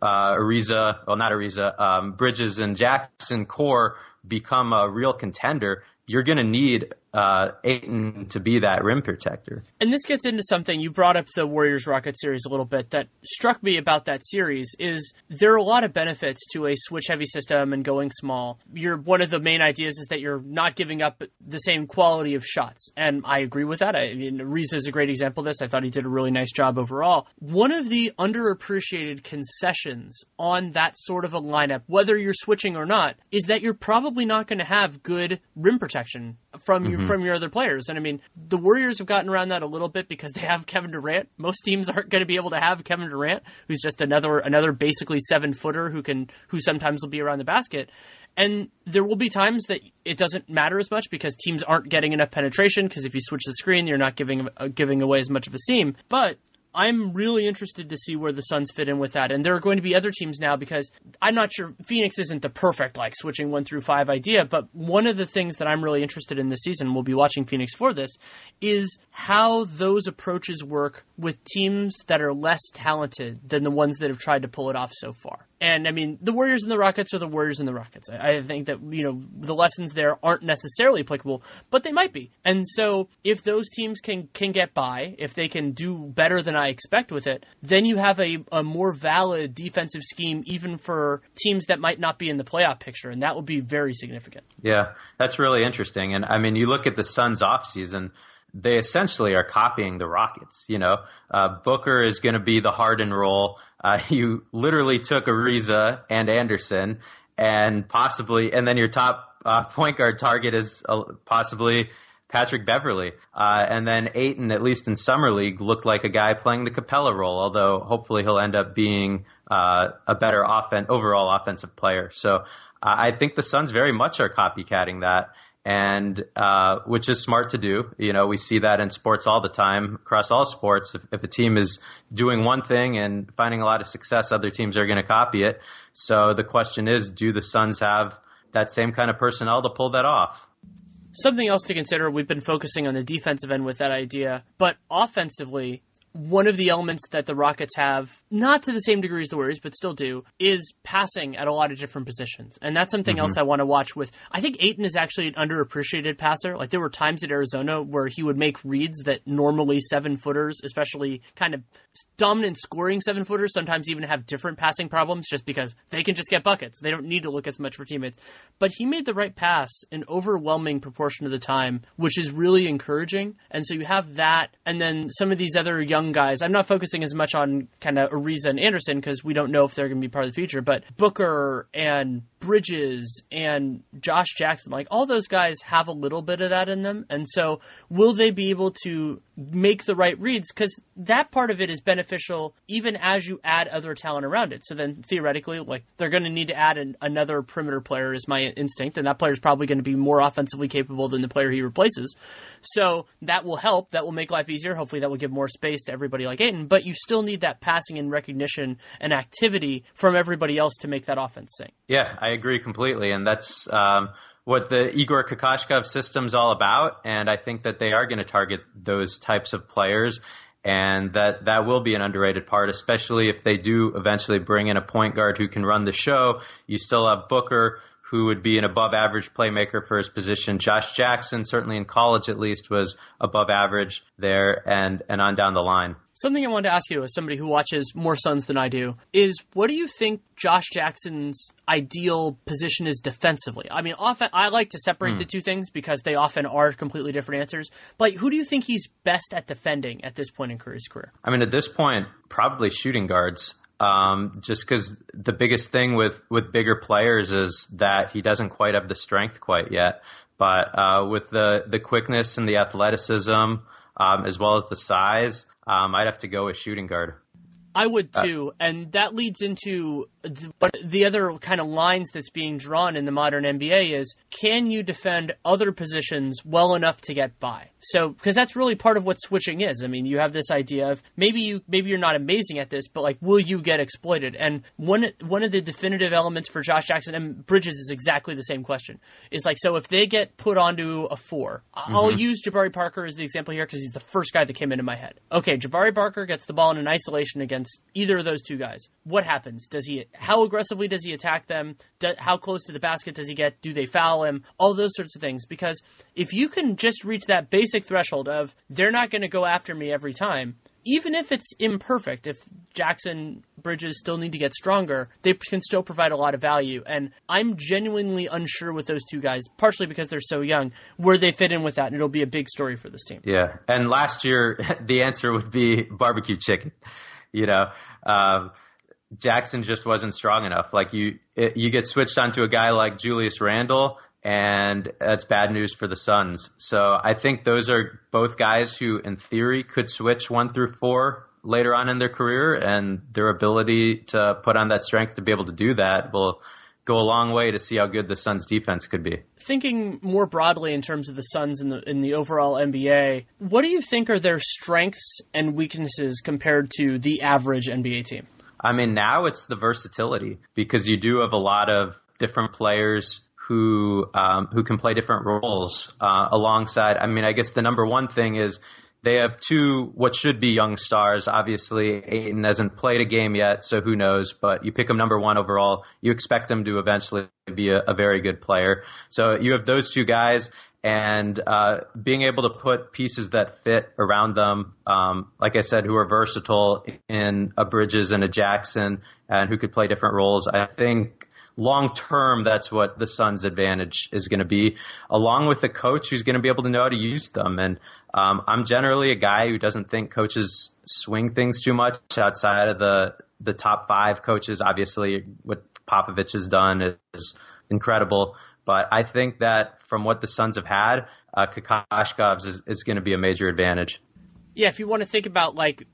uh, Ariza, well, not Ariza, um, Bridges and Jackson core become a real contender, you're going to need uh, Ayton to be that rim protector. And this gets into something. You brought up the Warriors-Rockets series a little bit that struck me about that series is there are a lot of benefits to a switch-heavy system and going small. You're, one of the main ideas is that you're not giving up the same quality of shots, and I agree with that. I mean, Ariza is a great example of this. I thought he did a really nice job overall. One of the underappreciated concessions on that sort of a lineup, whether you're switching or not, is that you're probably not going to have good rim protection Protection from mm-hmm. your from your other players. And I mean, the Warriors have gotten around that a little bit because they have Kevin Durant. Most teams aren't going to be able to have Kevin Durant, who's just another another basically seven footer who can who sometimes will be around the basket. And there will be times that it doesn't matter as much because teams aren't getting enough penetration because if you switch the screen, you're not giving uh, giving away as much of a seam. But I'm really interested to see where the Suns fit in with that. And there are going to be other teams now because I'm not sure Phoenix isn't the perfect, like, switching one through five idea. But one of the things that I'm really interested in this season, we'll be watching Phoenix for this, is how those approaches work with teams that are less talented than the ones that have tried to pull it off so far. And, I mean, the Warriors and the Rockets are the Warriors and the Rockets. I think that, you know, the lessons there aren't necessarily applicable, but they might be. And so if those teams can, can get by, if they can do better than I expect with it, then you have a, a more valid defensive scheme even for teams that might not be in the playoff picture, and that would be very significant. Yeah, that's really interesting. And, I mean, you look at the Suns offseason, they essentially are copying the Rockets. You know, uh, Booker is going to be the Harden role. Uh, you literally took Ariza and Anderson and possibly, and then your top uh, point guard target is uh, possibly Patrick Beverley. Uh, and then Ayton, at least in Summer League, looked like a guy playing the Capella role, although hopefully he'll end up being uh, a better offen- overall offensive player. So uh, I think the Suns very much are copycatting that. And, uh, which is smart to do. You know, we see that in sports all the time, across all sports. If, if a team is doing one thing and finding a lot of success, other teams are going to copy it. So the question is, do the Suns have that same kind of personnel to pull that off? Something else to consider, we've been focusing on the defensive end with that idea, but offensively, one of the elements that the Rockets have, not to the same degree as the Warriors, but still do, is passing at a lot of different positions. And that's something mm-hmm. else I want to watch with. I think Ayton is actually an underappreciated passer. Like, there were times at Arizona where he would make reads that normally seven-footers, especially kind of dominant scoring seven-footers, sometimes even have different passing problems just because they can just get buckets. They don't need to look as much for teammates. But he made the right pass an overwhelming proportion of the time, which is really encouraging. And so you have that, and then some of these other young guys. I'm not focusing as much on kind of Ariza and Anderson because we don't know if they're going to be part of the future, but Booker and Bridges and Josh Jackson, like all those guys have a little bit of that in them. And so will they be able to make the right reads, because that part of it is beneficial even as you add other talent around it. So then theoretically, like, they're going to need to add an, another perimeter player is my instinct, and that player is probably going to be more offensively capable than the player he replaces. So that will help. That will make life easier. Hopefully that will give more space to everybody like Ayton, but you still need that passing and recognition and activity from everybody else to make that offense sing. Yeah, I agree completely, and that's um... – what the Igor Kokoškov system's all about, and I think that they are going to target those types of players, and that that will be an underrated part, especially if they do eventually bring in a point guard who can run the show. You still have Booker, who would be an above-average playmaker for his position. Josh Jackson, certainly in college at least, was above average there, and, and on down the line. Something I wanted to ask you, as somebody who watches more Suns than I do, is what do you think Josh Jackson's ideal position is defensively? I mean, often I like to separate hmm. the two things because they often are completely different answers. But who do you think he's best at defending at this point in his career? I mean, at this point, probably shooting guards. Um, just because the biggest thing with, with bigger players is that he doesn't quite have the strength quite yet. But uh, with the, the quickness and the athleticism, um, as well as the size, um, I'd have to go with shooting guard. I would too, and that leads into the other kind of lines that's being drawn in the modern N B A is, can you defend other positions well enough to get by? So, because that's really part of what switching is. I mean, you have this idea of maybe you maybe you're not amazing at this, but like, will you get exploited? And one one of the definitive elements for Josh Jackson and Bridges is exactly the same question. Is like, so if they get put onto a four, mm-hmm. I'll use Jabari Parker as the example here because he's the first guy that came into my head. Okay, Jabari Parker gets the ball in an isolation against either of those two guys. What happens? Does he? How aggressively does he attack them? Do, how close to the basket does he get? Do they foul him? All those sorts of things. Because if you can just reach that basic threshold of they're not going to go after me every time, even if it's imperfect, if Jackson, Bridges still need to get stronger, they can still provide a lot of value. And I'm genuinely unsure with those two guys, partially because they're so young, where they fit in with that. And it'll be a big story for this team. Yeah. And last year, the answer would be barbecue chicken. You know, um, Jackson just wasn't strong enough. Like you, it, you get switched onto a guy like Julius Randle, and that's bad news for the Suns. So I think those are both guys who, in theory, could switch one through four later on in their career, and their ability to put on that strength to be able to do that will go a long way to see how good the Suns defense could be. Thinking more broadly in terms of the Suns in the in the overall N B A, what do you think are their strengths and weaknesses compared to the average N B A team? I mean, now it's the versatility, because you do have a lot of different players who um, who can play different roles uh, alongside. I mean, I guess the number one thing is they have two what should be young stars. Obviously, Ayton hasn't played a game yet, so who knows. But you pick him number one overall. You expect him to eventually be a, a very good player. So you have those two guys, and uh, being able to put pieces that fit around them, um, like I said, who are versatile in a Bridges and a Jackson and who could play different roles. I think long term, that's what the Suns' advantage is going to be, along with the coach who's going to be able to know how to use them. And um, I'm generally a guy who doesn't think coaches swing things too much outside of the the top five coaches. Obviously, what Popovich has done is incredible. But I think that from what the Suns have had, uh, Kokoškov's is, is going to be a major advantage. Yeah, if you want to think about like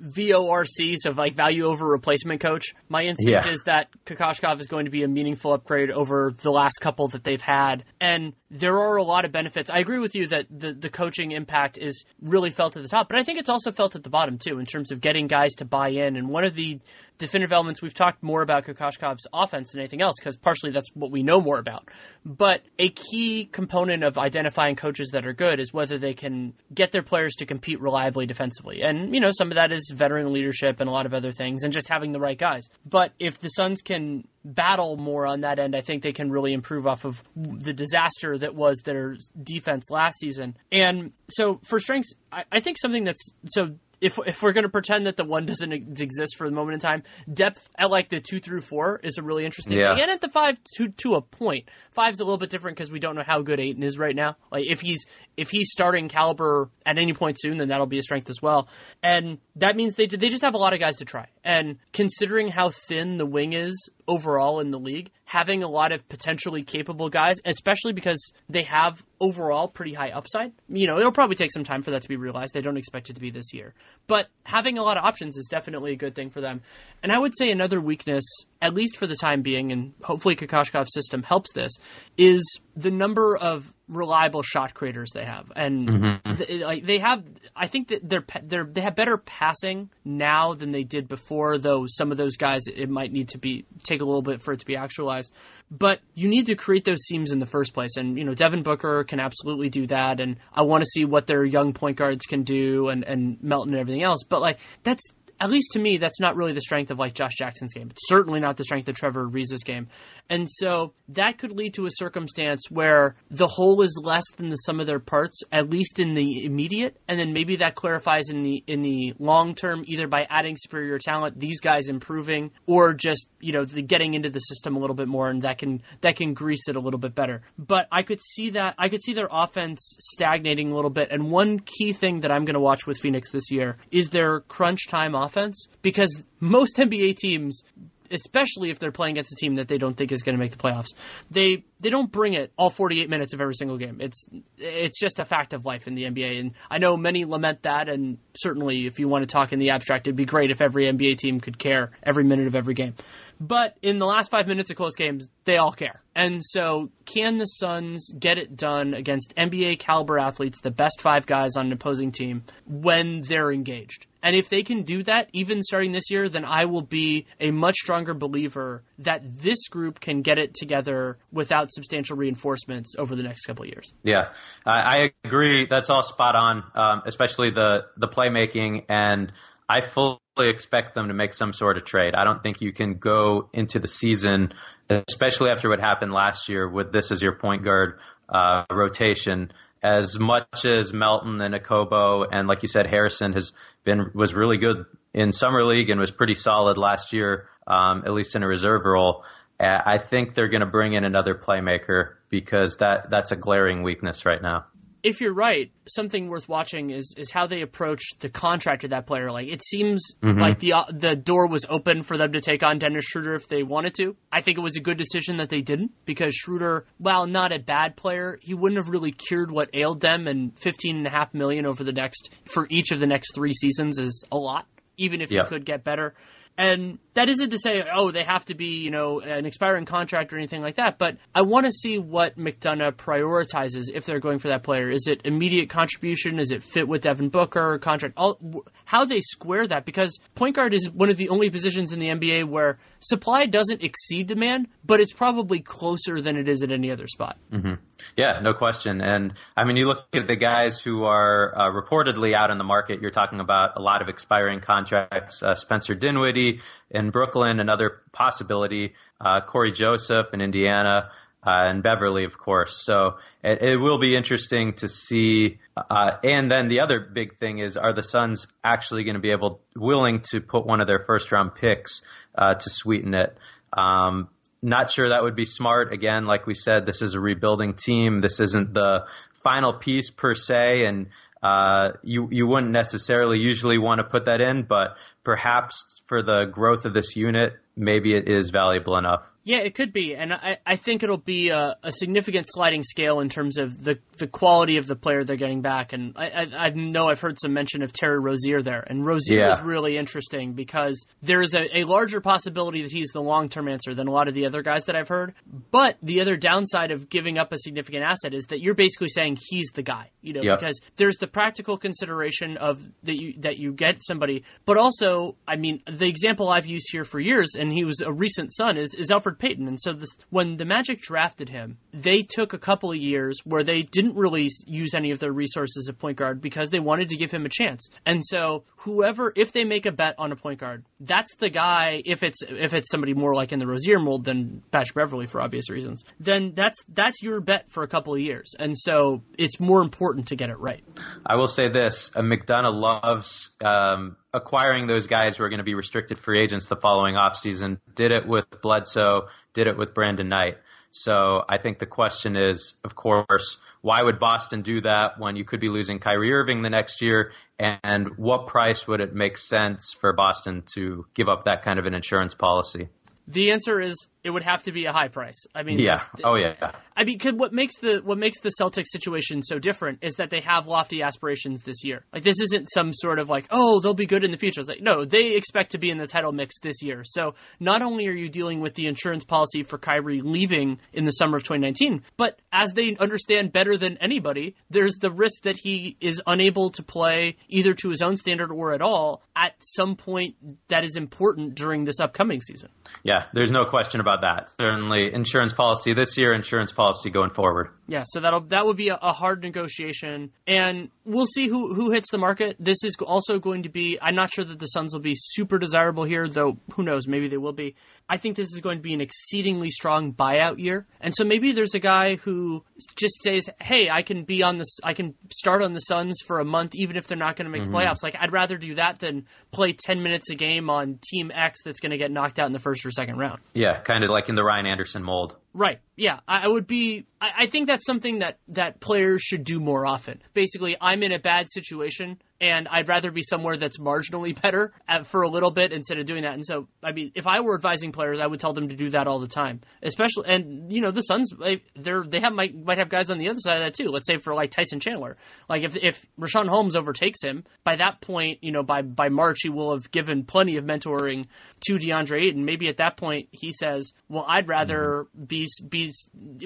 V O R C, so like value over replacement coach, my instinct yeah. is that Kokoškov is going to be a meaningful upgrade over the last couple that they've had. And there are a lot of benefits. I agree with you that the, the coaching impact is really felt at the top, but I think it's also felt at the bottom too, in terms of getting guys to buy in. And one of the definitive elements, we've talked more about Kokoškov's offense than anything else, because partially that's what we know more about. But a key component of identifying coaches that are good is whether they can get their players to compete reliably defensively. And, you know, some of that is veteran leadership and a lot of other things and just having the right guys. But if the Suns can battle more on that end, I think they can really improve off of the disaster that was their defense last season. And so for strengths, I, I think something that's so if if we're going to pretend that the one doesn't exist for the moment in time, depth at like the two through four is a really interesting yeah. thing. And at the five to, to a point, five's a little bit different because we don't know how good Ayton is right now. Like if he's, if he's starting caliber at any point soon, then that'll be a strength as well. And that means they they just have a lot of guys to try. And considering how thin the wing is overall in the league, having a lot of potentially capable guys, especially because they have overall pretty high upside. You know, it'll probably take some time for that to be realized. They don't expect it to be this year. But having a lot of options is definitely a good thing for them. And I would say another weakness, at least for the time being, and hopefully Kokoškov's system helps this, is the number of reliable shot creators they have. And mm-hmm. th- like they have, I think that they're, they're, they have better passing now than they did before, though some of those guys, it might need to be take a little bit for it to be actualized. But you need to create those seams in the first place. And, you know, Devin Booker can absolutely do that, and I want to see what their young point guards can do, and, and Melton and everything else. But like that's, at least to me, that's not really the strength of like Josh Jackson's game. It's certainly not the strength of Trevor Ariza's game. And so that could lead to a circumstance where the whole is less than the sum of their parts, at least in the immediate. And then maybe that clarifies in the, in the long term, either by adding superior talent, these guys improving, or just, you know, the getting into the system a little bit more, and that can, that can grease it a little bit better. But I could see that, I could see their offense stagnating a little bit. And one key thing that I'm going to watch with Phoenix this year is their crunch time offense. Offense, because most N B A teams, especially if they're playing against a team that they don't think is going to make the playoffs, they they don't bring it all forty-eight minutes of every single game. It's it's just a fact of life in the N B A, and I know many lament that, and certainly if you want to talk in the abstract, it'd be great if every N B A team could care every minute of every game. But in the last five minutes of close games, they all care. And so can the Suns get it done against N B A caliber athletes, the best five guys on an opposing team, when they're engaged? And if they can do that, even starting this year, then I will be a much stronger believer that this group can get it together without substantial reinforcements over the next couple of years. Yeah, I agree. That's all spot on, um, especially the, the playmaking. And I fully expect them to make some sort of trade. I don't think you can go into the season, especially after what happened last year with this as your point guard uh, rotation, as much as Melton and Okobo, and like you said, Harrison has been was really good in Summer League and was pretty solid last year, um, at least in a reserve role. I think they're going to bring in another playmaker because that that's a glaring weakness right now. If you're right, something worth watching is is how they approach the contract of that player. Like it seems mm-hmm. like the uh, the door was open for them to take on Dennis Schroeder if they wanted to. I think it was a good decision that they didn't, because Schroeder, while not a bad player, he wouldn't have really cured what ailed them. And fifteen and a half million over the next for each of the next three seasons is a lot, even if yeah. you could get better. And that isn't to say, oh, they have to be, you know, an expiring contract or anything like that. But I want to see what McDonough prioritizes if they're going for that player. Is it immediate contribution? Is it fit with Devin Booker contract? All, how they square that, because point guard is one of the only positions in the N B A where supply doesn't exceed demand, but it's probably closer than it is at any other spot. Mm-hmm. Yeah, no question. And I mean, you look at the guys who are uh, reportedly out in the market. You're talking about a lot of expiring contracts. Uh, Spencer Dinwiddie in Brooklyn, another possibility. Uh, Corey Joseph in Indiana, uh, and Beverley, of course. So it, it will be interesting to see. Uh, and then the other big thing is, are the Suns actually going to be able, willing to put one of their first round picks uh, to sweeten it? Um, Not sure that would be smart. Again, like we said, this is a rebuilding team. This isn't the final piece per se, and uh, you you wouldn't necessarily usually want to put that in, but perhaps for the growth of this unit, maybe it is valuable enough. Yeah, it could be, and I, I think it'll be a, a significant sliding scale in terms of the, the quality of the player they're getting back. And I, I, I know I've heard some mention of Terry Rozier there, and Rozier yeah. is really interesting because there is a, a larger possibility that he's the long-term answer than a lot of the other guys that I've heard. But the other downside of giving up a significant asset is that you're basically saying he's the guy, you know, yep. because there's the practical consideration of that you that you get somebody, but also, I mean, the example I've used here for years, and he was a recent son, is is Alfred Payton. And so this, when the Magic drafted him, they took a couple of years where they didn't really use any of their resources at point guard because they wanted to give him a chance. And so whoever, if they make a bet on a point guard, that's the guy. If it's if it's somebody more like in the Rozier mold than Patrick Beverley for obvious reasons, then that's that's your bet for a couple of years. And so it's more important to get it right. I will say this: uh, McDonough loves um, acquiring those guys who are going to be restricted free agents the following offseason. Did it with Bledsoe. Did it with Brandon Knight. So I think the question is, of course, why would Boston do that when you could be losing Kyrie Irving the next year? And what price would it make sense for Boston to give up that kind of an insurance policy? The answer is it would have to be a high price. I mean, yeah. Oh yeah. I mean, cause what makes the, what makes the Celtics situation so different is that they have lofty aspirations this year. Like, this isn't some sort of like, oh, they'll be good in the future. It's like, no, they expect to be in the title mix this year. So not only are you dealing with the insurance policy for Kyrie leaving in the summer of twenty nineteen, but as they understand better than anybody, there's the risk that he is unable to play either to his own standard or at all at some point that is important during this upcoming season. Yeah, there's no question about that. Certainly insurance policy this year, insurance policy going forward. Yeah, so that'll that would be a, a hard negotiation, and we'll see who, who hits the market. This is also going to be, I'm not sure that the Suns will be super desirable here, though who knows, maybe they will be. I think this is going to be an exceedingly strong buyout year, and so maybe there's a guy who just says, hey, I can be on this, I can start on the Suns for a month, even if they're not going to make mm-hmm. the playoffs. Like, I'd rather do that than play ten minutes a game on Team X that's going to get knocked out in the first or second round. Yeah, kind of like in the Ryan Anderson mold. Right. Yeah, I would be. I think that's something that, that players should do more often. Basically, I'm in a bad situation, and I'd rather be somewhere that's marginally better at, for a little bit instead of doing that. And so, I mean, if I were advising players, I would tell them to do that all the time. Especially, and you know, the Suns, they're they have might might have guys on the other side of that too. Let's say for like Tyson Chandler, like if if Rashawn Holmes overtakes him by that point, you know, by by March he will have given plenty of mentoring to DeAndre Ayton. Maybe at that point he says, well, I'd rather mm-hmm. be. be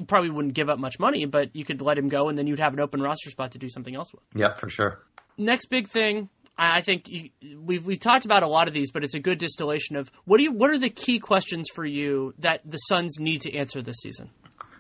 probably wouldn't give up much money, but you could let him go and then you'd have an open roster spot to do something else with. Yeah, for sure. Next big thing, I think we've we've talked about a lot of these, but it's a good distillation of what do you what are the key questions for you that the Suns need to answer this season?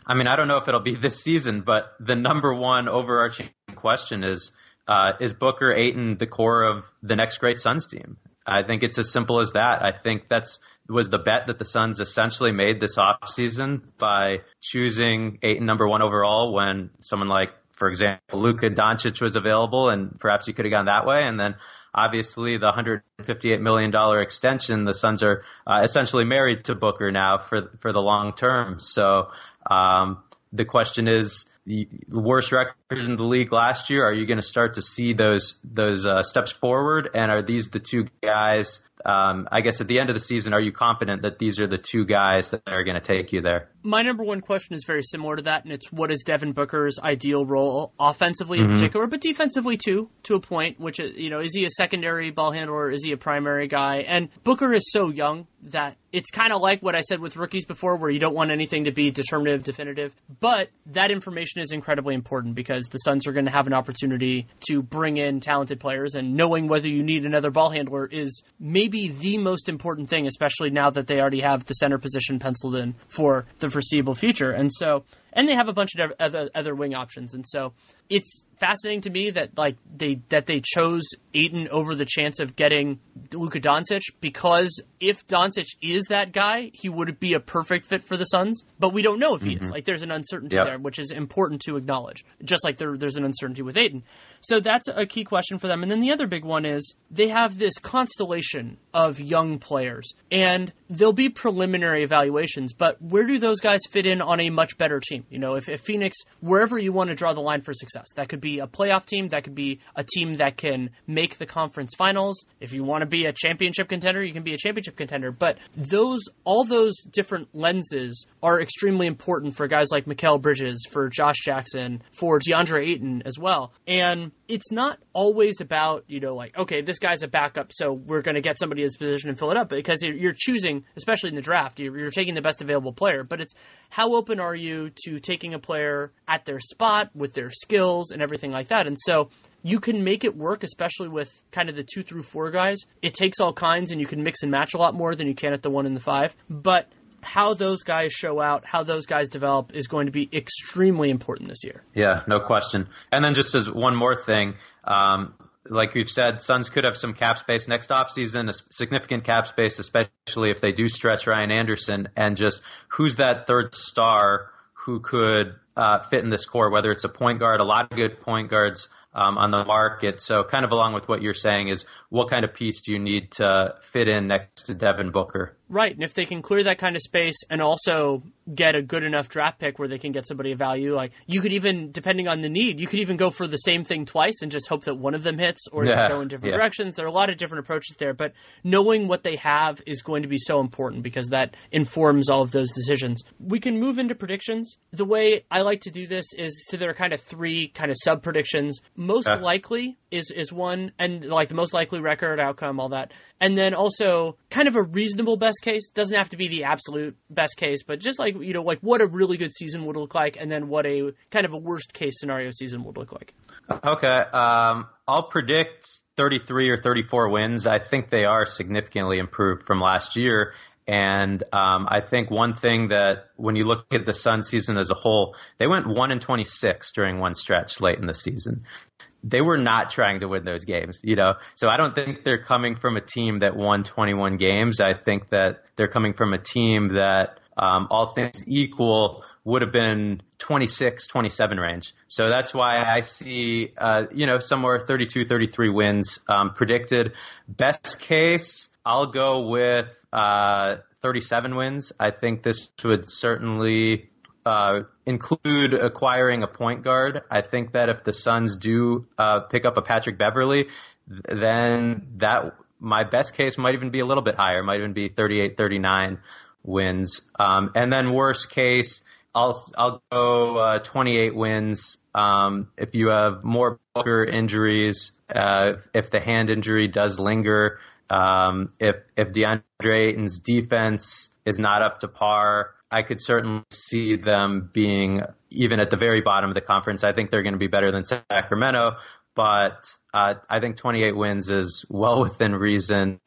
I mean, I don't know if it'll be this season, but the number one overarching question is uh, is Booker Ayton the core of the next great Suns team? I think it's as simple as that. I think that's was the bet that the Suns essentially made this offseason by choosing Ayton number one overall when someone like, for example, Luka Doncic was available, and perhaps you could have gone that way. And then obviously the one hundred fifty-eight million dollars extension, the Suns are uh, essentially married to Booker now for for the long term. So um, the question is, the worst record in the league last year, are you going to start to see those those uh, steps forward? And are these the two guys, um, I guess at the end of the season, are you confident that these are the two guys that are going to take you there? My number one question is very similar to that, and it's what is Devin Booker's ideal role offensively in mm-hmm. particular, but defensively too, to a point, which is, you know, is he a secondary ball handler? Is he a primary guy? And Booker is so young that it's kind of like what I said with rookies before, where you don't want anything to be determinative, definitive, but that information is incredibly important because the Suns are going to have an opportunity to bring in talented players, and knowing whether you need another ball handler is maybe the most important thing, especially now that they already have the center position penciled in for the foreseeable future. And so, and they have a bunch of other, other wing options. And so it's fascinating to me that like they that they chose Ayton over the chance of getting Luka Doncic, because if Doncic is that guy, he would be a perfect fit for the Suns. But we don't know if he mm-hmm. is. Like, there's an uncertainty yep. there, which is important to acknowledge, just like there, there's an uncertainty with Ayton. So that's a key question for them. And then the other big one is they have this constellation of young players, and there'll be preliminary evaluations, but where do those guys fit in on a much better team? You know, if, if Phoenix, wherever you want to draw the line for success, that could be a playoff team, that could be a team that can make the conference finals. If you want to be a championship contender, you can be a championship contender. But those, all those different lenses are extremely important for guys like Mikhail Bridges, for Josh Jackson, for DeAndre Ayton as well. And it's not always about, you know, like, okay, this guy's a backup, so we're going to get somebody in this position and fill it up, because you're choosing, especially in the draft, you're taking the best available player, but it's how open are you to taking a player at their spot with their skills and everything like that. And so you can make it work, especially with kind of the two through four guys. It takes all kinds, and you can mix and match a lot more than you can at the one and the five. But how those guys show out, how those guys develop is going to be extremely important this year. Yeah, no question. And then just as one more thing, um, like we've said, Suns could have some cap space next offseason, a significant cap space, especially if they do stretch Ryan Anderson, and just who's that third star who could uh, fit in this core, whether it's a point guard, a lot of good point guards Um, on the market. So kind of along with what you're saying is, what kind of piece do you need to fit in next to Devin Booker? Right, and if they can clear that kind of space and also get a good enough draft pick where they can get somebody of value, like you could even, depending on the need, you could even go for the same thing twice and just hope that one of them hits, or yeah, they go in different yeah. directions. There are a lot of different approaches there, but knowing what they have is going to be so important because that informs all of those decisions. We can move into predictions. The way I like to do this is, so there are kind of three kind of sub predictions. Most uh. likely is is one, and like the most likely record outcome, all that, and then also kind of a reasonable best case. Doesn't have to be the absolute best case, but just like, you know, like what a really good season would look like, and then what a kind of a worst case scenario season would look like. Okay, um, I'll predict thirty-three or thirty-four wins. I think they are significantly improved from last year. And um, I think one thing that when you look at the Sun season as a whole, they went one and twenty-six during one stretch late in the season. They were not trying to win those games, you know. So I don't think they're coming from a team that won twenty-one games. I think that they're coming from a team that, um, all things equal, would have been twenty-six, twenty-seven range. So that's why I see, uh, you know, somewhere thirty-two, thirty-three wins um, predicted. Best case, I'll go with uh, thirty-seven wins. I think this would certainly uh, include acquiring a point guard. I think that if the Suns do uh, pick up a Patrick Beverley, then that my best case might even be a little bit higher, might even be thirty-eight, thirty-nine wins. Um, and then worst case, I'll I'll go uh, twenty-eight wins. Um, if you have more Booker injuries, uh, if the hand injury does linger, um, if if DeAndre Ayton's defense is not up to par, I could certainly see them being even at the very bottom of the conference. I think they're going to be better than Sacramento, but uh, I think twenty-eight wins is well within reason,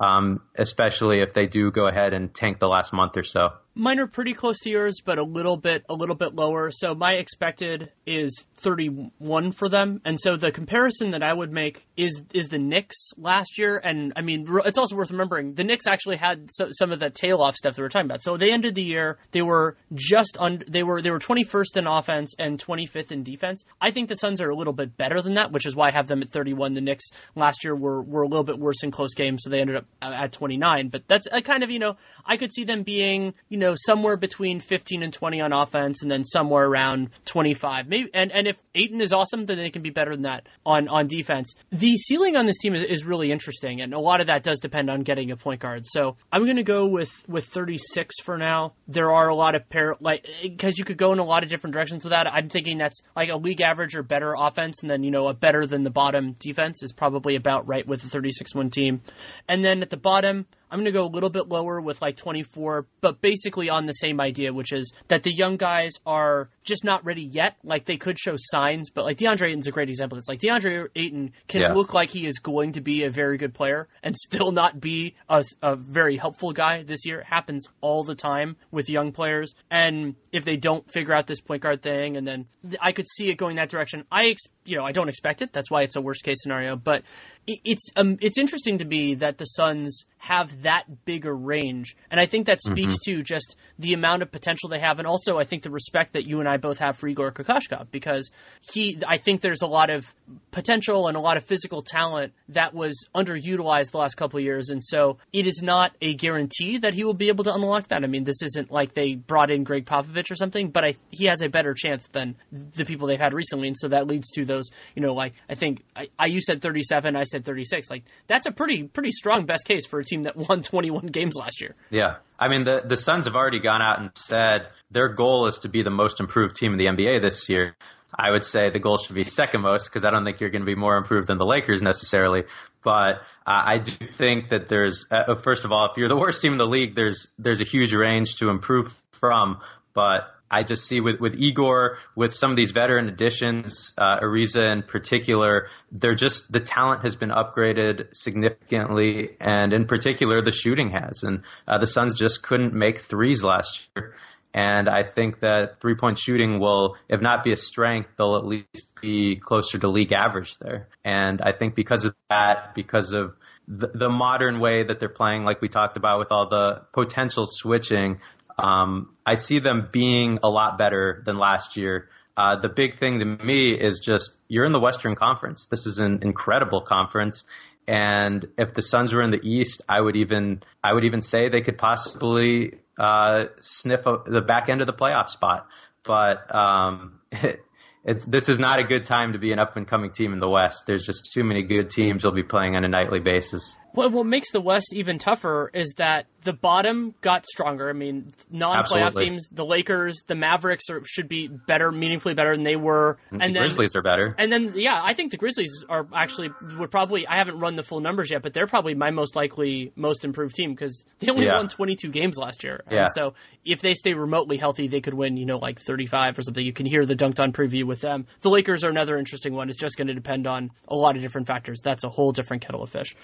um, especially if they do go ahead and tank the last month or so. Mine are pretty close to yours, but a little bit a little bit lower. So my expected is thirty-one for them. And so the comparison that I would make is is the Knicks last year. And, I mean, it's also worth remembering, the Knicks actually had so, some of the tail-off stuff that we're talking about. So they ended the year, they were just under, they were they were twenty-first in offense and twenty-fifth in defense. I think the Suns are a little bit better than that, which is why I have them at thirty-one. The Knicks last year were, were a little bit worse in close games, so they ended up at twenty-nine. But that's a kind of, you know, I could see them being, you know, know, somewhere between fifteen and twenty on offense, and then somewhere around twenty-five. Maybe, and, and if Ayton is awesome, then they can be better than that on, on defense. The ceiling on this team is, is really interesting, and a lot of that does depend on getting a point guard. So I'm going to go with, with thirty-six for now. There are a lot of pair, like, because you could go in a lot of different directions with that. I'm thinking that's like a league average or better offense, and then, you know, a better than the bottom defense is probably about right with the thirty-six one team. And then at the bottom, I'm going to go a little bit lower with like twenty-four, but basically on the same idea, which is that the young guys are just not ready yet. Like, they could show signs, but like DeAndre Ayton's a great example. It's like DeAndre Ayton can yeah. look like he is going to be a very good player and still not be a, a very helpful guy this year. It happens all the time with young players. And if they don't figure out this point guard thing, and then I could see it going that direction. I ex- you know, I don't expect it. That's why it's a worst case scenario, but it, it's, um, it's interesting to me that the Suns have that bigger range. And I think that speaks mm-hmm. to just the amount of potential they have. And also, I think the respect that you and I both have for Igor Kokoškov, because he, I think there's a lot of potential and a lot of physical talent that was underutilized the last couple of years. And so it is not a guarantee that he will be able to unlock that. I mean, this isn't like they brought in Greg Popovich or something, but I, he has a better chance than the people they've had recently. And so that leads to those, you know, like, I think I, I you said thirty-seven, I said thirty-six. Like, that's a pretty, pretty strong best case for a team that won twenty-one games last year. Yeah. I mean, the, the Suns have already gone out and said their goal is to be the most improved team in the N B A this year. I would say the goal should be second most, because I don't think you're going to be more improved than the Lakers necessarily. But uh, I do think that there's, uh, first of all, if you're the worst team in the league, there's there's a huge range to improve from. But I just see with, with Igor, with some of these veteran additions, uh, Ariza in particular, they're just, the talent has been upgraded significantly, and in particular, the shooting has. And uh, the Suns just couldn't make threes last year. And I think that three-point shooting will, if not be a strength, they'll at least be closer to league average there. And I think because of that, because of the, the modern way that they're playing, like we talked about with all the potential switching, Um, I see them being a lot better than last year. Uh, the big thing to me is just, you're in the Western Conference. This is an incredible conference, And if the Suns were in the East, I would even I would even say they could possibly uh, sniff a, the back end of the playoff spot. But um, it, it's, this is not a good time to be an up-and-coming team in the West. There's just too many good teams you'll be playing on a nightly basis. Well, what makes the West even tougher is that the bottom got stronger. I mean, non-playoff Absolutely. teams, the Lakers, the Mavericks are, should be better, meaningfully better than they were. And, and the then, Grizzlies are better. And then, yeah, I think the Grizzlies are actually would probably. I haven't run the full numbers yet, but they're probably my most likely most improved team because they only yeah. won twenty-two games last year. Yeah. And so if they stay remotely healthy, they could win, you know, like thirty-five or something. You can hear the Dunked On preview with them. The Lakers are another interesting one. It's just going to depend on a lot of different factors. That's a whole different kettle of fish.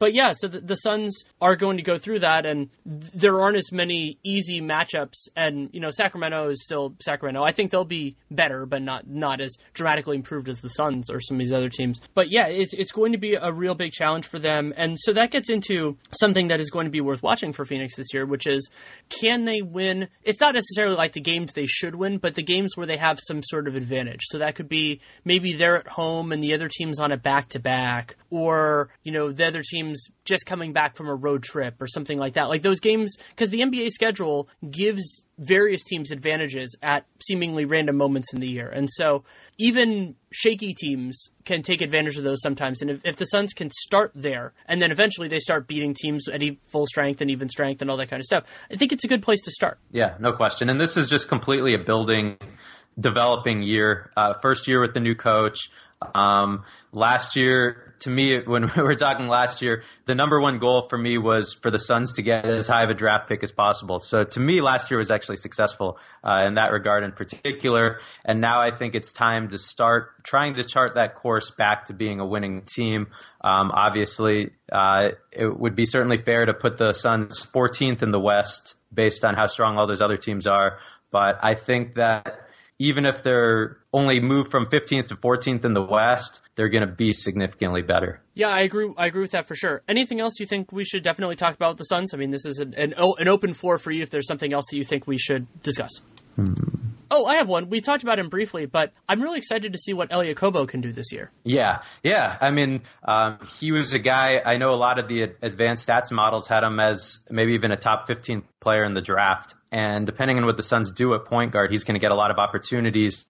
But yeah, so the, the Suns are going to go through that, and th- there aren't as many easy matchups. And, you know, Sacramento is still Sacramento. I think they'll be better, but not, not as dramatically improved as the Suns or some of these other teams. But yeah, it's, it's going to be a real big challenge for them. And so that gets into something that is going to be worth watching for Phoenix this year, which is, can they win? It's not necessarily like the games they should win, but the games where they have some sort of advantage. So that could be maybe they're at home and the other team's on a back-to-back, or, you know, the other team just coming back from a road trip or something like that. Like those games, because the N B A schedule gives various teams advantages at seemingly random moments in the year. And so even shaky teams can take advantage of those sometimes. And if, if the Suns can start there, and then eventually they start beating teams at full strength and even strength and all that kind of stuff, I think it's a good place to start. Yeah, no question. And this is just completely a building, developing year. Uh, first year with the new coach. Um, last year, to me, when we were talking last year, the number one goal for me was for the Suns to get as high of a draft pick as possible. So to me, last year was actually successful uh, in that regard in particular. And now I think it's time to start trying to chart that course back to being a winning team. Um, obviously, uh, it would be certainly fair to put the Suns fourteenth in the West based on how strong all those other teams are. But I think that even if they're only moved from fifteenth to fourteenth in the West, they're going to be significantly better. Yeah, I agree. I agree with that for sure. Anything else you think we should definitely talk about with the Suns? I mean, this is an an, an open floor for you if there's something else that you think we should discuss. Hmm. Oh, I have one. We talked about him briefly, but I'm really excited to see what Eliakobo can do this year. Yeah, yeah. I mean, um, he was a guy, I know a lot of the advanced stats models had him as maybe even a top fifteen player in the draft. And depending on what the Suns do at point guard, he's going to get a lot of opportunities.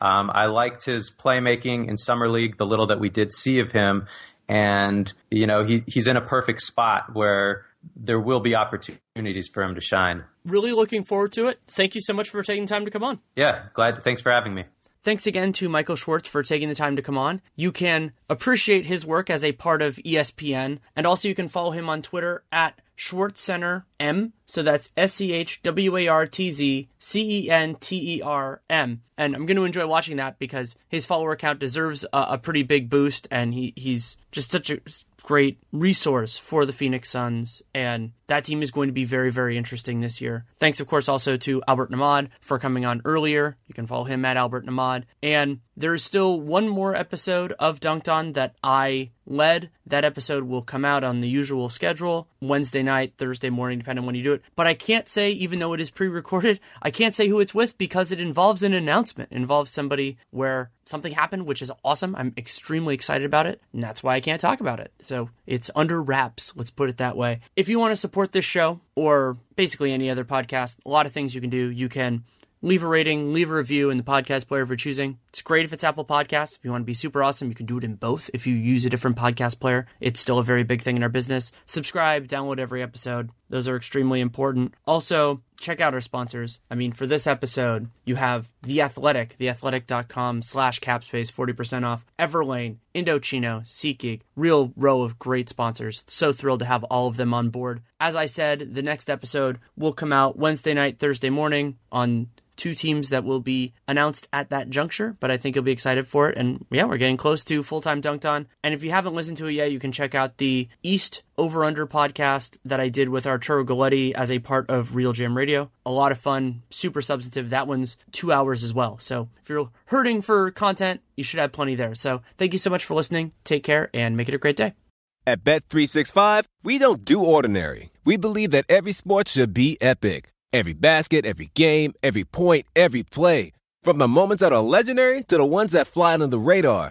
Um, I liked his playmaking in Summer League, the little that we did see of him. And, you know, he he's in a perfect spot where there will be opportunities for him to shine. Really looking forward to it. Thank you so much for taking time to come on. Yeah, glad. Thanks for having me. Thanks again to Michael Schwartz for taking the time to come on. You can appreciate his work as a part of E S P N, and also you can follow him on Twitter at Schwartz Center M. So that's S C H W A R T Z C E N T E R M. And I'm going to enjoy watching that because his follower count deserves a, a pretty big boost, and he, he's just such a great resource for the Phoenix Suns, and that team is going to be very, very interesting this year. Thanks, of course, also to Albert Nahmad for coming on earlier. You can follow him at Albert Nahmad. And there is still one more episode of Dunked On that I led. That episode will come out on the usual schedule, Wednesday night, Thursday morning, depending on when you do it. But I can't say, even though it is pre-recorded, I can't say who it's with because it involves an announcement. It involves somebody where something happened, which is awesome. I'm extremely excited about it, and that's why I can't talk about it. So it's under wraps, let's put it that way. If you want to support this show, or basically any other podcast, a lot of things you can do. You can leave a rating, leave a review in the podcast player of your choosing. It's great if it's Apple Podcasts. If you want to be super awesome, you can do it in both. If you use a different podcast player, it's still a very big thing in our business. Subscribe, download every episode. Those are extremely important. Also, check out our sponsors. I mean, for this episode, you have The Athletic, theathletic.com slash capspace, forty percent off, Everlane, Indochino, SeatGeek, real row of great sponsors. So thrilled to have all of them on board. As I said, the next episode will come out Wednesday night, Thursday morning on two teams that will be announced at that juncture, but I think you'll be excited for it. And yeah, we're getting close to full-time Dunked On. And if you haven't listened to it yet, you can check out the East Over Under podcast that I did with Arturo Galletti as a part of Real Jam Radio. A lot of fun, super substantive. That one's two hours as well. So if you're hurting for content, you should have plenty there. So thank you so much for listening. Take care and make it a great day. At Bet three sixty-five, we don't do ordinary. We believe that every sport should be epic. Every basket, every game, every point, every play. From the moments that are legendary to the ones that fly under the radar.